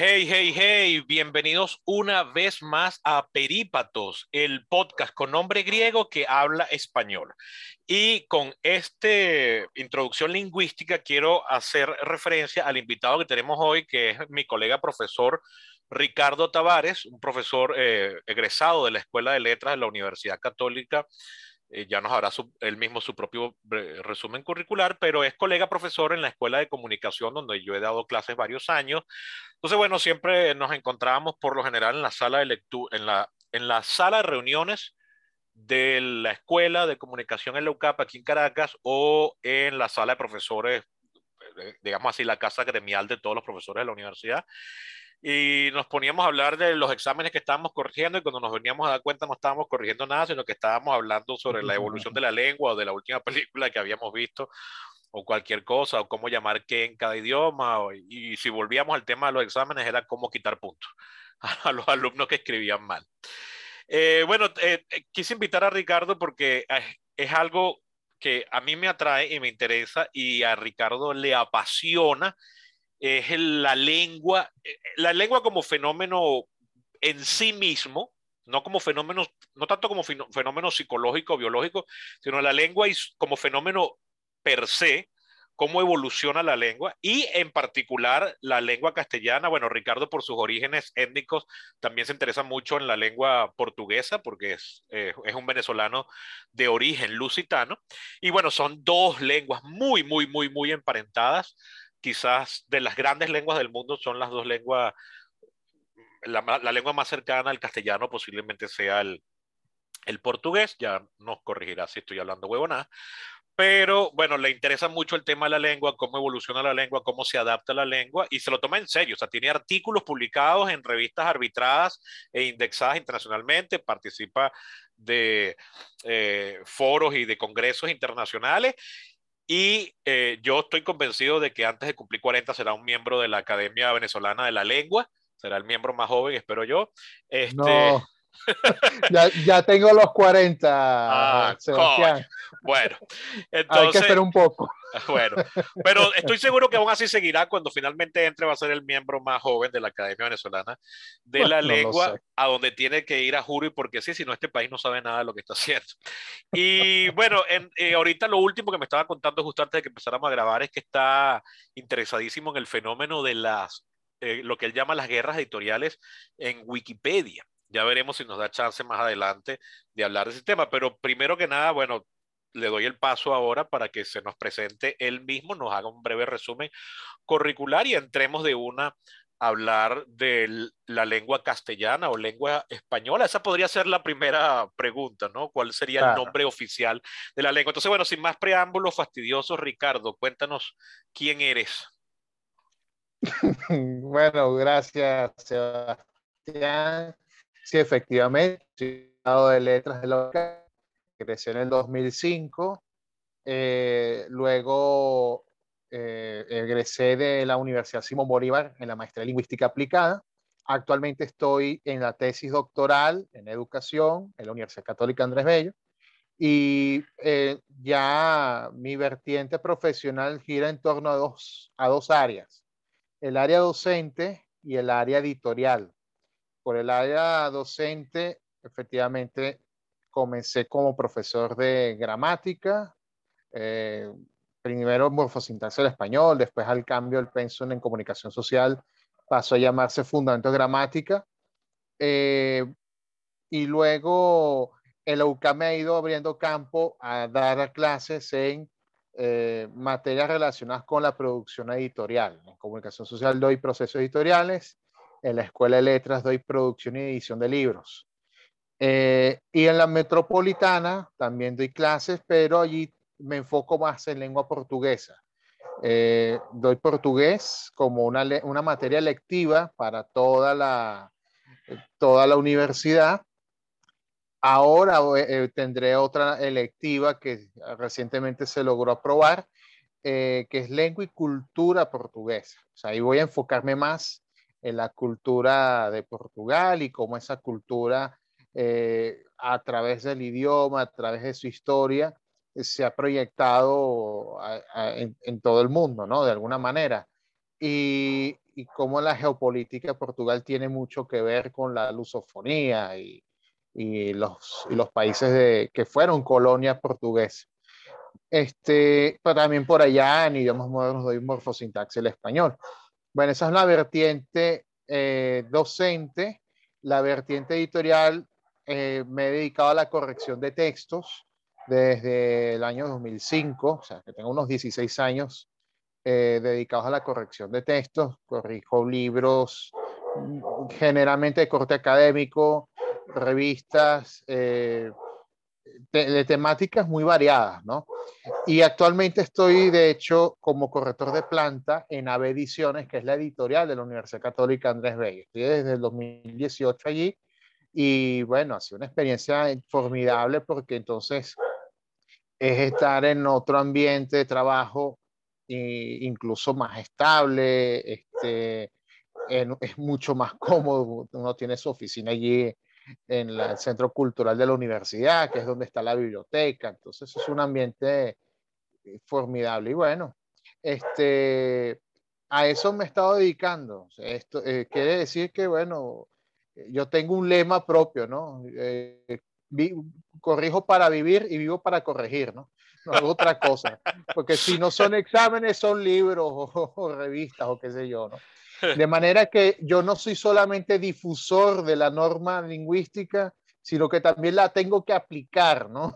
Hey, hey, hey, bienvenidos una vez más a Perípatos, el podcast con nombre griego que habla español. Y con esta introducción lingüística quiero hacer referencia al invitado que tenemos hoy, que es mi colega profesor Ricardo Tavares, un profesor egresado de la Escuela de Letras de la Universidad Católica. Ya nos hará él mismo su propio resumen curricular, pero es colega profesor en la Escuela de Comunicación, donde yo he dado clases varios años. Entonces, bueno, siempre nos encontrábamos por lo general en la sala de lectura, en la sala de reuniones de la Escuela de Comunicación en la UCAP aquí en Caracas, o en la sala de profesores, digamos así, la casa gremial de todos los profesores de la universidad. Y nos poníamos a hablar de los exámenes que estábamos corrigiendo, y cuando nos veníamos a dar cuenta no estábamos corrigiendo nada, sino que estábamos hablando sobre la evolución de la lengua, o de la última película que habíamos visto, o cualquier cosa, o cómo llamar qué en cada idioma, y si volvíamos al tema de los exámenes era cómo quitar puntos a los alumnos que escribían mal. Quise invitar a Ricardo porque es algo que a mí me atrae y me interesa, y a Ricardo le apasiona. Es la lengua como fenómeno en sí mismo, no como fenómeno, no tanto como fenómeno psicológico, biológico, sino la lengua como fenómeno per se, cómo evoluciona la lengua, y en particular la lengua castellana. Bueno, Ricardo por sus orígenes étnicos también se interesa mucho en la lengua portuguesa, porque es un venezolano de origen lusitano, y bueno, son dos lenguas muy, muy, muy, muy emparentadas. Quizás de las grandes lenguas del mundo son las dos lenguas, la lengua más cercana al castellano posiblemente sea el portugués, ya nos corregirá si estoy hablando huevonada, pero bueno, le interesa mucho el tema de la lengua, cómo evoluciona la lengua, cómo se adapta la lengua, y se lo toma en serio. O sea, tiene artículos publicados en revistas arbitradas e indexadas internacionalmente, participa de foros y de congresos internacionales. Y yo estoy convencido de que antes de cumplir 40 será un miembro de la Academia Venezolana de la Lengua. Será el miembro más joven, espero yo. No, ya tengo los 40, Sebastián. Bueno, entonces, hay que esperar un poco. Bueno, pero estoy seguro que aún así seguirá. Cuando finalmente entre va a ser el miembro más joven de la Academia Venezolana de la Lengua, no a donde tiene que ir a juro, y porque sí, si no este país no sabe nada de lo que está haciendo. Y bueno, ahorita lo último que me estaba contando justo antes de que empezáramos a grabar es que está interesadísimo en el fenómeno de lo que él llama las guerras editoriales en Wikipedia. Ya veremos si nos da chance más adelante de hablar de ese tema, pero primero que nada, bueno, le doy el paso ahora para que se nos presente él mismo, nos haga un breve resumen curricular y entremos de una a hablar de la lengua castellana o lengua española. Esa podría ser la primera pregunta, ¿no? ¿Cuál sería el nombre oficial de la lengua? Entonces, bueno, sin más preámbulos fastidiosos, Ricardo, cuéntanos quién eres. Bueno, gracias, Sebastián. Sí, efectivamente, soy graduado de Letras de la egresé en el 2005, luego egresé de la Universidad Simón Bolívar en la Maestría de Lingüística Aplicada. Actualmente estoy en la tesis doctoral en Educación en la Universidad Católica Andrés Bello, y ya mi vertiente profesional gira en torno a dos áreas, el área docente y el área editorial. Por el área docente, efectivamente, comencé como profesor de gramática, primero morfosintaxis del español, después al cambio del pensum en comunicación social, pasó a llamarse Fundamentos de Gramática, y luego el UCAM me ha ido abriendo campo a dar clases en materias relacionadas con la producción editorial. En comunicación social doy procesos editoriales. En la Escuela de Letras doy producción y edición de libros. Y en la Metropolitana también doy clases, pero allí me enfoco más en lengua portuguesa. Doy portugués como una materia electiva para toda la universidad. Ahora tendré otra electiva que recientemente se logró aprobar, que es lengua y cultura portuguesa. O sea, ahí voy a enfocarme más en la cultura de Portugal y cómo esa cultura, a través del idioma, a través de su historia, se ha proyectado en todo el mundo, ¿no? De alguna manera. Y, y cómo la geopolítica de Portugal tiene mucho que ver con la lusofonía y los países que fueron colonias portuguesas. Pero también por allá en idiomas modernos doy morfosintaxis el español. Bueno, esa es la vertiente docente. La vertiente editorial, me he dedicado a la corrección de textos desde el año 2005, o sea, que tengo unos 16 años dedicados a la corrección de textos. Corrijo libros generalmente de corte académico, revistas, de temáticas muy variadas, ¿no? Y actualmente estoy, de hecho, como corrector de planta en AB Ediciones, que es la editorial de la Universidad Católica Andrés Bello. Estoy desde el 2018 allí y, bueno, ha sido una experiencia formidable porque entonces es estar en otro ambiente de trabajo incluso más estable, es mucho más cómodo. Uno tiene su oficina allí en el Centro Cultural de la Universidad, que es donde está la biblioteca. Entonces es un ambiente formidable y bueno, a eso me he estado dedicando. Esto quiere decir que, bueno, yo tengo un lema propio, ¿no? Corrijo para vivir y vivo para corregir, ¿no? No hago otra cosa, porque si no son exámenes, son libros o revistas o qué sé yo, ¿no? De manera que yo no soy solamente difusor de la norma lingüística, sino que también la tengo que aplicar, ¿no?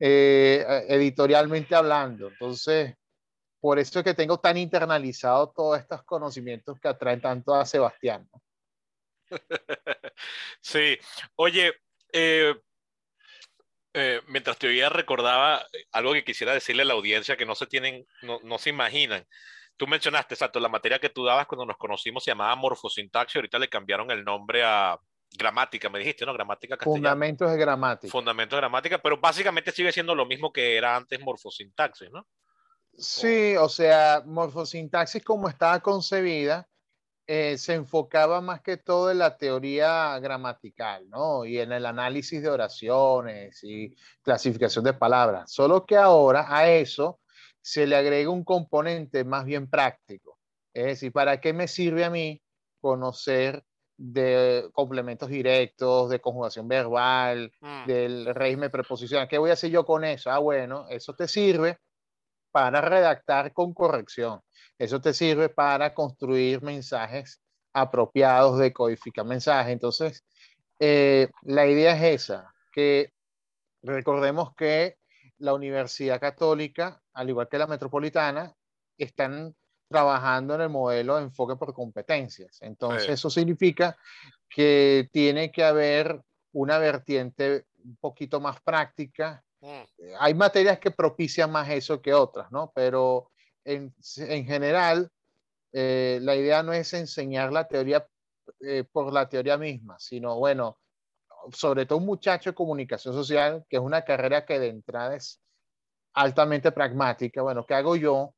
Editorialmente hablando. Entonces, por eso es que tengo tan internalizado todos estos conocimientos que atraen tanto a Sebastián, ¿no? Sí. Oye, mientras te oía recordaba algo que quisiera decirle a la audiencia que no se imaginan. Tú mencionaste, exacto, la materia que tú dabas cuando nos conocimos se llamaba morfosintaxis, ahorita le cambiaron el nombre a gramática, me dijiste, ¿no? Gramática castellana. Fundamentos de gramática. Fundamentos de gramática, pero básicamente sigue siendo lo mismo que era antes morfosintaxis, ¿no? Sí, o sea, morfosintaxis como estaba concebida, se enfocaba más que todo en la teoría gramatical, ¿no? Y en el análisis de oraciones y clasificación de palabras. Solo que ahora a eso se le agrega un componente más bien práctico. Es decir, ¿para qué me sirve a mí conocer de complementos directos, de conjugación verbal, del régimen preposicional? ¿Qué voy a hacer yo con eso? Ah, bueno, eso te sirve para redactar con corrección. Eso te sirve para construir mensajes apropiados, decodificar mensajes. Entonces, la idea es esa, que recordemos que la Universidad Católica, al igual que la Metropolitana, están trabajando en el modelo de enfoque por competencias. Entonces, eso significa que tiene que haber una vertiente un poquito más práctica. Hay materias que propician más eso que otras, ¿no? Pero en general, la idea no es enseñar la teoría por la teoría misma, sino, bueno, sobre todo un muchacho de comunicación social, que es una carrera que de entrada es altamente pragmática. Bueno, ¿qué hago yo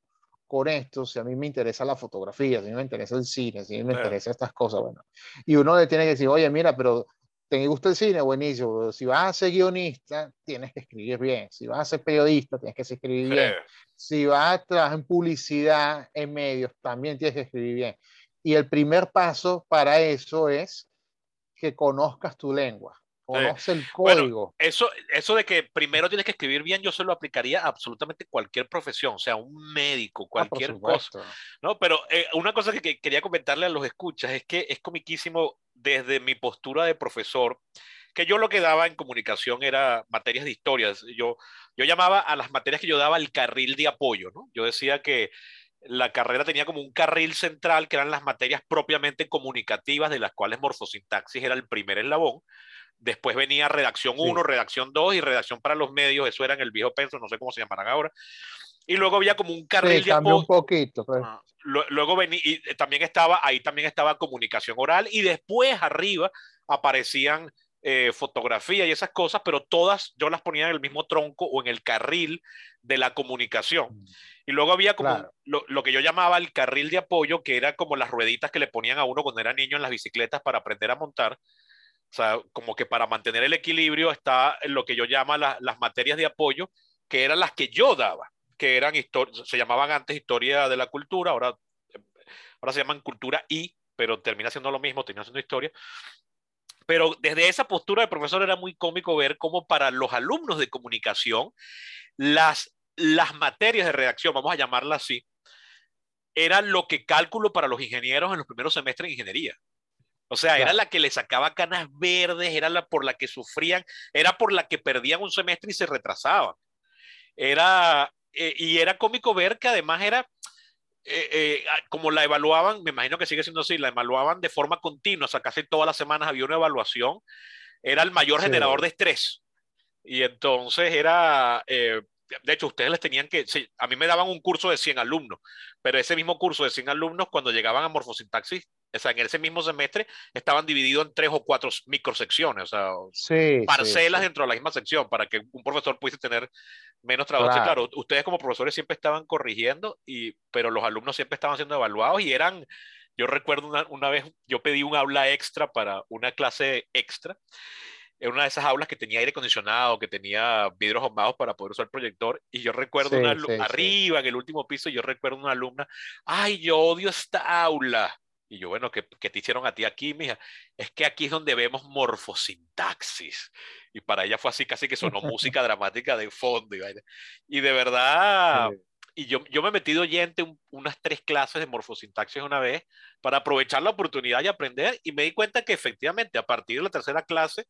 con esto? Si a mí me interesa la fotografía, si me interesa el cine, si me interesa estas cosas, bueno. Y uno le tiene que decir, oye, mira, pero ¿te gusta el cine? Buenísimo. Pero si vas a ser guionista, tienes que escribir bien. Si vas a ser periodista, tienes que escribir bien. Si vas a trabajar en publicidad, en medios, también tienes que escribir bien. Y el primer paso para eso es que conozcas tu lengua, conoces el código. Bueno, eso de que primero tienes que escribir bien, yo se lo aplicaría a absolutamente cualquier profesión, o sea, un médico, cualquier cosa, ¿no? Pero una cosa que quería comentarle a los escuchas es que es comiquísimo desde mi postura de profesor, que yo lo que daba en comunicación era materias de historias. Yo llamaba a las materias que yo daba el carril de apoyo, ¿no? Yo decía que la carrera tenía como un carril central que eran las materias propiamente comunicativas, de las cuales morfosintaxis era el primer eslabón. Después venía redacción 1, redacción 2 y redacción para los medios. Eso era en el viejo penso, no sé cómo se llamarán ahora. Y luego había como un carril de apoyo. Un poquito, pero... Luego venía, y también estaba comunicación oral, y después arriba aparecían fotografía y esas cosas, pero todas yo las ponía en el mismo tronco o en el carril de la comunicación. Y luego había como lo que yo llamaba el carril de apoyo, que era como las rueditas que le ponían a uno cuando era niño en las bicicletas para aprender a montar. O sea, como que para mantener el equilibrio está lo que yo llamo las materias de apoyo, que eran las que yo daba, que eran se llamaban antes Historia de la Cultura, ahora ahora se llaman cultura I, pero termina siendo lo mismo, termina siendo historia. Pero desde esa postura de profesor era muy cómico ver cómo para los alumnos de comunicación las materias de redacción, vamos a llamarlas así, eran lo que cálculo para los ingenieros en los primeros semestres de ingeniería. O sea, claro, era la que le sacaba canas verdes, era la por la que sufrían, era por la que perdían un semestre y se retrasaban. Era, y era cómico ver que además era, como la evaluaban, me imagino que sigue siendo así, la evaluaban de forma continua, o sea, casi todas las semanas había una evaluación, era el mayor generador de estrés. Y entonces era... de hecho, ustedes les tenían que... Sí, a mí me daban un curso de 100 alumnos, pero ese mismo curso de 100 alumnos, cuando llegaban a morfosintaxis, o sea, en ese mismo semestre, estaban divididos en 3 o 4 microsecciones, o sea, parcelas dentro de la misma sección, para que un profesor pudiese tener menos trabajo. Claro, claro, ustedes como profesores siempre estaban corrigiendo, pero los alumnos siempre estaban siendo evaluados y eran... Yo recuerdo una vez, yo pedí un aula extra para una clase extra, en una de esas aulas que tenía aire acondicionado, que tenía vidrios ahumados para poder usar el proyector, y yo recuerdo arriba en el último piso, yo recuerdo una alumna, ay, yo odio esta aula. Y yo, bueno, ¿qué te hicieron a ti aquí, mija? Es que aquí es donde vemos morfosintaxis. Y para ella fue así, casi que sonó música dramática de fondo. Y de verdad, y yo me metí de oyente unas 3 clases de morfosintaxis una vez, para aprovechar la oportunidad y aprender, y me di cuenta que efectivamente, a partir de la 3ª clase,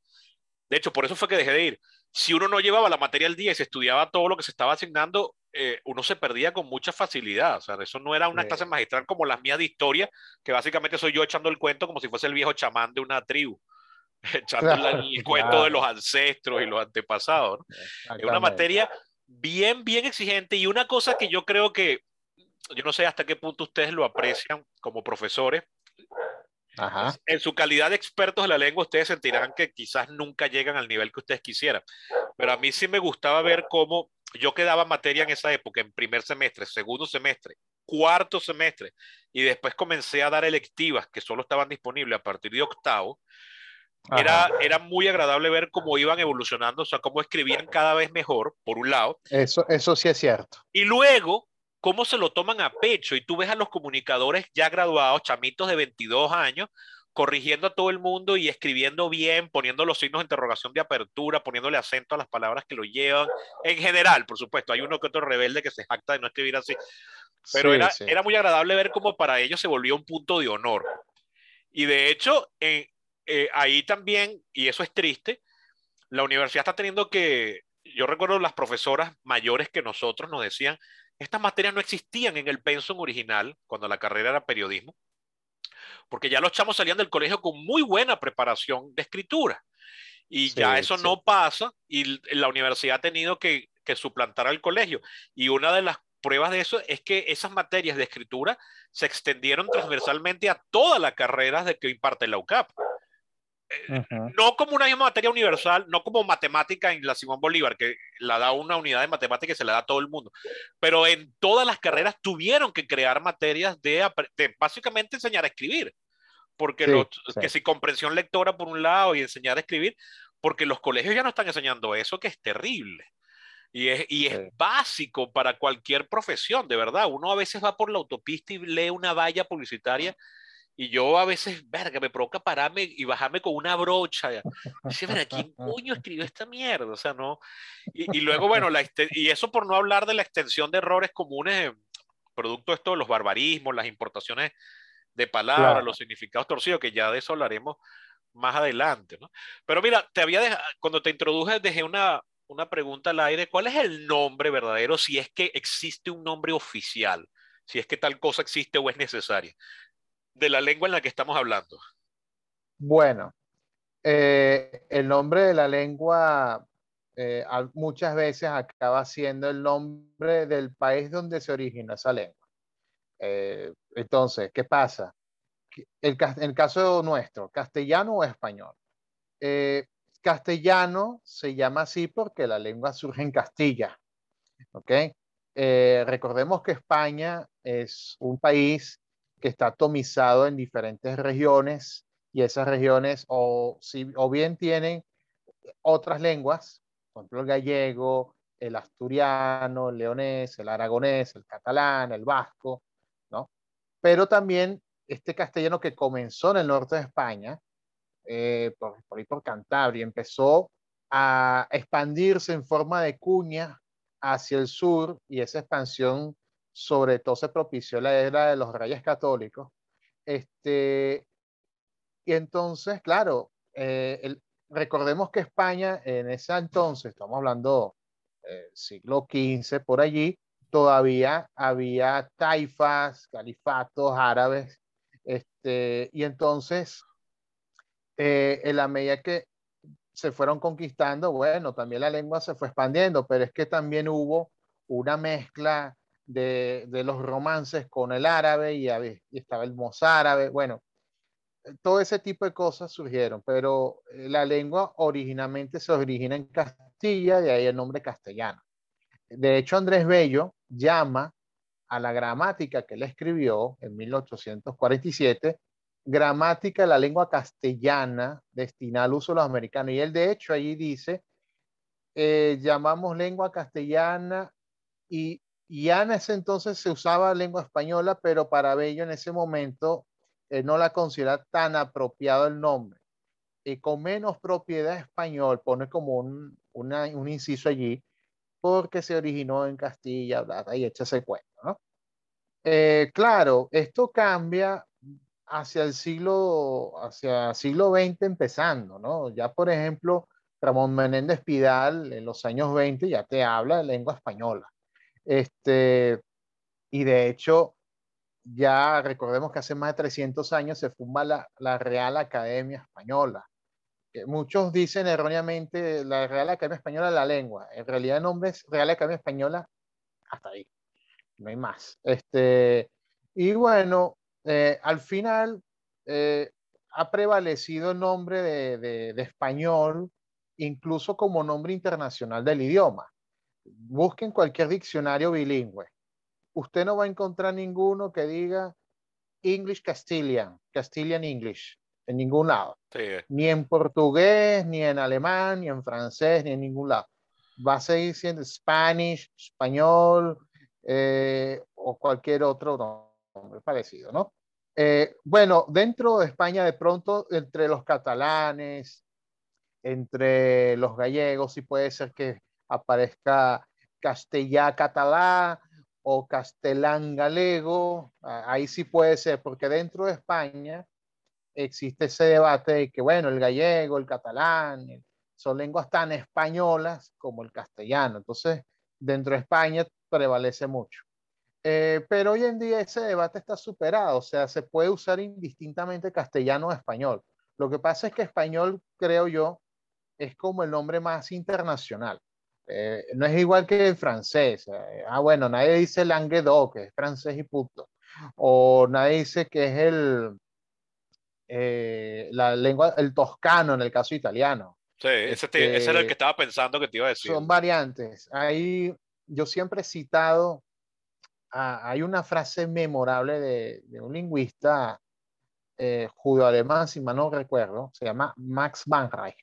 de hecho, por eso fue que dejé de ir. Si uno no llevaba la materia al día y se estudiaba todo lo que se estaba asignando, uno se perdía con mucha facilidad. O sea, eso no era una clase magistral como las mías de historia, que básicamente soy yo echando el cuento como si fuese el viejo chamán de una tribu, echando el cuento de los ancestros y los antepasados, ¿no? Es una materia bien, bien exigente, y una cosa que yo creo que, yo no sé hasta qué punto ustedes lo aprecian como profesores. Ajá. En su calidad de expertos de la lengua, ustedes sentirán que quizás nunca llegan al nivel que ustedes quisieran, pero a mí sí me gustaba ver cómo yo quedaba materia en esa época, en primer semestre, segundo semestre, cuarto semestre, y después comencé a dar electivas que solo estaban disponibles a partir de 8º. Era muy agradable ver cómo iban evolucionando, o sea, cómo escribían cada vez mejor, por un lado. Eso sí es cierto. Y luego... cómo se lo toman a pecho, y tú ves a los comunicadores ya graduados, chamitos de 22 años, corrigiendo a todo el mundo y escribiendo bien, poniendo los signos de interrogación de apertura, poniéndole acento a las palabras que lo llevan, en general, por supuesto, hay uno que otro rebelde que se jacta de no escribir así, pero era muy agradable ver cómo para ellos se volvió un punto de honor. Y de hecho, ahí también, y eso es triste, la universidad está teniendo que, yo recuerdo las profesoras mayores que nosotros nos decían, estas materias no existían en el pensum original, cuando la carrera era periodismo, porque ya los chamos salían del colegio con muy buena preparación de escritura. Y ya eso no pasa, y la universidad ha tenido que suplantar al colegio. Y una de las pruebas de eso es que esas materias de escritura se extendieron transversalmente a todas las carreras de que imparte la UCAP. No como una misma materia universal, no como matemática en la Simón Bolívar, que la da una unidad de matemática y se la da a todo el mundo, pero en todas las carreras tuvieron que crear materias de básicamente enseñar a escribir, porque que si comprensión lectora por un lado y enseñar a escribir, porque los colegios ya no están enseñando eso, que es terrible. Y es básico para cualquier profesión, de verdad. Uno a veces va por la autopista y lee una valla publicitaria, y yo a veces, verga, me provoca pararme y bajarme con una brocha. Dice, verga, ¿quién coño escribió esta mierda? O sea, no. Y luego, bueno, y eso por no hablar de la extensión de errores comunes, producto de esto, los barbarismos, las importaciones de palabras, los significados torcidos, que ya de eso hablaremos más adelante, ¿no? Pero mira, cuando te introduje, dejé una pregunta al aire. ¿Cuál es el nombre verdadero, si es que existe un nombre oficial? Si es que tal cosa existe o es necesaria, de la lengua en la que estamos hablando. Bueno, el nombre de la lengua muchas veces acaba siendo el nombre del país donde se originó esa lengua. Entonces, ¿qué pasa? En el caso nuestro, ¿castellano o español? Castellano se llama así porque la lengua surge en Castilla. ¿Okay? Recordemos que España es un país que está atomizado en diferentes regiones, y esas regiones o bien tienen otras lenguas, por ejemplo el gallego, el asturiano, el leonés, el aragonés, el catalán, el vasco, ¿no? pero también este castellano que comenzó en el norte de España, por ahí por Cantabria, empezó a expandirse en forma de cuña hacia el sur, y esa expansión sobre todo se propició la era de los Reyes Católicos. Y entonces, claro, recordemos que España en ese entonces, estamos hablando siglo XV por allí, todavía había taifas, califatos árabes, y entonces en la medida que se fueron conquistando, bueno, también la lengua se fue expandiendo, pero es que también hubo una mezcla de los romances con el árabe, y estaba el mozárabe, bueno, todo ese tipo de cosas surgieron, pero la lengua originalmente se origina en Castilla, de ahí el nombre castellano. De hecho, Andrés Bello llama a la gramática que él escribió en 1847, gramática de la lengua castellana destinada al uso de los americanos. Y él, de hecho, allí dice, llamamos lengua castellana, y en ese entonces se usaba lengua española, pero para Bello en ese momento no la considera tan apropiado el nombre. Y con menos propiedad español, pone como un inciso allí, porque se originó en Castilla, y echa ese cuento, ¿no? Claro, esto cambia hacia el siglo XX empezando, ¿no? Ya, por ejemplo, Ramón Menéndez Pidal en los años 20 ya te habla de lengua española. Y de hecho, ya recordemos que hace más de 300 años se funda la Real Academia Española. Muchos dicen erróneamente la Real Academia Española de la Lengua. En realidad el nombre es Real Academia Española, hasta ahí. No hay más. Y bueno, al final ha prevalecido el nombre de español, incluso como nombre internacional del idioma. Busquen cualquier diccionario bilingüe. Usted no va a encontrar ninguno que diga English Castilian, Castilian English, en ningún lado. Sí. Ni en portugués, ni en alemán, ni en francés, ni en ningún lado. Va a seguir siendo Spanish, español, o cualquier otro nombre parecido, ¿no? Bueno, dentro de España, de pronto, entre los catalanes, entre los gallegos, sí puede ser que aparezca castellá catalá, o castellán galego, ahí sí puede ser, porque dentro de España existe ese debate de que, bueno, el gallego, el catalán, son lenguas tan españolas como el castellano. Entonces, dentro de España prevalece mucho. Pero hoy en día ese debate está superado, o sea, se puede usar indistintamente castellano o español. Lo que pasa es que español, creo yo, es como el nombre más internacional. No es igual que el francés. Bueno, nadie dice Languedoc, que es francés y punto. O nadie dice que es el toscano en el caso italiano. Sí, ese era el que estaba pensando que te iba a decir. Son variantes. Ahí yo siempre he citado, hay una frase memorable de un lingüista judeo-alemán, si mal no recuerdo, se llama Max van Rijn.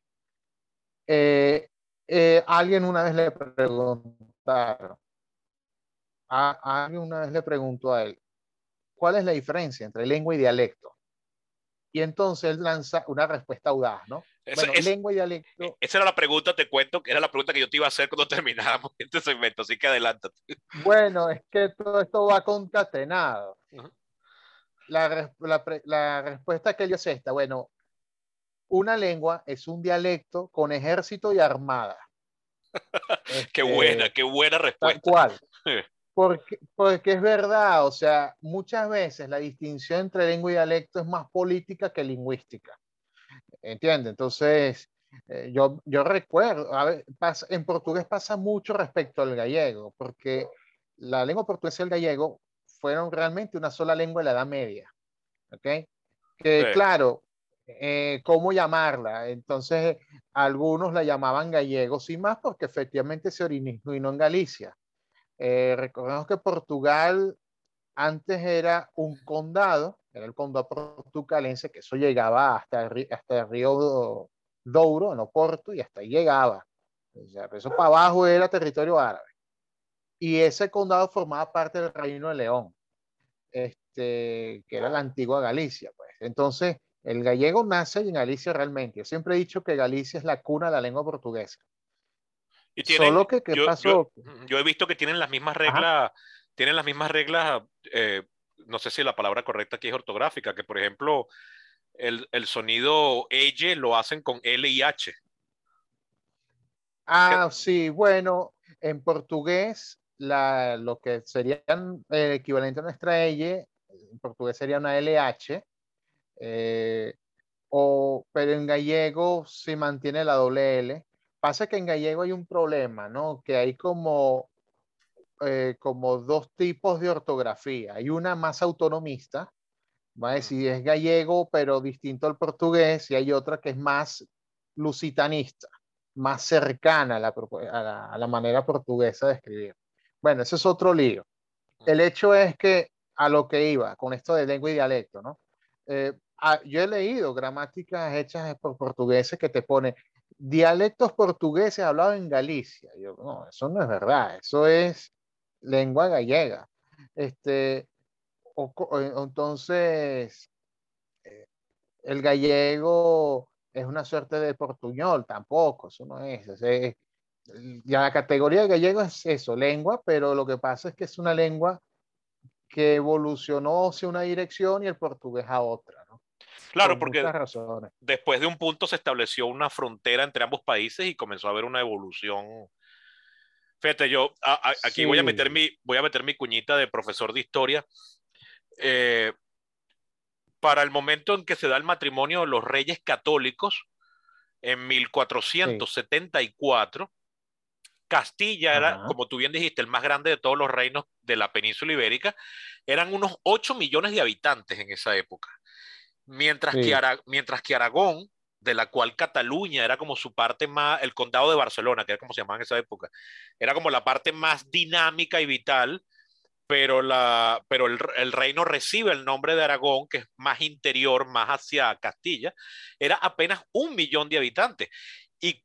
Alguien una vez le preguntaron, alguien una vez le preguntó a él, ¿cuál es la diferencia entre lengua y dialecto? Y entonces él lanza una respuesta audaz, ¿no? Lengua y dialecto. Esa era la pregunta, te cuento, era la pregunta que yo te iba a hacer cuando terminábamos este segmento, así que adelántate. Bueno, es que todo esto va concatenado. Uh-huh. La respuesta que él dio es esta, bueno, una lengua es un dialecto con ejército y armada. Qué buena respuesta. Tal cual. Porque es verdad, o sea, muchas veces la distinción entre lengua y dialecto es más política que lingüística. ¿Entiendes? Entonces, yo recuerdo, en portugués pasa mucho respecto al gallego, porque la lengua portuguesa y el gallego fueron realmente una sola lengua en la Edad Media. ¿Ok? Que sí. Claro. ¿Cómo llamarla? Entonces, algunos la llamaban gallego sin más porque efectivamente se originó en Galicia. Recordemos que Portugal antes era un condado, era el condado portucalense, que eso llegaba hasta el río Douro, en Oporto, y hasta ahí llegaba. O sea, eso para abajo era territorio árabe. Y ese condado formaba parte del Reino de León. que era la antigua Galicia, pues. Entonces, el gallego nace en Galicia realmente. Yo siempre he dicho que Galicia es la cuna de la lengua portuguesa. Y tienen, solo que, ¿qué pasó? Yo he visto que tienen las mismas reglas, no sé si la palabra correcta aquí es ortográfica, que por ejemplo, el sonido L lo hacen con L y H. Ah, sí, bueno, en portugués, lo que sería el equivalente a nuestra L, en portugués sería una LH, pero en gallego se mantiene la doble L. Pasa que en gallego hay un problema, ¿no? Que hay como dos tipos de ortografía. Hay una más autonomista, ¿vale? Si es gallego, pero distinto al portugués, y hay otra que es más lusitanista, más cercana a la manera portuguesa de escribir. Bueno, ese es otro lío. El hecho es que a lo que iba con esto de lengua y dialecto, ¿no? Yo he leído gramáticas hechas por portugueses que te ponen dialectos portugueses hablados en Galicia. Yo, no, eso no es verdad, eso es lengua gallega. Entonces, el gallego es una suerte de portuñol, tampoco, eso no es. Ya la categoría de gallego es eso, lengua, pero lo que pasa es que es una lengua que evolucionó hacia una dirección y el portugués a otra, ¿no? Claro, porque después de un punto se estableció una frontera entre ambos países y comenzó a haber una evolución. Fíjate, yo aquí voy a meter mi cuñita de profesor de historia. Para el momento en que se da el matrimonio de los Reyes Católicos, en 1474, Castilla era, como tú bien dijiste, el más grande de todos los reinos de la península ibérica. Eran unos 8 millones de habitantes en esa época. Mientras que Aragón, de la cual Cataluña era como su parte más, el condado de Barcelona, que era como se llamaba en esa época, era como la parte más dinámica y vital, pero el reino recibe el nombre de Aragón, que es más interior, más hacia Castilla, era apenas 1 millón de habitantes. Y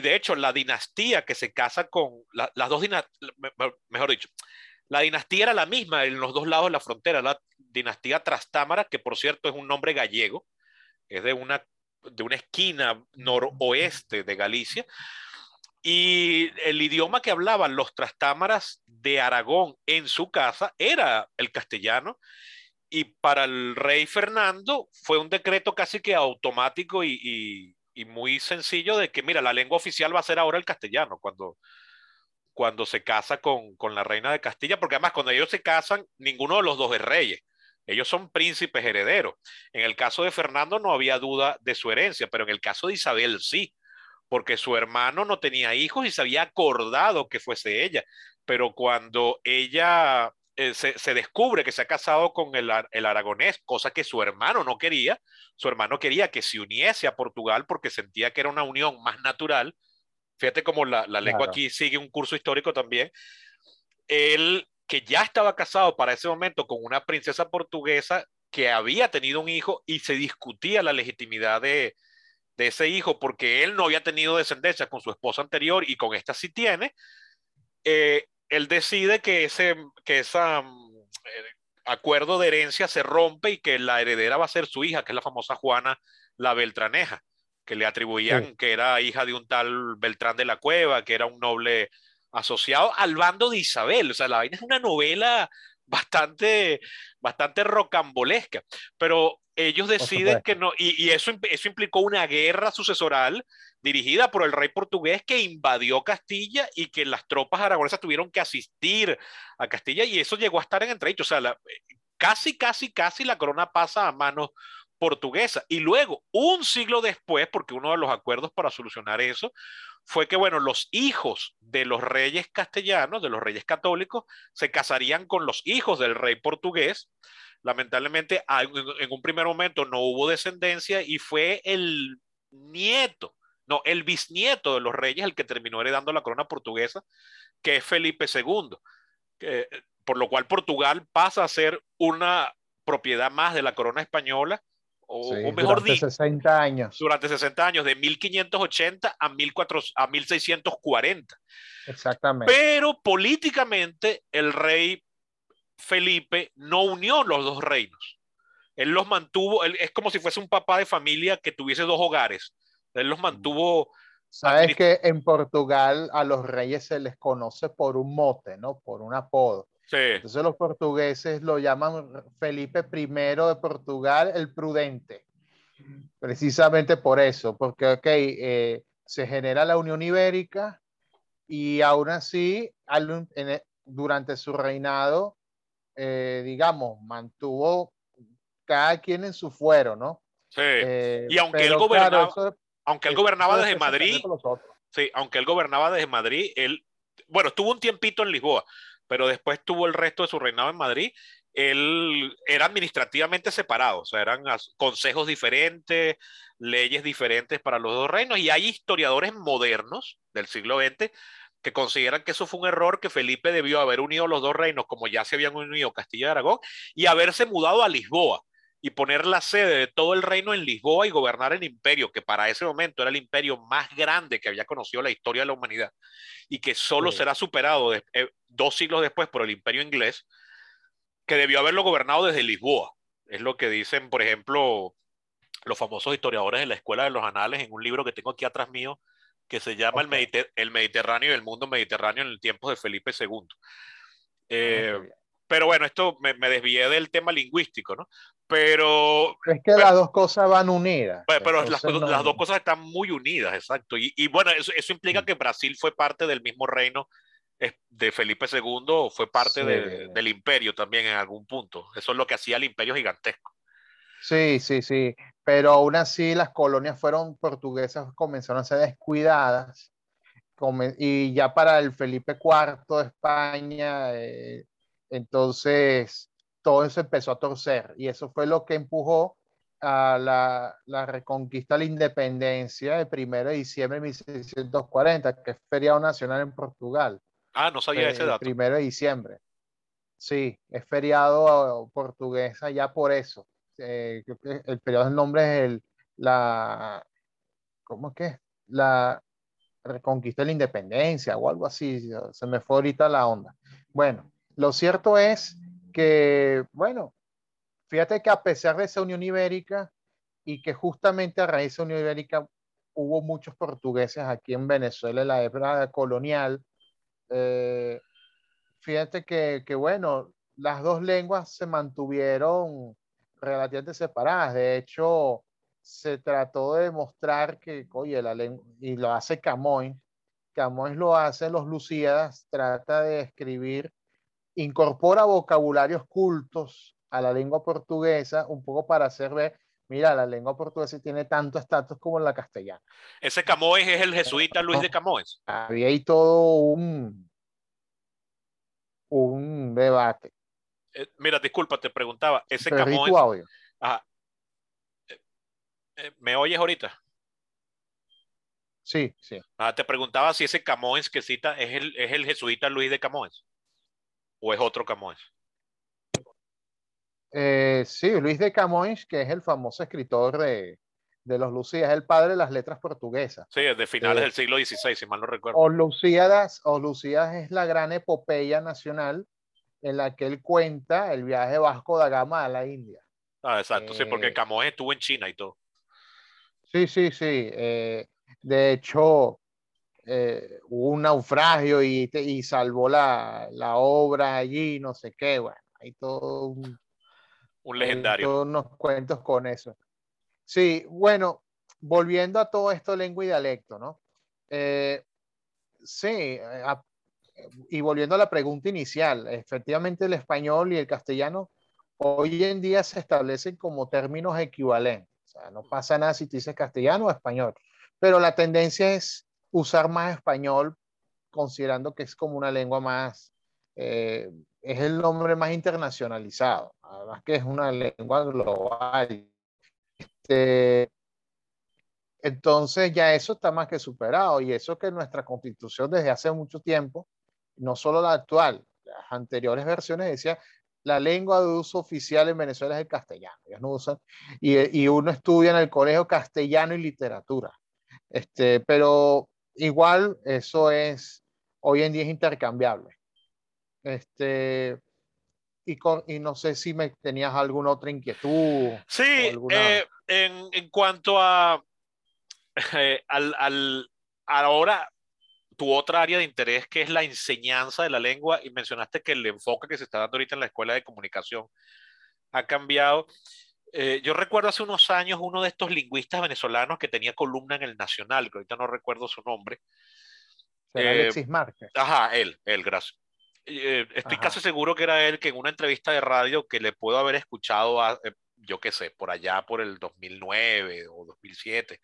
de hecho, la dinastía que se casa con las dos dinastías, mejor dicho, la dinastía era la misma en los dos lados de la frontera, la dinastía Trastámara, que por cierto es un nombre gallego, es de una esquina noroeste de Galicia, y el idioma que hablaban los Trastámaras de Aragón en su casa era el castellano, y para el rey Fernando fue un decreto casi que automático y muy sencillo de que, mira, la lengua oficial va a ser ahora el castellano, cuando se casa con la reina de Castilla, porque además cuando ellos se casan, ninguno de los dos es reyes, ellos son príncipes herederos. En el caso de Fernando no había duda de su herencia, pero en el caso de Isabel sí, porque su hermano no tenía hijos y se había acordado que fuese ella, pero cuando ella se descubre que se ha casado con el aragonés, cosa que su hermano no quería, su hermano quería que se uniese a Portugal porque sentía que era una unión más natural. Fíjate cómo la lengua aquí sigue un curso histórico también. Él, que ya estaba casado para ese momento con una princesa portuguesa que había tenido un hijo y se discutía la legitimidad de ese hijo porque él no había tenido descendencia con su esposa anterior y con esta sí tiene. Él decide que ese acuerdo de herencia se rompe y que la heredera va a ser su hija, que es la famosa Juana la Beltraneja, que le atribuían que era hija de un tal Beltrán de la Cueva, que era un noble asociado al bando de Isabel. O sea, la vaina es una novela bastante rocambolesca, pero ellos deciden que no, y eso implicó una guerra sucesoral dirigida por el rey portugués que invadió Castilla y que las tropas aragonesas tuvieron que asistir a Castilla, y eso llegó a estar en entredicho. O sea, casi la corona pasa a manos portuguesa, y luego un siglo después, porque uno de los acuerdos para solucionar eso fue que, bueno, los hijos de los reyes castellanos, de los reyes católicos, se casarían con los hijos del rey portugués. Lamentablemente en un primer momento no hubo descendencia y fue el bisnieto de los reyes el que terminó heredando la corona portuguesa, que es Felipe II, por lo cual Portugal pasa a ser una propiedad más de la corona española. O mejor dicho, durante 60 años, de 1580 a 1640. Exactamente. Pero políticamente el rey Felipe no unió los dos reinos. Él los mantuvo, él, es como si fuese un papá de familia que tuviese dos hogares. Él los mantuvo. Sabes que en Portugal a los reyes se les conoce por un mote, ¿no? Por un apodo. Sí. Entonces los portugueses lo llaman Felipe I de Portugal, el Prudente. Precisamente por eso, porque okay, se genera la Unión Ibérica y aún así durante su reinado, digamos, mantuvo cada quien en su fuero, ¿no? Sí. Y aunque él gobernaba, claro, aunque él gobernaba desde Madrid, sí, aunque él gobernaba desde Madrid, él, bueno, estuvo un tiempito en Lisboa, pero después tuvo el resto de su reinado en Madrid. Él era administrativamente separado, o sea, eran consejos diferentes, leyes diferentes para los dos reinos, y hay historiadores modernos del siglo XX que consideran que eso fue un error, que Felipe debió haber unido los dos reinos, como ya se habían unido Castilla y Aragón, y haberse mudado a Lisboa, y poner la sede de todo el reino en Lisboa y gobernar el imperio, que para ese momento era el imperio más grande que había conocido la historia de la humanidad, y que solo será superado 2 siglos después por el imperio inglés, que debió haberlo gobernado desde Lisboa. Es lo que dicen, por ejemplo, los famosos historiadores de la Escuela de los Anales en un libro que tengo aquí atrás mío, que se llama El Mediterráneo y el Mundo Mediterráneo en el tiempo de Felipe II. Pero bueno, esto me desvié del tema lingüístico, ¿no? Es que las dos cosas van unidas. Pero las dos cosas están muy unidas, exacto. Y bueno, eso implica que Brasil fue parte del mismo reino de Felipe II, fue parte del imperio también en algún punto. Eso es lo que hacía el imperio gigantesco. Sí, sí, sí, pero aún así las colonias portuguesas comenzaron a ser descuidadas, y ya para el Felipe IV de España, entonces todo eso empezó a torcer, y eso fue lo que empujó a la reconquista de la independencia el 1 de diciembre de 1640, que es feriado nacional en Portugal. Ah, no sabía ese dato. El 1 de diciembre. Sí, es feriado portugués allá por eso. Creo que el periodo del nombre es ¿cómo es que es? La reconquista de la independencia o algo así, se me fue ahorita la onda. Bueno, lo cierto es que, bueno, fíjate que a pesar de esa Unión Ibérica y que justamente a raíz de esa Unión Ibérica hubo muchos portugueses aquí en Venezuela en la época colonial, fíjate que bueno, las dos lenguas se mantuvieron relativamente separadas. De hecho, se trató de demostrar que, oye, la lengua, y lo hace Camões lo hace en los Lusíadas, trata de escribir, incorpora vocabularios cultos a la lengua portuguesa, un poco para hacer ver, mira, la lengua portuguesa tiene tanto estatus como la castellana. Ese Camões es el jesuita Luis de Camões. Había ahí todo un debate. Mira, disculpa, te preguntaba, ese Camões... Audio. Ajá. ¿Me oyes ahorita? Sí, sí. Ah, te preguntaba si ese Camões que cita es el jesuita Luis de Camões, o es otro Camões. Sí, Luis de Camões, que es el famoso escritor de los Lusíadas, es el padre de las letras portuguesas. Sí, es de finales del siglo XVI, si mal no recuerdo. Os Lusíadas es la gran epopeya nacional en la que él cuenta el viaje de Vasco da Gama a la India. Ah, exacto, sí, porque Camões estuvo en China y todo. Sí, sí, sí. De hecho, hubo un naufragio y salvó la obra allí, no sé qué. Bueno, hay todo un legendario. Hay todos unos cuentos con eso. Sí, bueno, volviendo a todo esto, lengua y dialecto, ¿no? Sí, y volviendo a la pregunta inicial, efectivamente el español y el castellano hoy en día se establecen como términos equivalentes. O sea, no pasa nada si tú dices castellano o español, pero la tendencia es usar más español, considerando que es como una lengua más, es el nombre más internacionalizado, además que es una lengua global. Entonces ya eso está más que superado, y eso que nuestra constitución desde hace mucho tiempo, no solo la actual, las anteriores versiones decía, la lengua de uso oficial en Venezuela es el castellano. Ellos no usan, y uno estudia en el colegio castellano y literatura. Pero igual eso hoy en día es intercambiable. Y no sé si me tenías alguna otra inquietud. Sí, alguna... en cuanto a ahora tu otra área de interés, que es la enseñanza de la lengua, y mencionaste que el enfoque que se está dando ahorita en la Escuela de Comunicación ha cambiado. Yo recuerdo hace unos años uno de estos lingüistas venezolanos que tenía columna en el Nacional, que ahorita no recuerdo su nombre. ¿Será Alexis Márquez? Ajá, él, gracias. Estoy casi seguro que era él, que en una entrevista de radio que le puedo haber escuchado, yo qué sé, por allá por el 2009 o 2007,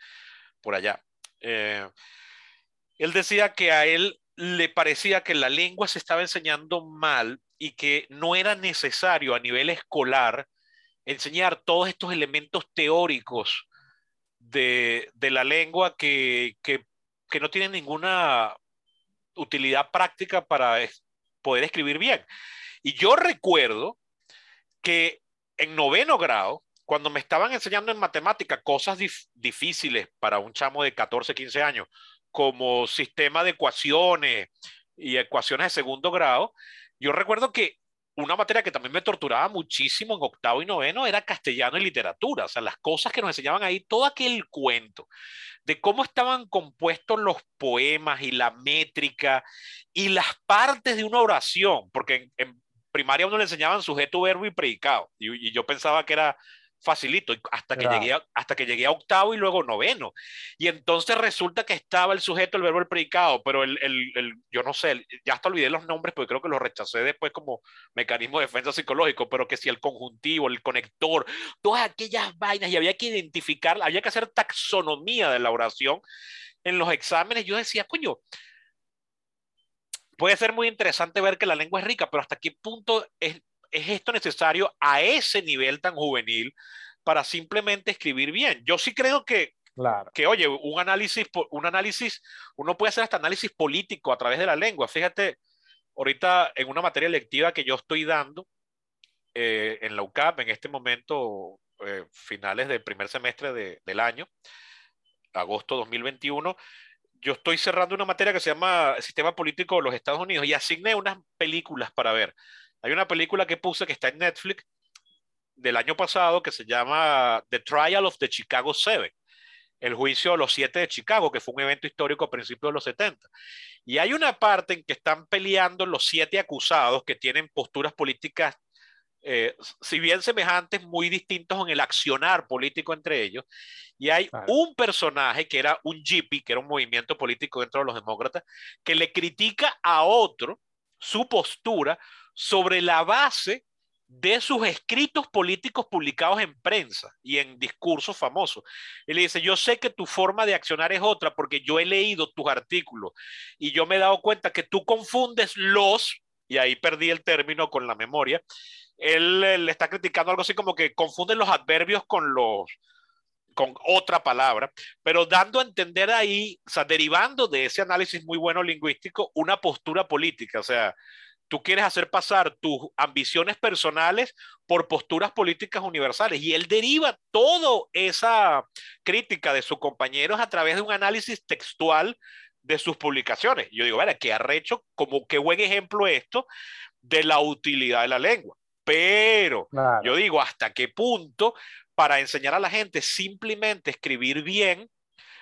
por allá. Él decía que a él le parecía que la lengua se estaba enseñando mal y que no era necesario a nivel escolar enseñar todos estos elementos teóricos de la lengua que no tienen ninguna utilidad práctica para poder escribir bien. Y yo recuerdo que en 9º grado, cuando me estaban enseñando en matemática cosas difíciles para un chamo de 14, 15 años, como sistema de ecuaciones y ecuaciones de 2º grado, yo recuerdo que una materia que también me torturaba muchísimo en 8º y 9º era castellano y literatura. O sea, las cosas que nos enseñaban ahí, todo aquel cuento de cómo estaban compuestos los poemas y la métrica y las partes de una oración, porque en primaria uno le enseñaban sujeto, verbo y predicado, y yo pensaba que era facilito, hasta que llegué a 8º y luego 9º, y entonces resulta que estaba el sujeto, el verbo, el predicado, pero yo no sé, ya hasta olvidé los nombres porque creo que los rechacé después como mecanismo de defensa psicológico, pero que si el conjuntivo, el conector, todas aquellas vainas, y había que identificar, había que hacer taxonomía de la oración en los exámenes. Yo decía, coño, puede ser muy interesante ver que la lengua es rica, pero hasta qué punto ¿es esto necesario a ese nivel tan juvenil para simplemente escribir bien? Yo sí creo que, claro, que oye, un análisis, uno puede hacer hasta análisis político a través de la lengua. Fíjate, ahorita en una materia electiva que yo estoy dando en la UCAP, en este momento, finales del primer semestre del año, agosto 2021, yo estoy cerrando una materia que se llama Sistema Político de los Estados Unidos y asigné unas películas para ver. Hay una película que puse que está en Netflix del año pasado que se llama The Trial of the Chicago 7, el juicio de los 7 de Chicago, que fue un evento histórico a principios de los 70. Y hay una parte en que están peleando los 7 acusados que tienen posturas políticas, si bien semejantes, muy distintos en el accionar político entre ellos. Y hay un personaje que era un hippie, que era un movimiento político dentro de los demócratas, que le critica a otro su postura sobre la base de sus escritos políticos publicados en prensa y en discursos famosos. Él le dice, yo sé que tu forma de accionar es otra porque yo he leído tus artículos y yo me he dado cuenta que tú confundes los, y ahí perdí el término con la memoria, él le está criticando algo así como que confunde los adverbios con otra palabra, pero dando a entender ahí, o sea, derivando de ese análisis muy bueno lingüístico, una postura política. O sea, tú quieres hacer pasar tus ambiciones personales por posturas políticas universales. Y él deriva toda esa crítica de sus compañeros a través de un análisis textual de sus publicaciones. Yo digo, vale, qué arrecho, como qué buen ejemplo esto de la utilidad de la lengua. Pero yo digo, ¿hasta qué punto para enseñar a la gente simplemente escribir bien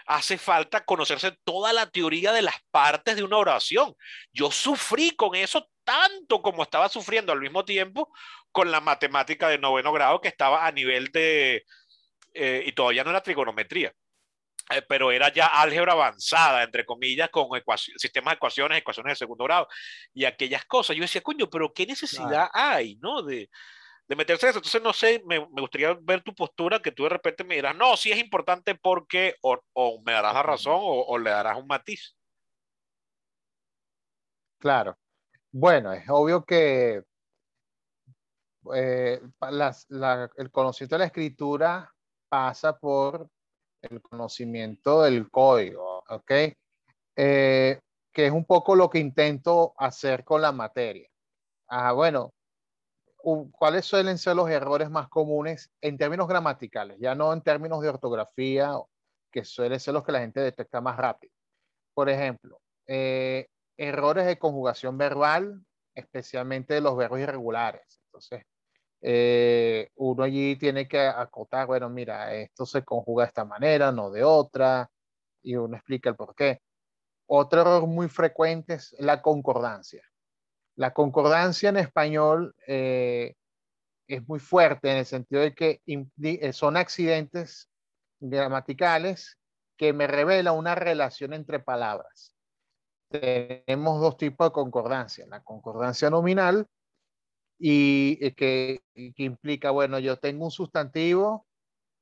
hace falta conocerse toda la teoría de las partes de una oración? Yo sufrí con eso tanto como estaba sufriendo al mismo tiempo con la matemática de 9º grado, que estaba a nivel de, y todavía no era trigonometría, pero era ya álgebra avanzada, entre comillas, con sistemas de ecuaciones de 2º grado y aquellas cosas. Yo decía, coño, pero qué necesidad hay, ¿no? De meterse en eso. Entonces, no sé, me gustaría ver tu postura, que tú de repente me dirás, no, sí es importante porque, o me darás la razón, o le darás un matiz. Claro. Bueno, es obvio que el conocimiento de la escritura pasa por el conocimiento del código, ¿ok? Que es un poco lo que intento hacer con la materia. Bueno, ¿cuáles suelen ser los errores más comunes en términos gramaticales? Ya no en términos de ortografía, que suelen ser los que la gente detecta más rápido. Por ejemplo, errores de conjugación verbal, especialmente de los verbos irregulares. Entonces, uno allí tiene que acotar, bueno, mira, esto se conjuga de esta manera, no de otra, y uno explica el por qué. Otro error muy frecuente es la concordancia. La concordancia en español es muy fuerte en el sentido de que son accidentes gramaticales que me revela una relación entre palabras. Tenemos dos tipos de concordancia. La concordancia nominal y que implica, bueno, yo tengo un sustantivo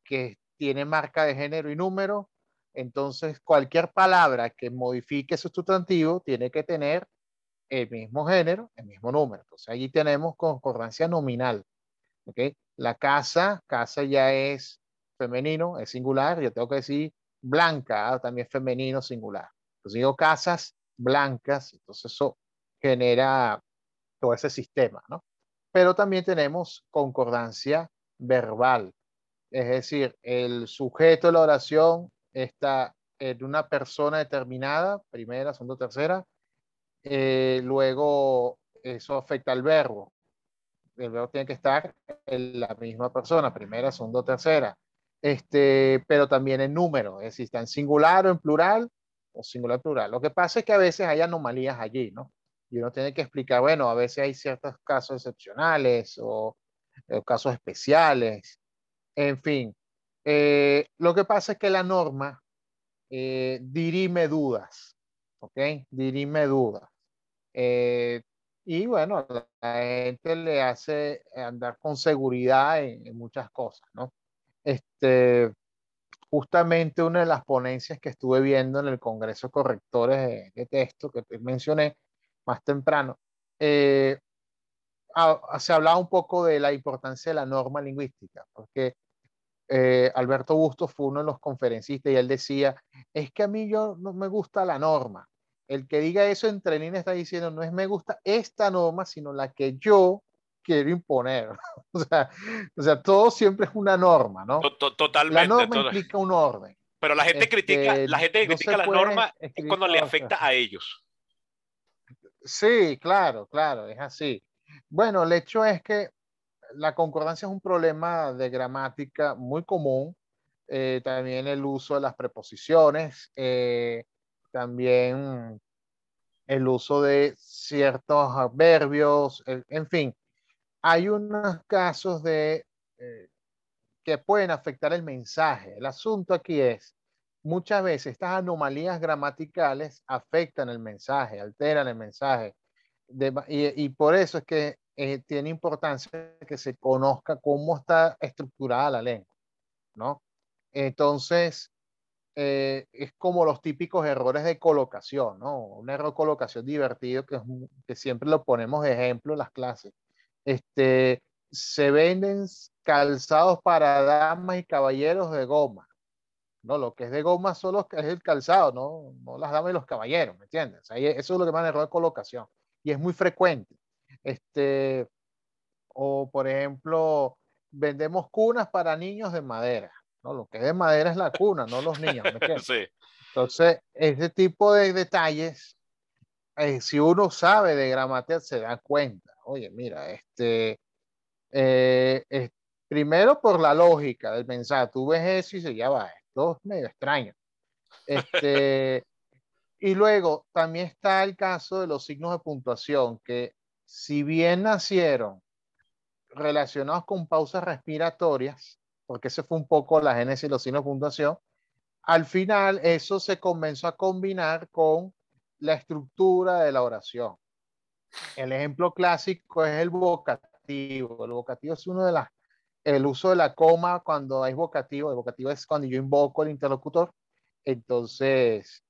que tiene marca de género y número, entonces cualquier palabra que modifique ese sustantivo tiene que tener el mismo género, el mismo número. Entonces allí tenemos concordancia nominal. ¿Okay? La casa, casa ya es femenino, es singular, yo tengo que decir blanca, ¿ah? También es femenino singular. Entonces digo casas blancas, entonces eso genera todo ese sistema, ¿no? Pero también tenemos concordancia verbal, es decir, el sujeto de la oración está en una persona determinada, primera, segunda, tercera, luego eso afecta al verbo. El verbo tiene que estar en la misma persona, primera, segunda, tercera. Pero también en número, es decir, está en singular o en plural, o singular plural. Lo que pasa es que a veces hay anomalías allí, ¿no? Y uno tiene que explicar, bueno, a veces hay ciertos casos excepcionales o casos especiales, en fin. Lo que pasa es que la norma dirime dudas, ¿ok? Dirime dudas. Y bueno, la gente le hace andar con seguridad en muchas cosas, ¿no? Justamente una de las ponencias que estuve viendo en el Congreso de Correctores de Texto que te mencioné más temprano, se hablaba un poco de la importancia de la norma lingüística, porque Alberto Bustos fue uno de los conferencistas y él decía, es que a mí no me gusta la norma. El que diga eso entre líneas está diciendo, no es me gusta esta norma, sino la que yo quiero imponer. O sea, todo siempre es una norma, ¿no? Totalmente. La norma implica un orden. Pero la gente critica la norma cuando le afecta a ellos. Sí, claro, es así. Bueno, el hecho es que la concordancia es un problema de gramática muy común. También el uso de las preposiciones, también el uso de ciertos adverbios, en fin, hay unos casos que pueden afectar el mensaje. El asunto aquí es, muchas veces estas anomalías gramaticales afectan el mensaje, alteran el mensaje, y por eso es que tiene importancia que se conozca cómo está estructurada la lengua, ¿no? Entonces, es como los típicos errores de colocación, ¿no? Un error de colocación divertido que siempre lo ponemos de ejemplo en las clases. Se venden calzados para damas y caballeros de goma, ¿no? Lo que es de goma solo es el calzado, no las damas y los caballeros, ¿me entiendes? O sea, eso es lo que llaman error de colocación y es muy frecuente. O por ejemplo, vendemos cunas para niños de madera. No, lo que es de madera es la cuna, no los niños. Sí. Entonces, ese tipo de detalles, si uno sabe de gramática, se da cuenta. Oye, mira, primero por la lógica del mensaje, tú ves eso y dices, ya va, esto es medio extraño. Y luego también está el caso de los signos de puntuación, que si bien nacieron relacionados con pausas respiratorias, porque ese fue un poco la génesis de los signos de puntuación, al final eso se comenzó a combinar con la estructura de la oración. El ejemplo clásico es el vocativo. El vocativo es el uso de la coma cuando hay vocativo. El vocativo es cuando yo invoco al interlocutor, entonces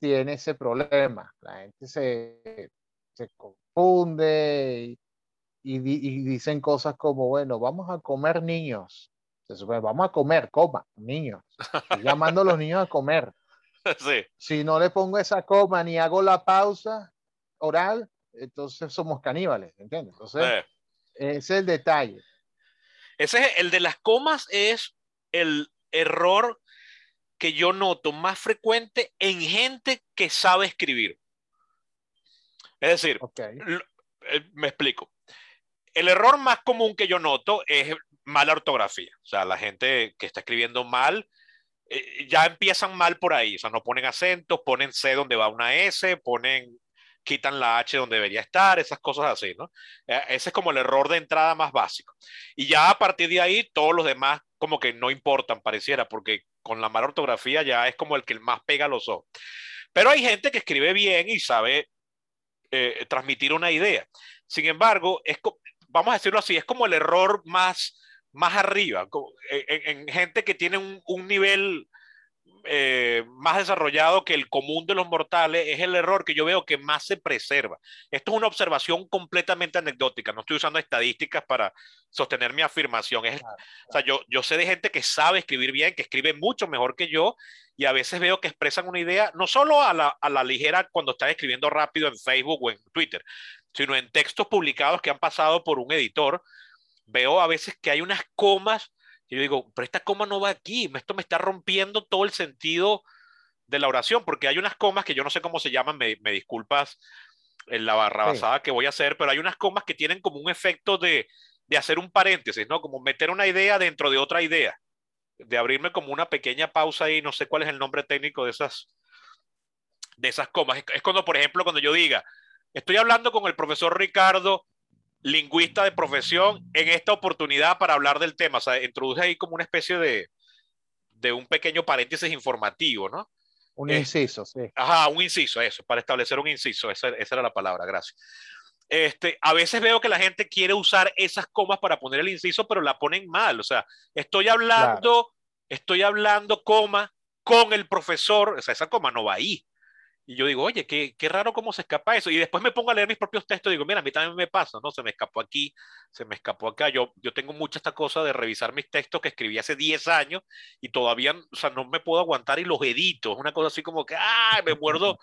tiene ese problema. La gente se confunde y dicen cosas como, bueno, vamos a comer niños. Vamos a comer, coma, niños. Estoy llamando a los niños a comer. Sí. Si no le pongo esa coma ni hago la pausa oral, entonces somos caníbales, ¿entiendes? Entonces, ese es el detalle. Ese es el de las comas, es el error que yo noto más frecuente en gente que sabe escribir. Es decir, me explico. El error más común que yo noto es mala ortografía. O sea, la gente que está escribiendo mal, ya empiezan mal por ahí. O sea, no ponen acentos, ponen C donde va una S, ponen, quitan la H donde debería estar, esas cosas así, ¿no? Ese es como el error de entrada más básico. Y ya a partir de ahí, todos los demás como que no importan, pareciera, porque con la mala ortografía ya es como el que más pega los ojos. Pero hay gente que escribe bien y sabe transmitir una idea. Sin embargo, vamos a decirlo así, es como el error más arriba, en gente que tiene un nivel más desarrollado que el común de los mortales. Es el error que yo veo que más se preserva. Esto es una observación completamente anecdótica, no estoy usando estadísticas para sostener mi afirmación. O sea, yo sé de gente que sabe escribir bien, que escribe mucho mejor que yo, y a veces veo que expresan una idea, no solo a la ligera cuando están escribiendo rápido en Facebook o en Twitter, sino en textos publicados que han pasado por un editor. Veo a veces que hay unas comas y yo digo, pero esta coma no va aquí, esto me está rompiendo todo el sentido de la oración, porque hay unas comas que yo no sé cómo se llaman, me disculpas la barrabasada que voy a hacer, pero hay unas comas que tienen como un efecto de hacer un paréntesis, ¿no? Como meter una idea dentro de otra idea, de abrirme como una pequeña pausa ahí, no sé cuál es el nombre técnico de esas comas. Es cuando, por ejemplo, cuando yo diga, estoy hablando con el profesor Ricardo, lingüista de profesión, en esta oportunidad para hablar del tema. O sea, introduce ahí como una especie de un pequeño paréntesis informativo, ¿no? Un inciso, sí. Ajá, un inciso, eso, para establecer un inciso, esa era la palabra, gracias. A veces veo que la gente quiere usar esas comas para poner el inciso, pero la ponen mal. O sea, estoy hablando, coma, con el profesor, o sea, esa coma no va ahí. Y yo digo, oye, qué raro cómo se escapa eso. Y después me pongo a leer mis propios textos y digo, mira, a mí también me pasa, ¿no? Se me escapó aquí, se me escapó acá. Yo tengo mucha esta cosa de revisar mis textos que escribí hace 10 años y todavía, o sea, no me puedo aguantar y los edito. Es una cosa así como que, ¡ay! Me muerdo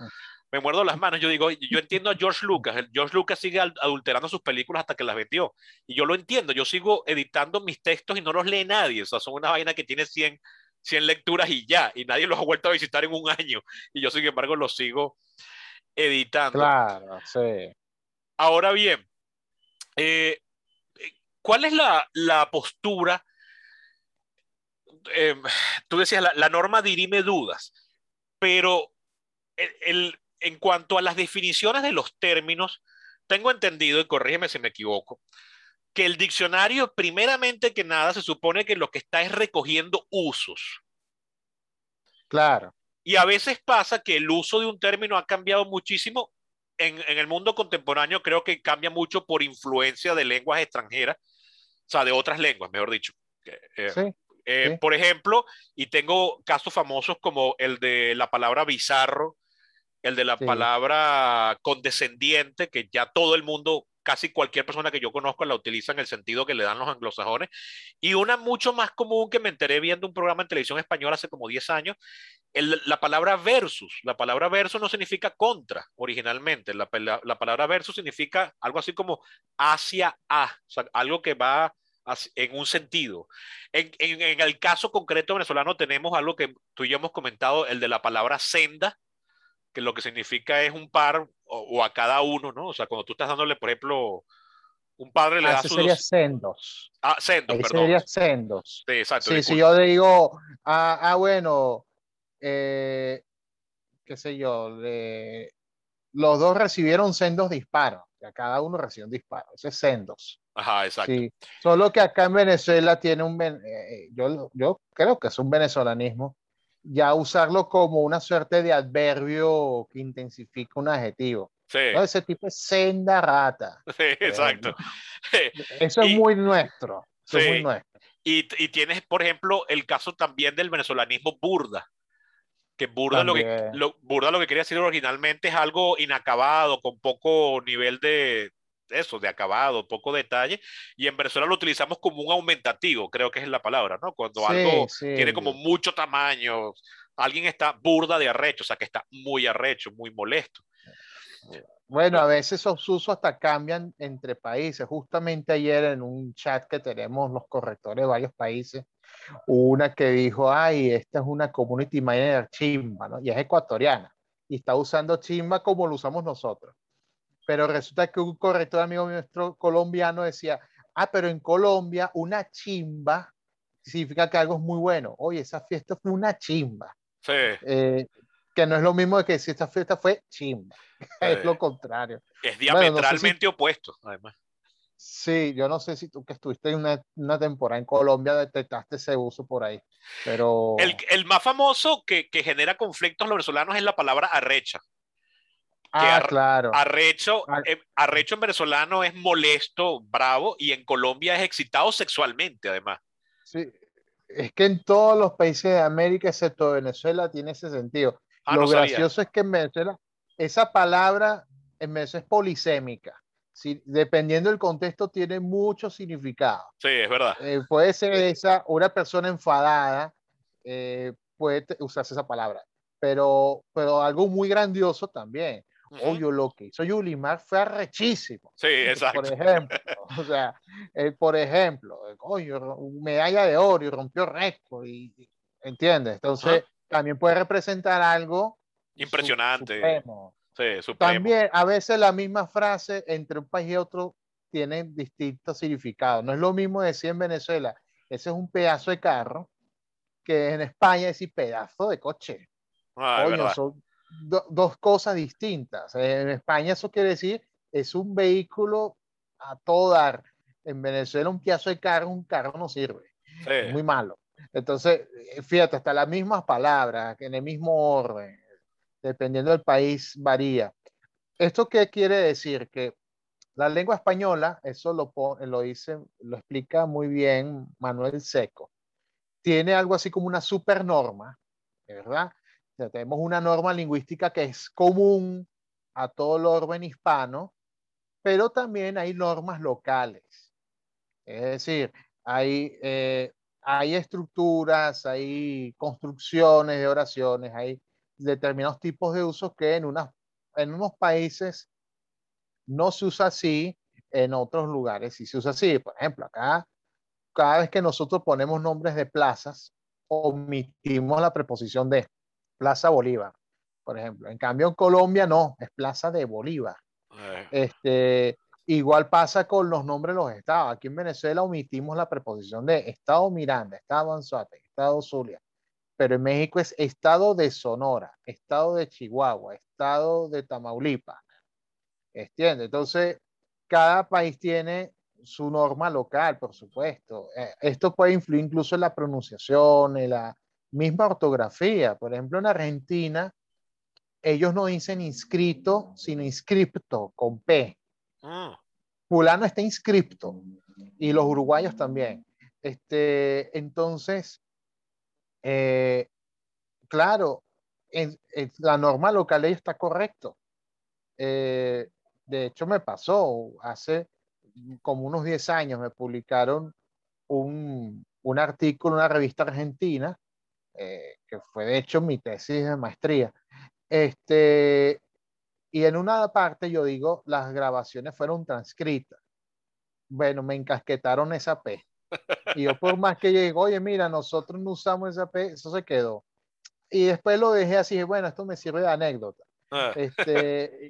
las manos. Yo digo, yo entiendo a George Lucas. George Lucas sigue adulterando sus películas hasta que las vendió. Y yo lo entiendo. Yo sigo editando mis textos y no los lee nadie. O sea, son una vaina que tiene 100 lecturas y ya, y nadie los ha vuelto a visitar en un año, y yo sin embargo los sigo editando. Claro, sí. Ahora bien, ¿cuál es la postura? Tú decías, la norma dirime dudas, pero en cuanto a las definiciones de los términos, tengo entendido, y corrígeme si me equivoco, que el diccionario, primeramente que nada, se supone que lo que está es recogiendo usos. Claro. Y a veces pasa que el uso de un término ha cambiado muchísimo. En el mundo contemporáneo creo que cambia mucho por influencia de lenguas extranjeras, o sea, de otras lenguas, mejor dicho. Sí. Por ejemplo, y tengo casos famosos como el de la palabra bizarro, el de la palabra condescendiente, que ya todo el mundo... Casi cualquier persona que yo conozco la utiliza en el sentido que le dan los anglosajones. Y una mucho más común que me enteré viendo un programa en televisión española hace como 10 años, la palabra versus. La palabra versus no significa contra originalmente. La palabra versus significa algo así como hacia a, o sea, algo que va en un sentido. En el caso concreto venezolano tenemos algo que tú y yo hemos comentado, el de la palabra senda, que lo que significa es un par o a cada uno, ¿no? O sea, cuando tú estás dándole, por ejemplo, un padre le da sus... sería sendos. Ah, sendos, perdón. Sería sendos. Sí, exacto. Sí, si yo digo, bueno, qué sé yo, los dos recibieron sendos disparos, a cada uno recibió un disparo, ese es sendos. Ajá, exacto. Sí, solo que acá en Venezuela tiene yo creo que es un venezolanismo, ya usarlo como una suerte de adverbio que intensifica un adjetivo. Sí. ¿No? Ese tipo es senda rata. Sí, exacto. Eso es muy nuestro. Eso es muy nuestro. Y tienes, por ejemplo, el caso también del venezolanismo burda. Que burda lo que quería decir originalmente es algo inacabado, con poco nivel de acabado, poco detalle, y en Venezuela lo utilizamos como un aumentativo, creo que es la palabra, ¿no? Cuando algo tiene como mucho tamaño, alguien está burda de arrecho, o sea que está muy arrecho, muy molesto. Bueno, a veces esos usos hasta cambian entre países. Justamente ayer en un chat que tenemos los correctores de varios países, una que dijo, ay, esta es una community manager chimba, ¿no? Y es ecuatoriana, y está usando chimba como lo usamos nosotros. Pero resulta que un corrector amigo nuestro colombiano decía, ah, pero en Colombia una chimba significa que algo es muy bueno. Oye, esa fiesta fue una chimba. Sí. Que no es lo mismo de que si esta fiesta fue chimba. Es lo contrario. Es diametralmente opuesto, además. Sí, yo no sé si tú que estuviste en una temporada en Colombia detectaste ese uso por ahí, pero... El más famoso que genera conflictos en los venezolanos es la palabra arrecha. Claro. Arrecho en venezolano es molesto, bravo, y en Colombia es excitado sexualmente, además. Sí, es que en todos los países de América, excepto Venezuela, tiene ese sentido. Lo gracioso es que en Venezuela, esa palabra en Venezuela es polisémica. Sí, dependiendo del contexto tiene mucho significado. Sí, es verdad. Puede ser esa, una persona enfadada puede usarse esa palabra, pero algo muy grandioso también. Oye, lo que hizo Yulimar fue arrechísimo. Sí, exacto. Por ejemplo, o sea, por ejemplo, oye, medalla de oro y rompió récord, y ¿entiendes? Entonces, también puede representar algo impresionante. Sí, también a veces la misma frase entre un país y otro tiene distintos significados. No es lo mismo decir en Venezuela, ese es un pedazo de carro, que en España decir pedazo de coche. Oye, son dos cosas distintas. En España eso quiere decir es un vehículo a todo dar. En Venezuela un pedazo de carro, un carro no sirve. Sí. Es muy malo. Entonces, fíjate, hasta las mismas palabras, en el mismo orden, dependiendo del país, varía. ¿Esto qué quiere decir? Que la lengua española, eso lo explica muy bien Manuel Seco, tiene algo así como una supernorma, ¿verdad? O sea, tenemos una norma lingüística que es común a todo el orden hispano, pero también hay normas locales. Es decir, hay estructuras, hay construcciones de oraciones, hay determinados tipos de usos que en unos países no se usa así, en otros lugares sí se usa así. Por ejemplo, acá, cada vez que nosotros ponemos nombres de plazas, omitimos la preposición de Plaza Bolívar, por ejemplo. En cambio, en Colombia no, es Plaza de Bolívar. Igual pasa con los nombres de los estados. Aquí en Venezuela omitimos la preposición de Estado Miranda, Estado Anzoátegui, Estado Zulia. Pero en México es Estado de Sonora, Estado de Chihuahua, Estado de Tamaulipas. ¿Entiendes? Entonces, cada país tiene su norma local, por supuesto. Esto puede influir incluso en la pronunciación, en la misma ortografía. Por ejemplo, en Argentina, ellos no dicen inscrito, sino inscripto, con P. Fulano está inscripto. Y los uruguayos también. Entonces... claro, en la norma local está correcto. De hecho, me pasó hace como unos 10 años, me publicaron un artículo en una revista argentina, que fue de hecho mi tesis de maestría. Y en una parte yo digo, las grabaciones fueron transcritas. Bueno, me encasquetaron esa P. Y yo por más que llego, oye, mira, nosotros no usamos esa P, eso se quedó. Y después lo dejé así, bueno, esto me sirve de anécdota.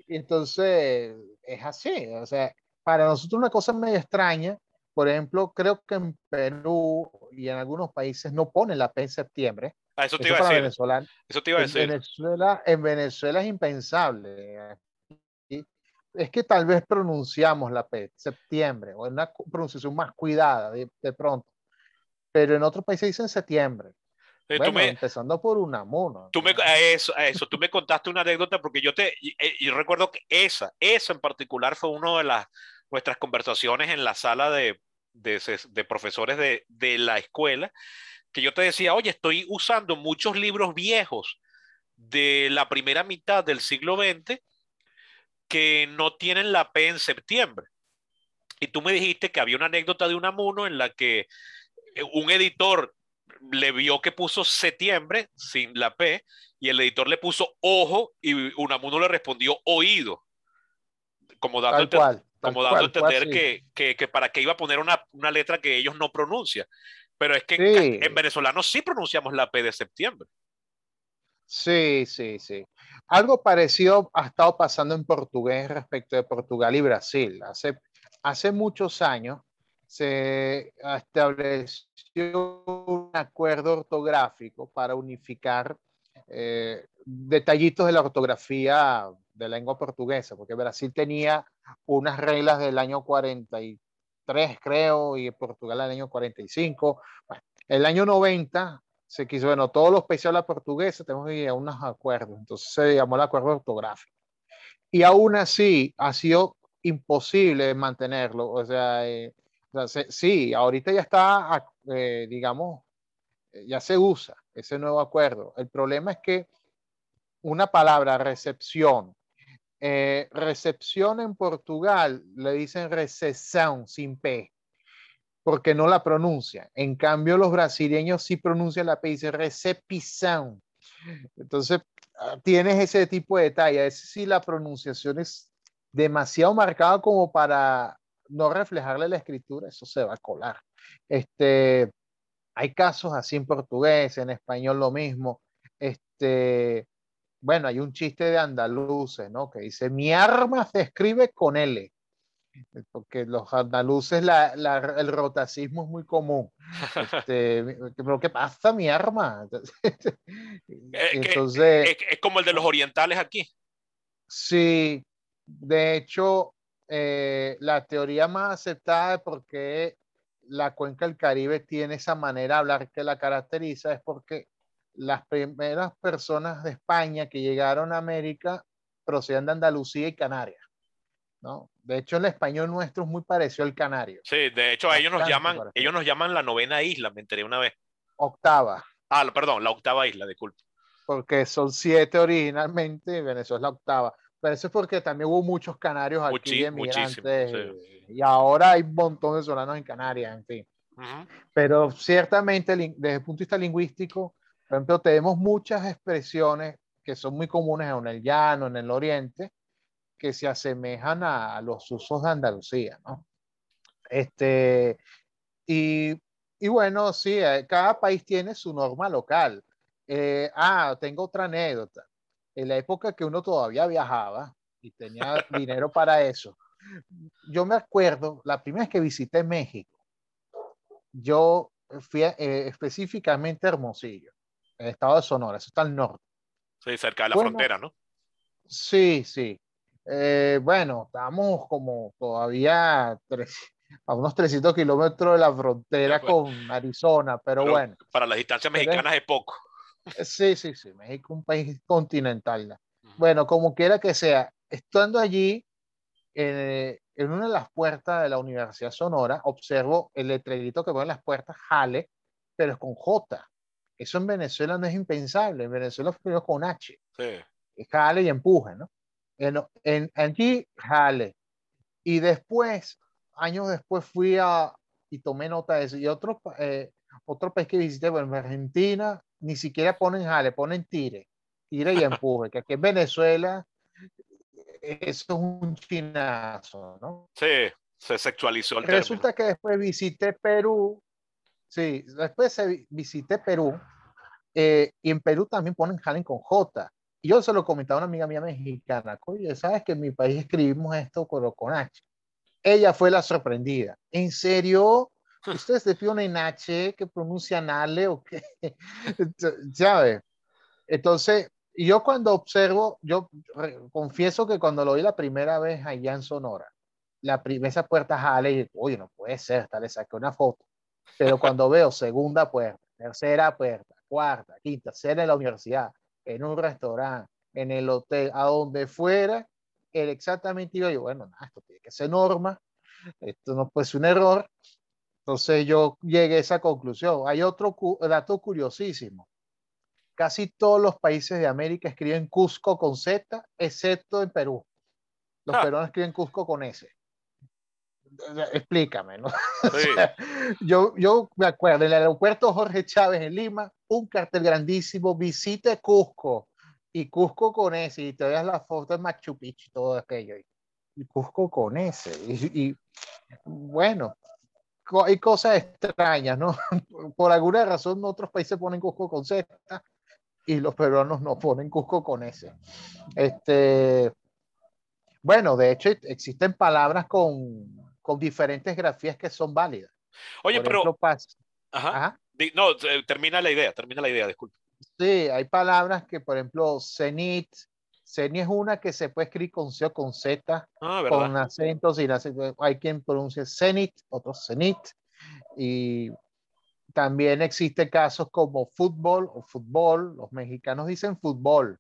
Entonces, es así. O sea, para nosotros una cosa medio extraña, por ejemplo, creo que en Perú y en algunos países no ponen la P en septiembre. Eso te iba a decir. Eso te iba a decir. En Venezuela es impensable. Es que tal vez pronunciamos la P, septiembre, o una pronunciación más cuidada de pronto. Pero en otros países dicen septiembre. Bueno, empezando por Unamuno. Tú me contaste una anécdota porque yo recuerdo que esa en particular fue una de nuestras conversaciones en la sala de profesores de la escuela, que yo te decía, oye, estoy usando muchos libros viejos de la primera mitad del siglo XX que no tienen la P en septiembre. Y tú me dijiste que había una anécdota de Unamuno en la que un editor le vio que puso septiembre sin la P y el editor le puso ojo y Unamuno le respondió oído. Como dando a entender que para qué iba a poner una letra que ellos no pronuncian. Pero es que en venezolano sí pronunciamos la P de septiembre. Sí. Algo parecido ha estado pasando en portugués respecto de Portugal y Brasil. Hace muchos años se estableció un acuerdo ortográfico para unificar detallitos de la ortografía de lengua portuguesa, porque Brasil tenía unas reglas del año 43, creo, y Portugal del año 45. Bueno, el año 90 se quiso, bueno, todos los países de la portuguesa tenemos que ir a unos acuerdos, entonces se llamó el acuerdo ortográfico. Y aún así ha sido imposible mantenerlo, sí, ahorita ya está, digamos, ya se usa ese nuevo acuerdo. El problema es que una palabra, recepción, recepción en Portugal le dicen recessão sin P, porque no la pronuncian. En cambio, los brasileños sí pronuncian la P y dicen recepção. Entonces, tienes ese tipo de detalle. A veces sí la pronunciación es demasiado marcada como para no reflejarle la escritura, eso se va a colar. Hay casos así en portugués, en español lo mismo. Bueno, hay un chiste de andaluces, ¿no? Que dice, mi arma se escribe con L. Porque los andaluces, el rotacismo es muy común. ¿Pero qué pasa, mi arma? Entonces, es como el de los orientales aquí. Sí, de hecho, la teoría más aceptada de por qué la cuenca del Caribe tiene esa manera de hablar que la caracteriza es porque las primeras personas de España que llegaron a América procedían de Andalucía y Canarias, ¿no? De hecho, el español nuestro es muy parecido al canario. Sí, de hecho, ellos nos llaman la novena isla, me enteré una vez. Octava. Ah, perdón, la octava isla, disculpe. Porque son 7 originalmente, y Venezuela es la octava. Pero eso es porque también hubo muchos canarios aquí, emigrantes, sí. Y ahora hay un montón de venezolanos en Canarias, en fin. Uh-huh. Pero ciertamente, desde el punto de vista lingüístico, por ejemplo, tenemos muchas expresiones que son muy comunes en el llano, en el oriente, que se asemejan a los usos de Andalucía, ¿no? Y bueno, sí, cada país tiene su norma local. Tengo otra anécdota. En la época que uno todavía viajaba y tenía dinero para eso, yo me acuerdo, la primera vez que visité México, yo fui específicamente a Hermosillo, en el estado de Sonora, eso está al norte. Sí, cerca de la frontera, ¿no? Sí. Bueno, estábamos como todavía a unos 300 kilómetros de la frontera con Arizona, pero bueno. Para las distancias mexicanas es poco. Sí, México es un país continental, ¿no? Bueno, como quiera que sea, estando allí en una de las puertas de la Universidad Sonora, observo el letrerito que pone en las puertas, Jale, pero es con J. Eso en Venezuela no es impensable, en Venezuela es primero con H. Sí. Jale y empuje, ¿no? Aquí, Jale. Y después, años después fui y tomé nota de eso. Y otro país que visité, bueno, Argentina, ni siquiera ponen jale, ponen tire y empuje, que aquí en Venezuela eso es un chinazo, ¿no? Sí, se sexualizó el Resulta término. Que después visité Perú, y en Perú también ponen jale con J. Y yo se lo comentaba a una amiga mía mexicana, oye, ¿sabes que en mi país escribimos esto con H? Ella fue la sorprendida. ¿En serio? ¿Ustedes defienden en H que pronuncian ale o qué? ¿Sabes? Entonces, yo cuando observo, confieso que cuando lo vi la primera vez allá en Sonora, esa puerta jale y oye, no puede ser, le saqué una foto. Pero cuando veo segunda puerta, tercera puerta, cuarta, quinta, cena en la universidad, en un restaurante, en el hotel, a donde fuera, exactamente iba yo, bueno, no, esto tiene que ser norma, esto no puede ser un error. Entonces yo llegué a esa conclusión. Hay otro dato curiosísimo. Casi todos los países de América escriben Cusco con Z, excepto en Perú. Los peruanos escriben Cusco con S. Explícame, ¿no? Sí. O sea, yo me acuerdo, en el aeropuerto Jorge Chávez en Lima, un cartel grandísimo, visite Cusco, y Cusco con S, y te veas la foto de Machu Picchu y todo aquello. Y Cusco con S. Y bueno, hay cosas extrañas, ¿no? Por alguna razón otros países ponen Cusco con Z, y los peruanos no ponen Cusco con S. Bueno, de hecho existen palabras con diferentes grafías que son válidas. Oye, por ejemplo, pero... Ajá. No, termina la idea, disculpe. Sí, hay palabras que, por ejemplo, cenit. Cenit es una que se puede escribir con C o con Z, con acentos, sin acentos. Hay quien pronuncia cenit, otros cenit. Y también existen casos como fútbol o fútbol. Los mexicanos dicen fútbol.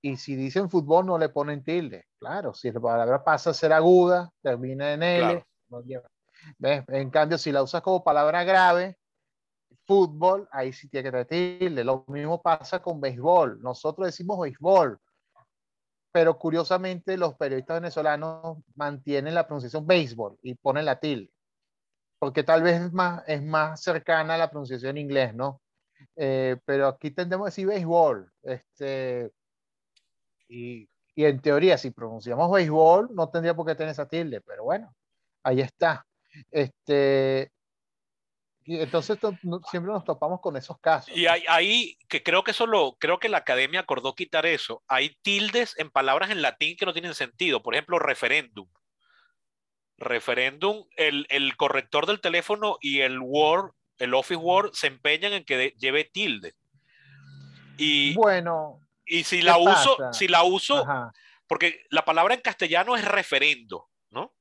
Y si dicen fútbol no le ponen tilde. Claro, si la palabra pasa a ser aguda, termina en L. Claro. No lleva. ¿Ves? En cambio, si la usas como palabra grave, fútbol, ahí sí tiene que tener tilde. Lo mismo pasa con béisbol. Nosotros decimos béisbol. Pero curiosamente los periodistas venezolanos mantienen la pronunciación béisbol y ponen la tilde. Porque tal vez es más cercana a la pronunciación en inglés, ¿no? Pero aquí tendemos a decir béisbol. Y en teoría, si pronunciamos béisbol, no tendría por qué tener esa tilde, pero bueno, ahí está. Y entonces siempre nos topamos con esos casos. Y ahí, que creo que creo que la academia acordó quitar eso. Hay tildes en palabras en latín que no tienen sentido. Por ejemplo, referéndum. Referéndum, el corrector del teléfono y el Word, el Office Word, se empeñan en que lleve tilde. Y bueno... Y si la uso, ajá, porque la palabra en castellano es referendo, ¿no?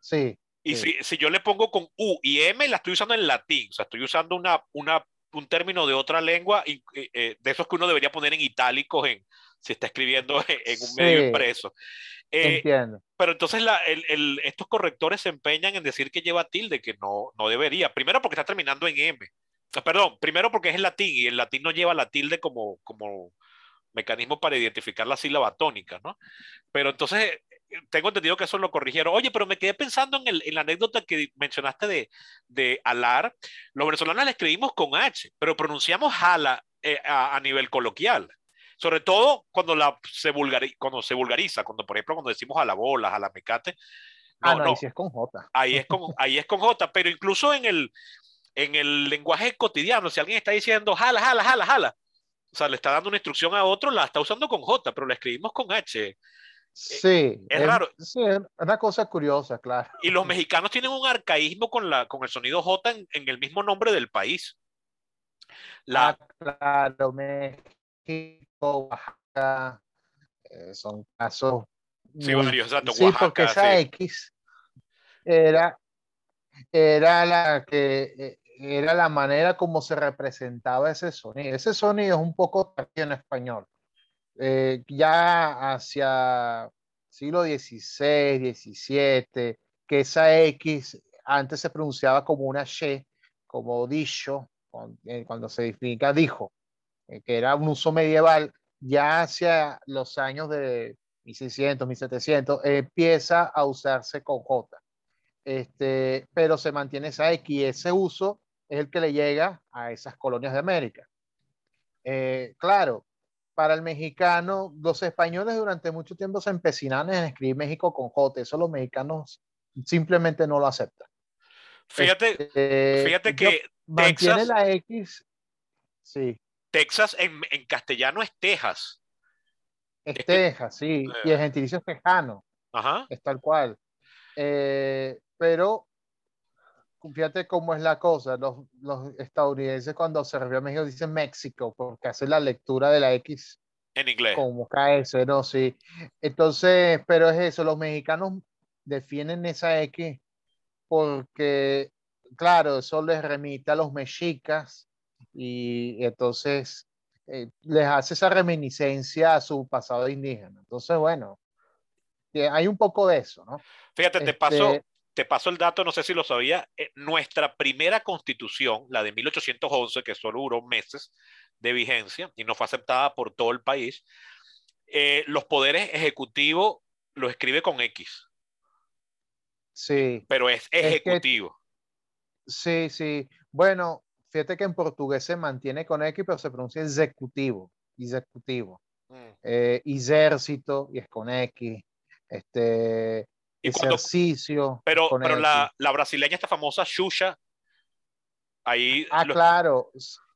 Sí. Y sí. Si yo le pongo con U y M, la estoy usando en latín. O sea, estoy usando un término de otra lengua, de esos que uno debería poner en itálicos si está escribiendo en un medio impreso. Entiendo. Pero entonces estos correctores se empeñan en decir que lleva tilde, que no debería. Primero porque está terminando en M. Perdón, primero porque es en latín, y el latín no lleva la tilde como mecanismo para identificar la sílaba tónica, ¿no? Pero entonces tengo entendido que eso lo corrigieron. Oye, pero me quedé pensando en la anécdota que mencionaste de alar. Los venezolanos la escribimos con H, pero pronunciamos jala a nivel coloquial. Sobre todo cuando se vulgariza, por ejemplo, cuando decimos jalabolas, jalamecate. No. Ahí es con J. Ahí es con J, pero incluso en el lenguaje cotidiano, si alguien está diciendo jala, jala, jala, jala, o sea, le está dando una instrucción a otro, la está usando con J, pero la escribimos con H. Sí. Es raro. Sí, es una cosa curiosa, claro. Y los mexicanos tienen un arcaísmo con el sonido J en el mismo nombre del país. Claro, México, Oaxaca, son casos... Sí, varios, exacto, Oaxaca. Sí, porque esa X era la que... era la manera como se representaba ese sonido. Ese sonido es un poco en español. Ya hacia siglo XVI, XVII, que esa X antes se pronunciaba como una Y, como dicho, cuando se significa dijo, que era un uso medieval. Ya hacia los años de 1600, 1700, empieza a usarse con J. Pero se mantiene esa X, y ese uso es el que le llega a esas colonias de América. Claro, para el mexicano, los españoles durante mucho tiempo se empecinaron en escribir México con J. Eso los mexicanos simplemente no lo aceptan. Fíjate que mantiene Texas, la X. Sí. Texas en castellano es Texas. Es Texas, sí. Y el gentilicio es tejano. Ajá. Es tal cual. Pero fíjate cómo es la cosa. Los estadounidenses, cuando se refieren a México, dicen México, porque hacen la lectura de la X en inglés como KS, ¿no? Sí. Entonces, pero es eso, los mexicanos defienden esa X porque, claro, eso les remite a los mexicas, y entonces les hace esa reminiscencia a su pasado indígena. Entonces, bueno, hay un poco de eso, ¿no? Fíjate, te paso el dato, no sé si lo sabía. Nuestra primera constitución, la de 1811, que solo duró meses de vigencia y no fue aceptada por todo el país, los poderes ejecutivos los escribe con X. Sí. Pero es ejecutivo. Sí. Bueno, fíjate que en portugués se mantiene con X, pero se pronuncia ejecutivo. Ejército, y es con X. Ejercicio. Pero la brasileña, esta famosa Xuxa, ahí. Ah, claro.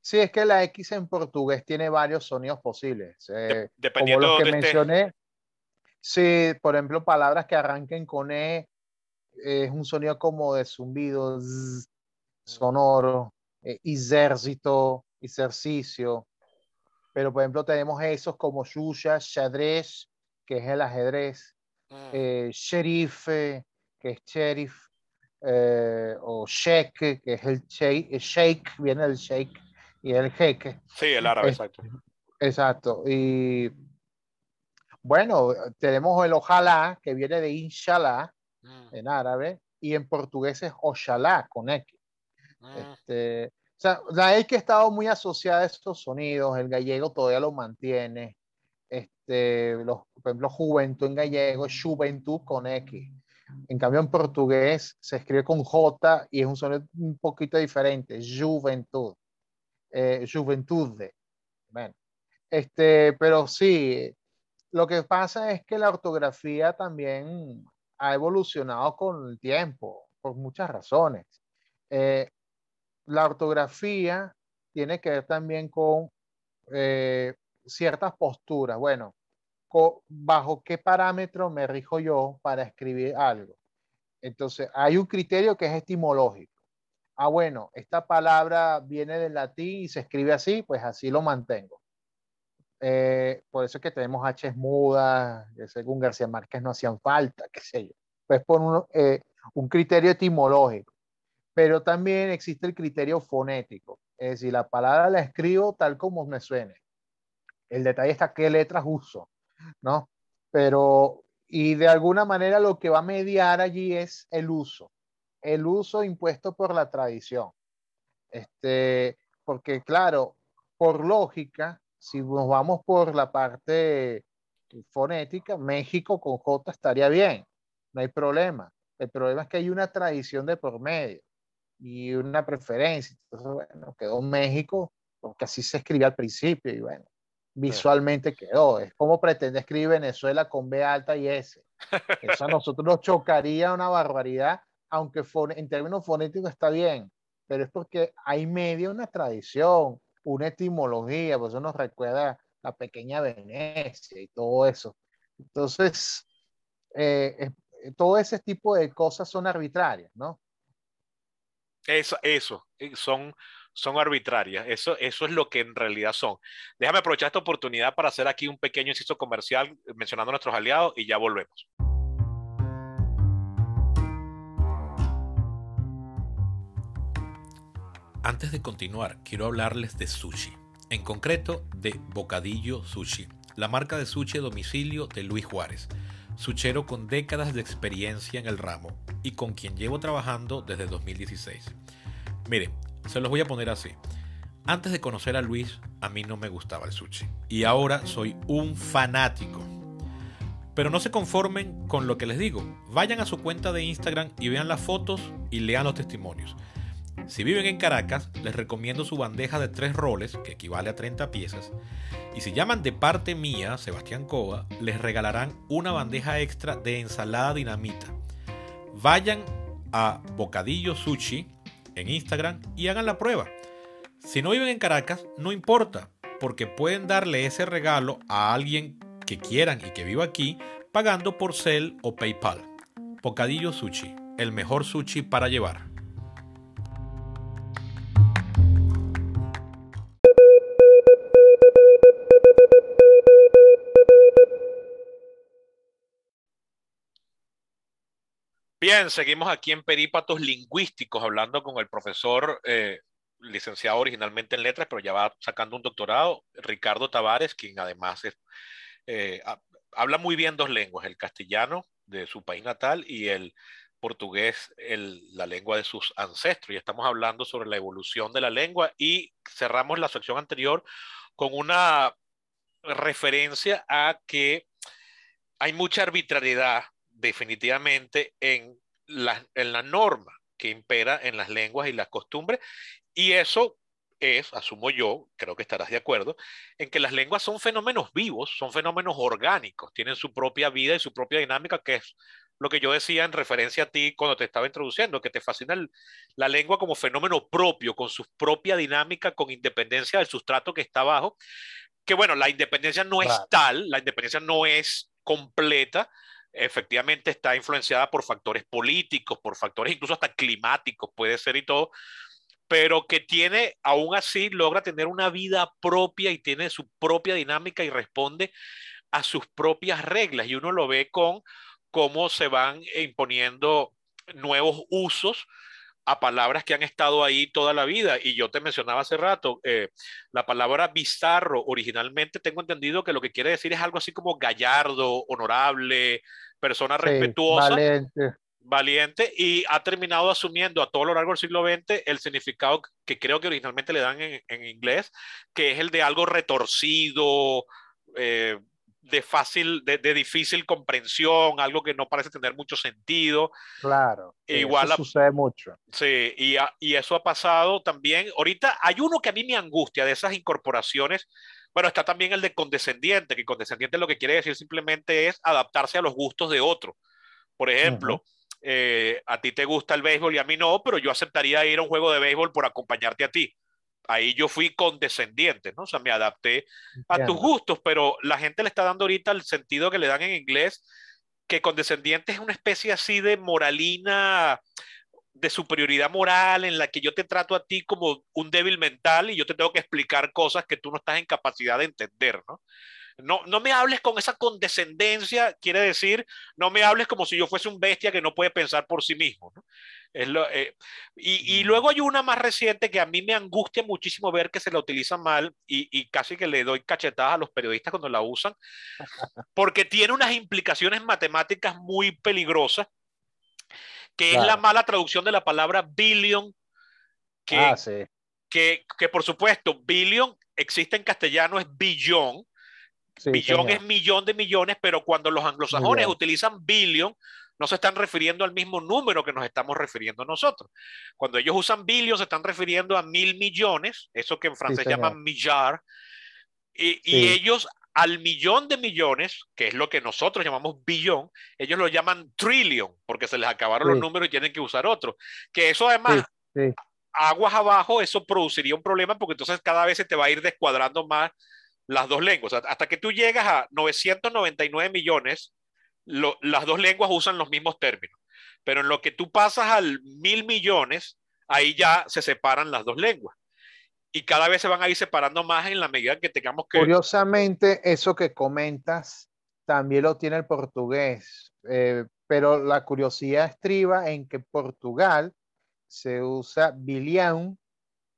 Sí, es que la X en portugués tiene varios sonidos posibles. Dependiendo como los que mencioné. Sí, por ejemplo, palabras que arranquen con E, es un sonido como de zumbido, zzz, sonoro, exército, ejercicio. Pero, por ejemplo, tenemos esos como Xuxa, Xadrez, que es el ajedrez, Sheriff, que es sheriff, o Sheikh, que es el sheikh, viene el sheikh y el jeque. Sí, el árabe, exacto. Exacto. Y bueno, tenemos el ojalá, que viene de inshallah en árabe, y en portugués es ojalá con X. O sea, la X ha estado muy asociada a estos sonidos, el gallego todavía lo mantiene. Por ejemplo, juventud en gallego, juventud con X. En cambio, en portugués se escribe con J y es un sonido un poquito diferente, juventud. Juventud. Bueno, pero sí, lo que pasa es que la ortografía también ha evolucionado con el tiempo, por muchas razones. La ortografía tiene que ver también con ciertas posturas. Bueno, ¿bajo qué parámetro me rijo yo para escribir algo? Entonces, hay un criterio que es etimológico. Ah, bueno, esta palabra viene del latín y se escribe así, pues así lo mantengo. Por eso es que tenemos H's mudas, que según García Márquez no hacían falta, qué sé yo. Pues por un criterio etimológico. Pero también existe el criterio fonético. Es decir, la palabra la escribo tal como me suene. El detalle está qué letras uso, ¿no? Pero, y de alguna manera lo que va a mediar allí es el uso. El uso impuesto por la tradición. Porque claro, por lógica, si nos vamos por la parte fonética, México con J estaría bien. No hay problema. El problema es que hay una tradición de por medio y una preferencia. Entonces, bueno, quedó México porque así se escribía al principio y bueno, visualmente quedó. Es como pretende escribir Venezuela con B alta y S. Eso a nosotros nos chocaría una barbaridad, aunque en términos fonéticos está bien, pero es porque hay medio una tradición, una etimología, por eso nos recuerda la pequeña Venecia y todo eso. Entonces, todo ese tipo de cosas son arbitrarias, ¿no? Son arbitrarias. Eso es lo que en realidad son. Déjame aprovechar esta oportunidad para hacer aquí un pequeño inciso comercial mencionando a nuestros aliados y ya volvemos. Antes de continuar, quiero hablarles de sushi. En concreto, de Bocadillo Sushi, la marca de sushi a domicilio de Luis Juárez, sushero con décadas de experiencia en el ramo y con quien llevo trabajando desde 2016. Miren, se los voy a poner así. Antes de conocer a Luis, a mí no me gustaba el sushi. Y ahora soy un fanático. Pero no se conformen con lo que les digo. Vayan a su cuenta de Instagram y vean las fotos y lean los testimonios. Si viven en Caracas, les recomiendo su bandeja de 3 roles, que equivale a 30 piezas. Y si llaman de parte mía, Sebastián Cova, les regalarán una bandeja extra de ensalada dinamita. Vayan a Bocadillo Sushi en Instagram y hagan la prueba. Si no viven en Caracas, no importa, porque pueden darle ese regalo a alguien que quieran y que viva aquí, pagando por Zelle o PayPal. Bocadillo Sushi, el mejor sushi para llevar. Bien, seguimos aquí en Perípatos Lingüísticos hablando con el profesor licenciado originalmente en letras, pero ya va sacando un doctorado, Ricardo Tavares, quien además habla muy bien 2 lenguas, el castellano de su país natal y el portugués, la lengua de sus ancestros. Y estamos hablando sobre la evolución de la lengua y cerramos la sección anterior con una referencia a que hay mucha arbitrariedad definitivamente en la norma que impera en las lenguas y las costumbres, y eso es, asumo yo, creo que estarás de acuerdo, en que las lenguas son fenómenos vivos, son fenómenos orgánicos, tienen su propia vida y su propia dinámica, que es lo que yo decía en referencia a ti cuando te estaba introduciendo, que te fascina la lengua como fenómeno propio, con su propia dinámica, con independencia del sustrato que está abajo, que bueno, la independencia no es tal, la independencia no es completa, efectivamente está influenciada por factores políticos, por factores incluso hasta climáticos, puede ser y todo, pero que tiene, aún así, logra tener una vida propia y tiene su propia dinámica y responde a sus propias reglas, y uno lo ve con cómo se van imponiendo nuevos usos a palabras que han estado ahí toda la vida. Y yo te mencionaba hace rato, la palabra bizarro originalmente tengo entendido que lo que quiere decir es algo así como gallardo, honorable, persona respetuosa, valiente, y ha terminado asumiendo a todo lo largo del siglo XX el significado que creo que originalmente le dan en inglés, que es el de algo retorcido, de difícil comprensión, algo que no parece tener mucho sentido. Claro, igual eso sucede mucho. Sí, y eso ha pasado también. Ahorita hay uno que a mí me angustia de esas incorporaciones. Bueno, está también el de condescendiente, que condescendiente lo que quiere decir simplemente es adaptarse a los gustos de otro. Por ejemplo, a ti te gusta el béisbol y a mí no, pero yo aceptaría ir a un juego de béisbol por acompañarte a ti. Ahí yo fui condescendiente, ¿no? O sea, me adapté a tus gustos, pero la gente le está dando ahorita el sentido que le dan en inglés, que condescendiente es una especie así de moralina, de superioridad moral, en la que yo te trato a ti como un débil mental y yo te tengo que explicar cosas que tú no estás en capacidad de entender, ¿no? No me hables con esa condescendencia, quiere decir, no me hables como si yo fuese un bestia que no puede pensar por sí mismo, ¿no? Y luego hay una más reciente que a mí me angustia muchísimo ver que se la utiliza mal y casi que le doy cachetadas a los periodistas cuando la usan, porque tiene unas implicaciones matemáticas muy peligrosas, que es la mala traducción de la palabra billion, que por supuesto billion existe en castellano, es billón. Sí, billón es millón de millones, pero cuando los anglosajones utilizan billion, no se están refiriendo al mismo número que nos estamos refiriendo nosotros. Cuando ellos usan billion, se están refiriendo a 1.000 millones, eso que en francés llaman millar, y ellos al millón de millones, que es lo que nosotros llamamos billón, ellos lo llaman trillion, porque se les acabaron los números y tienen que usar otro. Que eso además... aguas abajo, eso produciría un problema, porque entonces cada vez se te va a ir descuadrando más las dos lenguas. Hasta que tú llegas a 999 millones, las dos lenguas usan los mismos términos. Pero en lo que tú pasas al 1.000 millones, ahí ya se separan las dos lenguas. Y cada vez se van a ir separando más en la medida que tengamos que... Curiosamente, eso que comentas también lo tiene el portugués. Pero la curiosidad estriba en que en Portugal se usa bilhão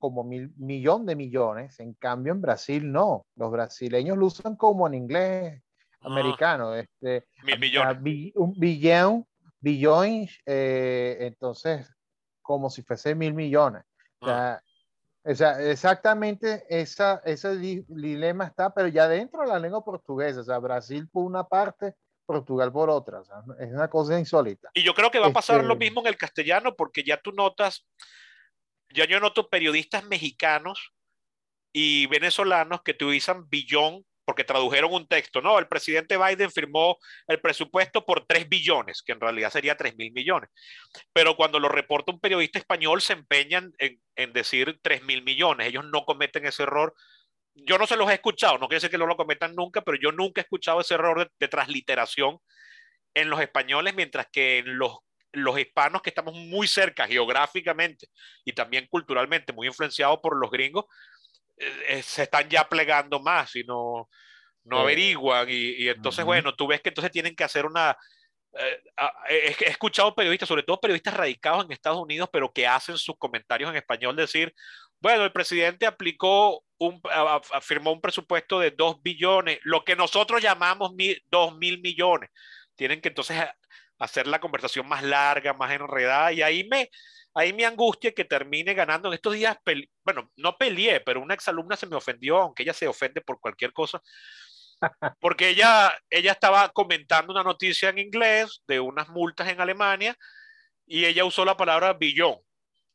como millón de millones, en cambio en Brasil no, los brasileños lo usan como en inglés americano, 1.000 millones. Un billón, entonces como si fuese 1.000 millones. O sea, exactamente ese dilema está, pero ya dentro de la lengua portuguesa, o sea, Brasil por una parte, Portugal por otra, o sea, es una cosa insólita. Y yo creo que va a pasar lo mismo en el castellano, porque ya tú notas... Ya yo noto periodistas mexicanos y venezolanos que utilizan billón porque tradujeron un texto. No, el presidente Biden firmó el presupuesto por 3 billones, que en realidad sería 3.000 millones. Pero cuando lo reporta un periodista español se empeñan en decir 3.000 millones. Ellos no cometen ese error. Yo no se los he escuchado, no quiere decir que no lo cometan nunca, pero yo nunca he escuchado ese error de transliteración en los españoles, mientras que en los hispanos, que estamos muy cerca geográficamente y también culturalmente, muy influenciados por los gringos, se están ya plegando más y no averiguan. Y entonces, bueno, tú ves que entonces tienen que hacer una... he escuchado periodistas, sobre todo periodistas radicados en Estados Unidos, pero que hacen sus comentarios en español, decir, bueno, el presidente firmó un presupuesto de 2 billones, lo que nosotros llamamos 2.000 millones. Tienen que entonces... hacer la conversación más larga, más enredada, y ahí me angustia que termine ganando. En estos días, bueno, no peleé, pero una exalumna se me ofendió, aunque ella se ofende por cualquier cosa, porque ella estaba comentando una noticia en inglés de unas multas en Alemania, y ella usó la palabra billón.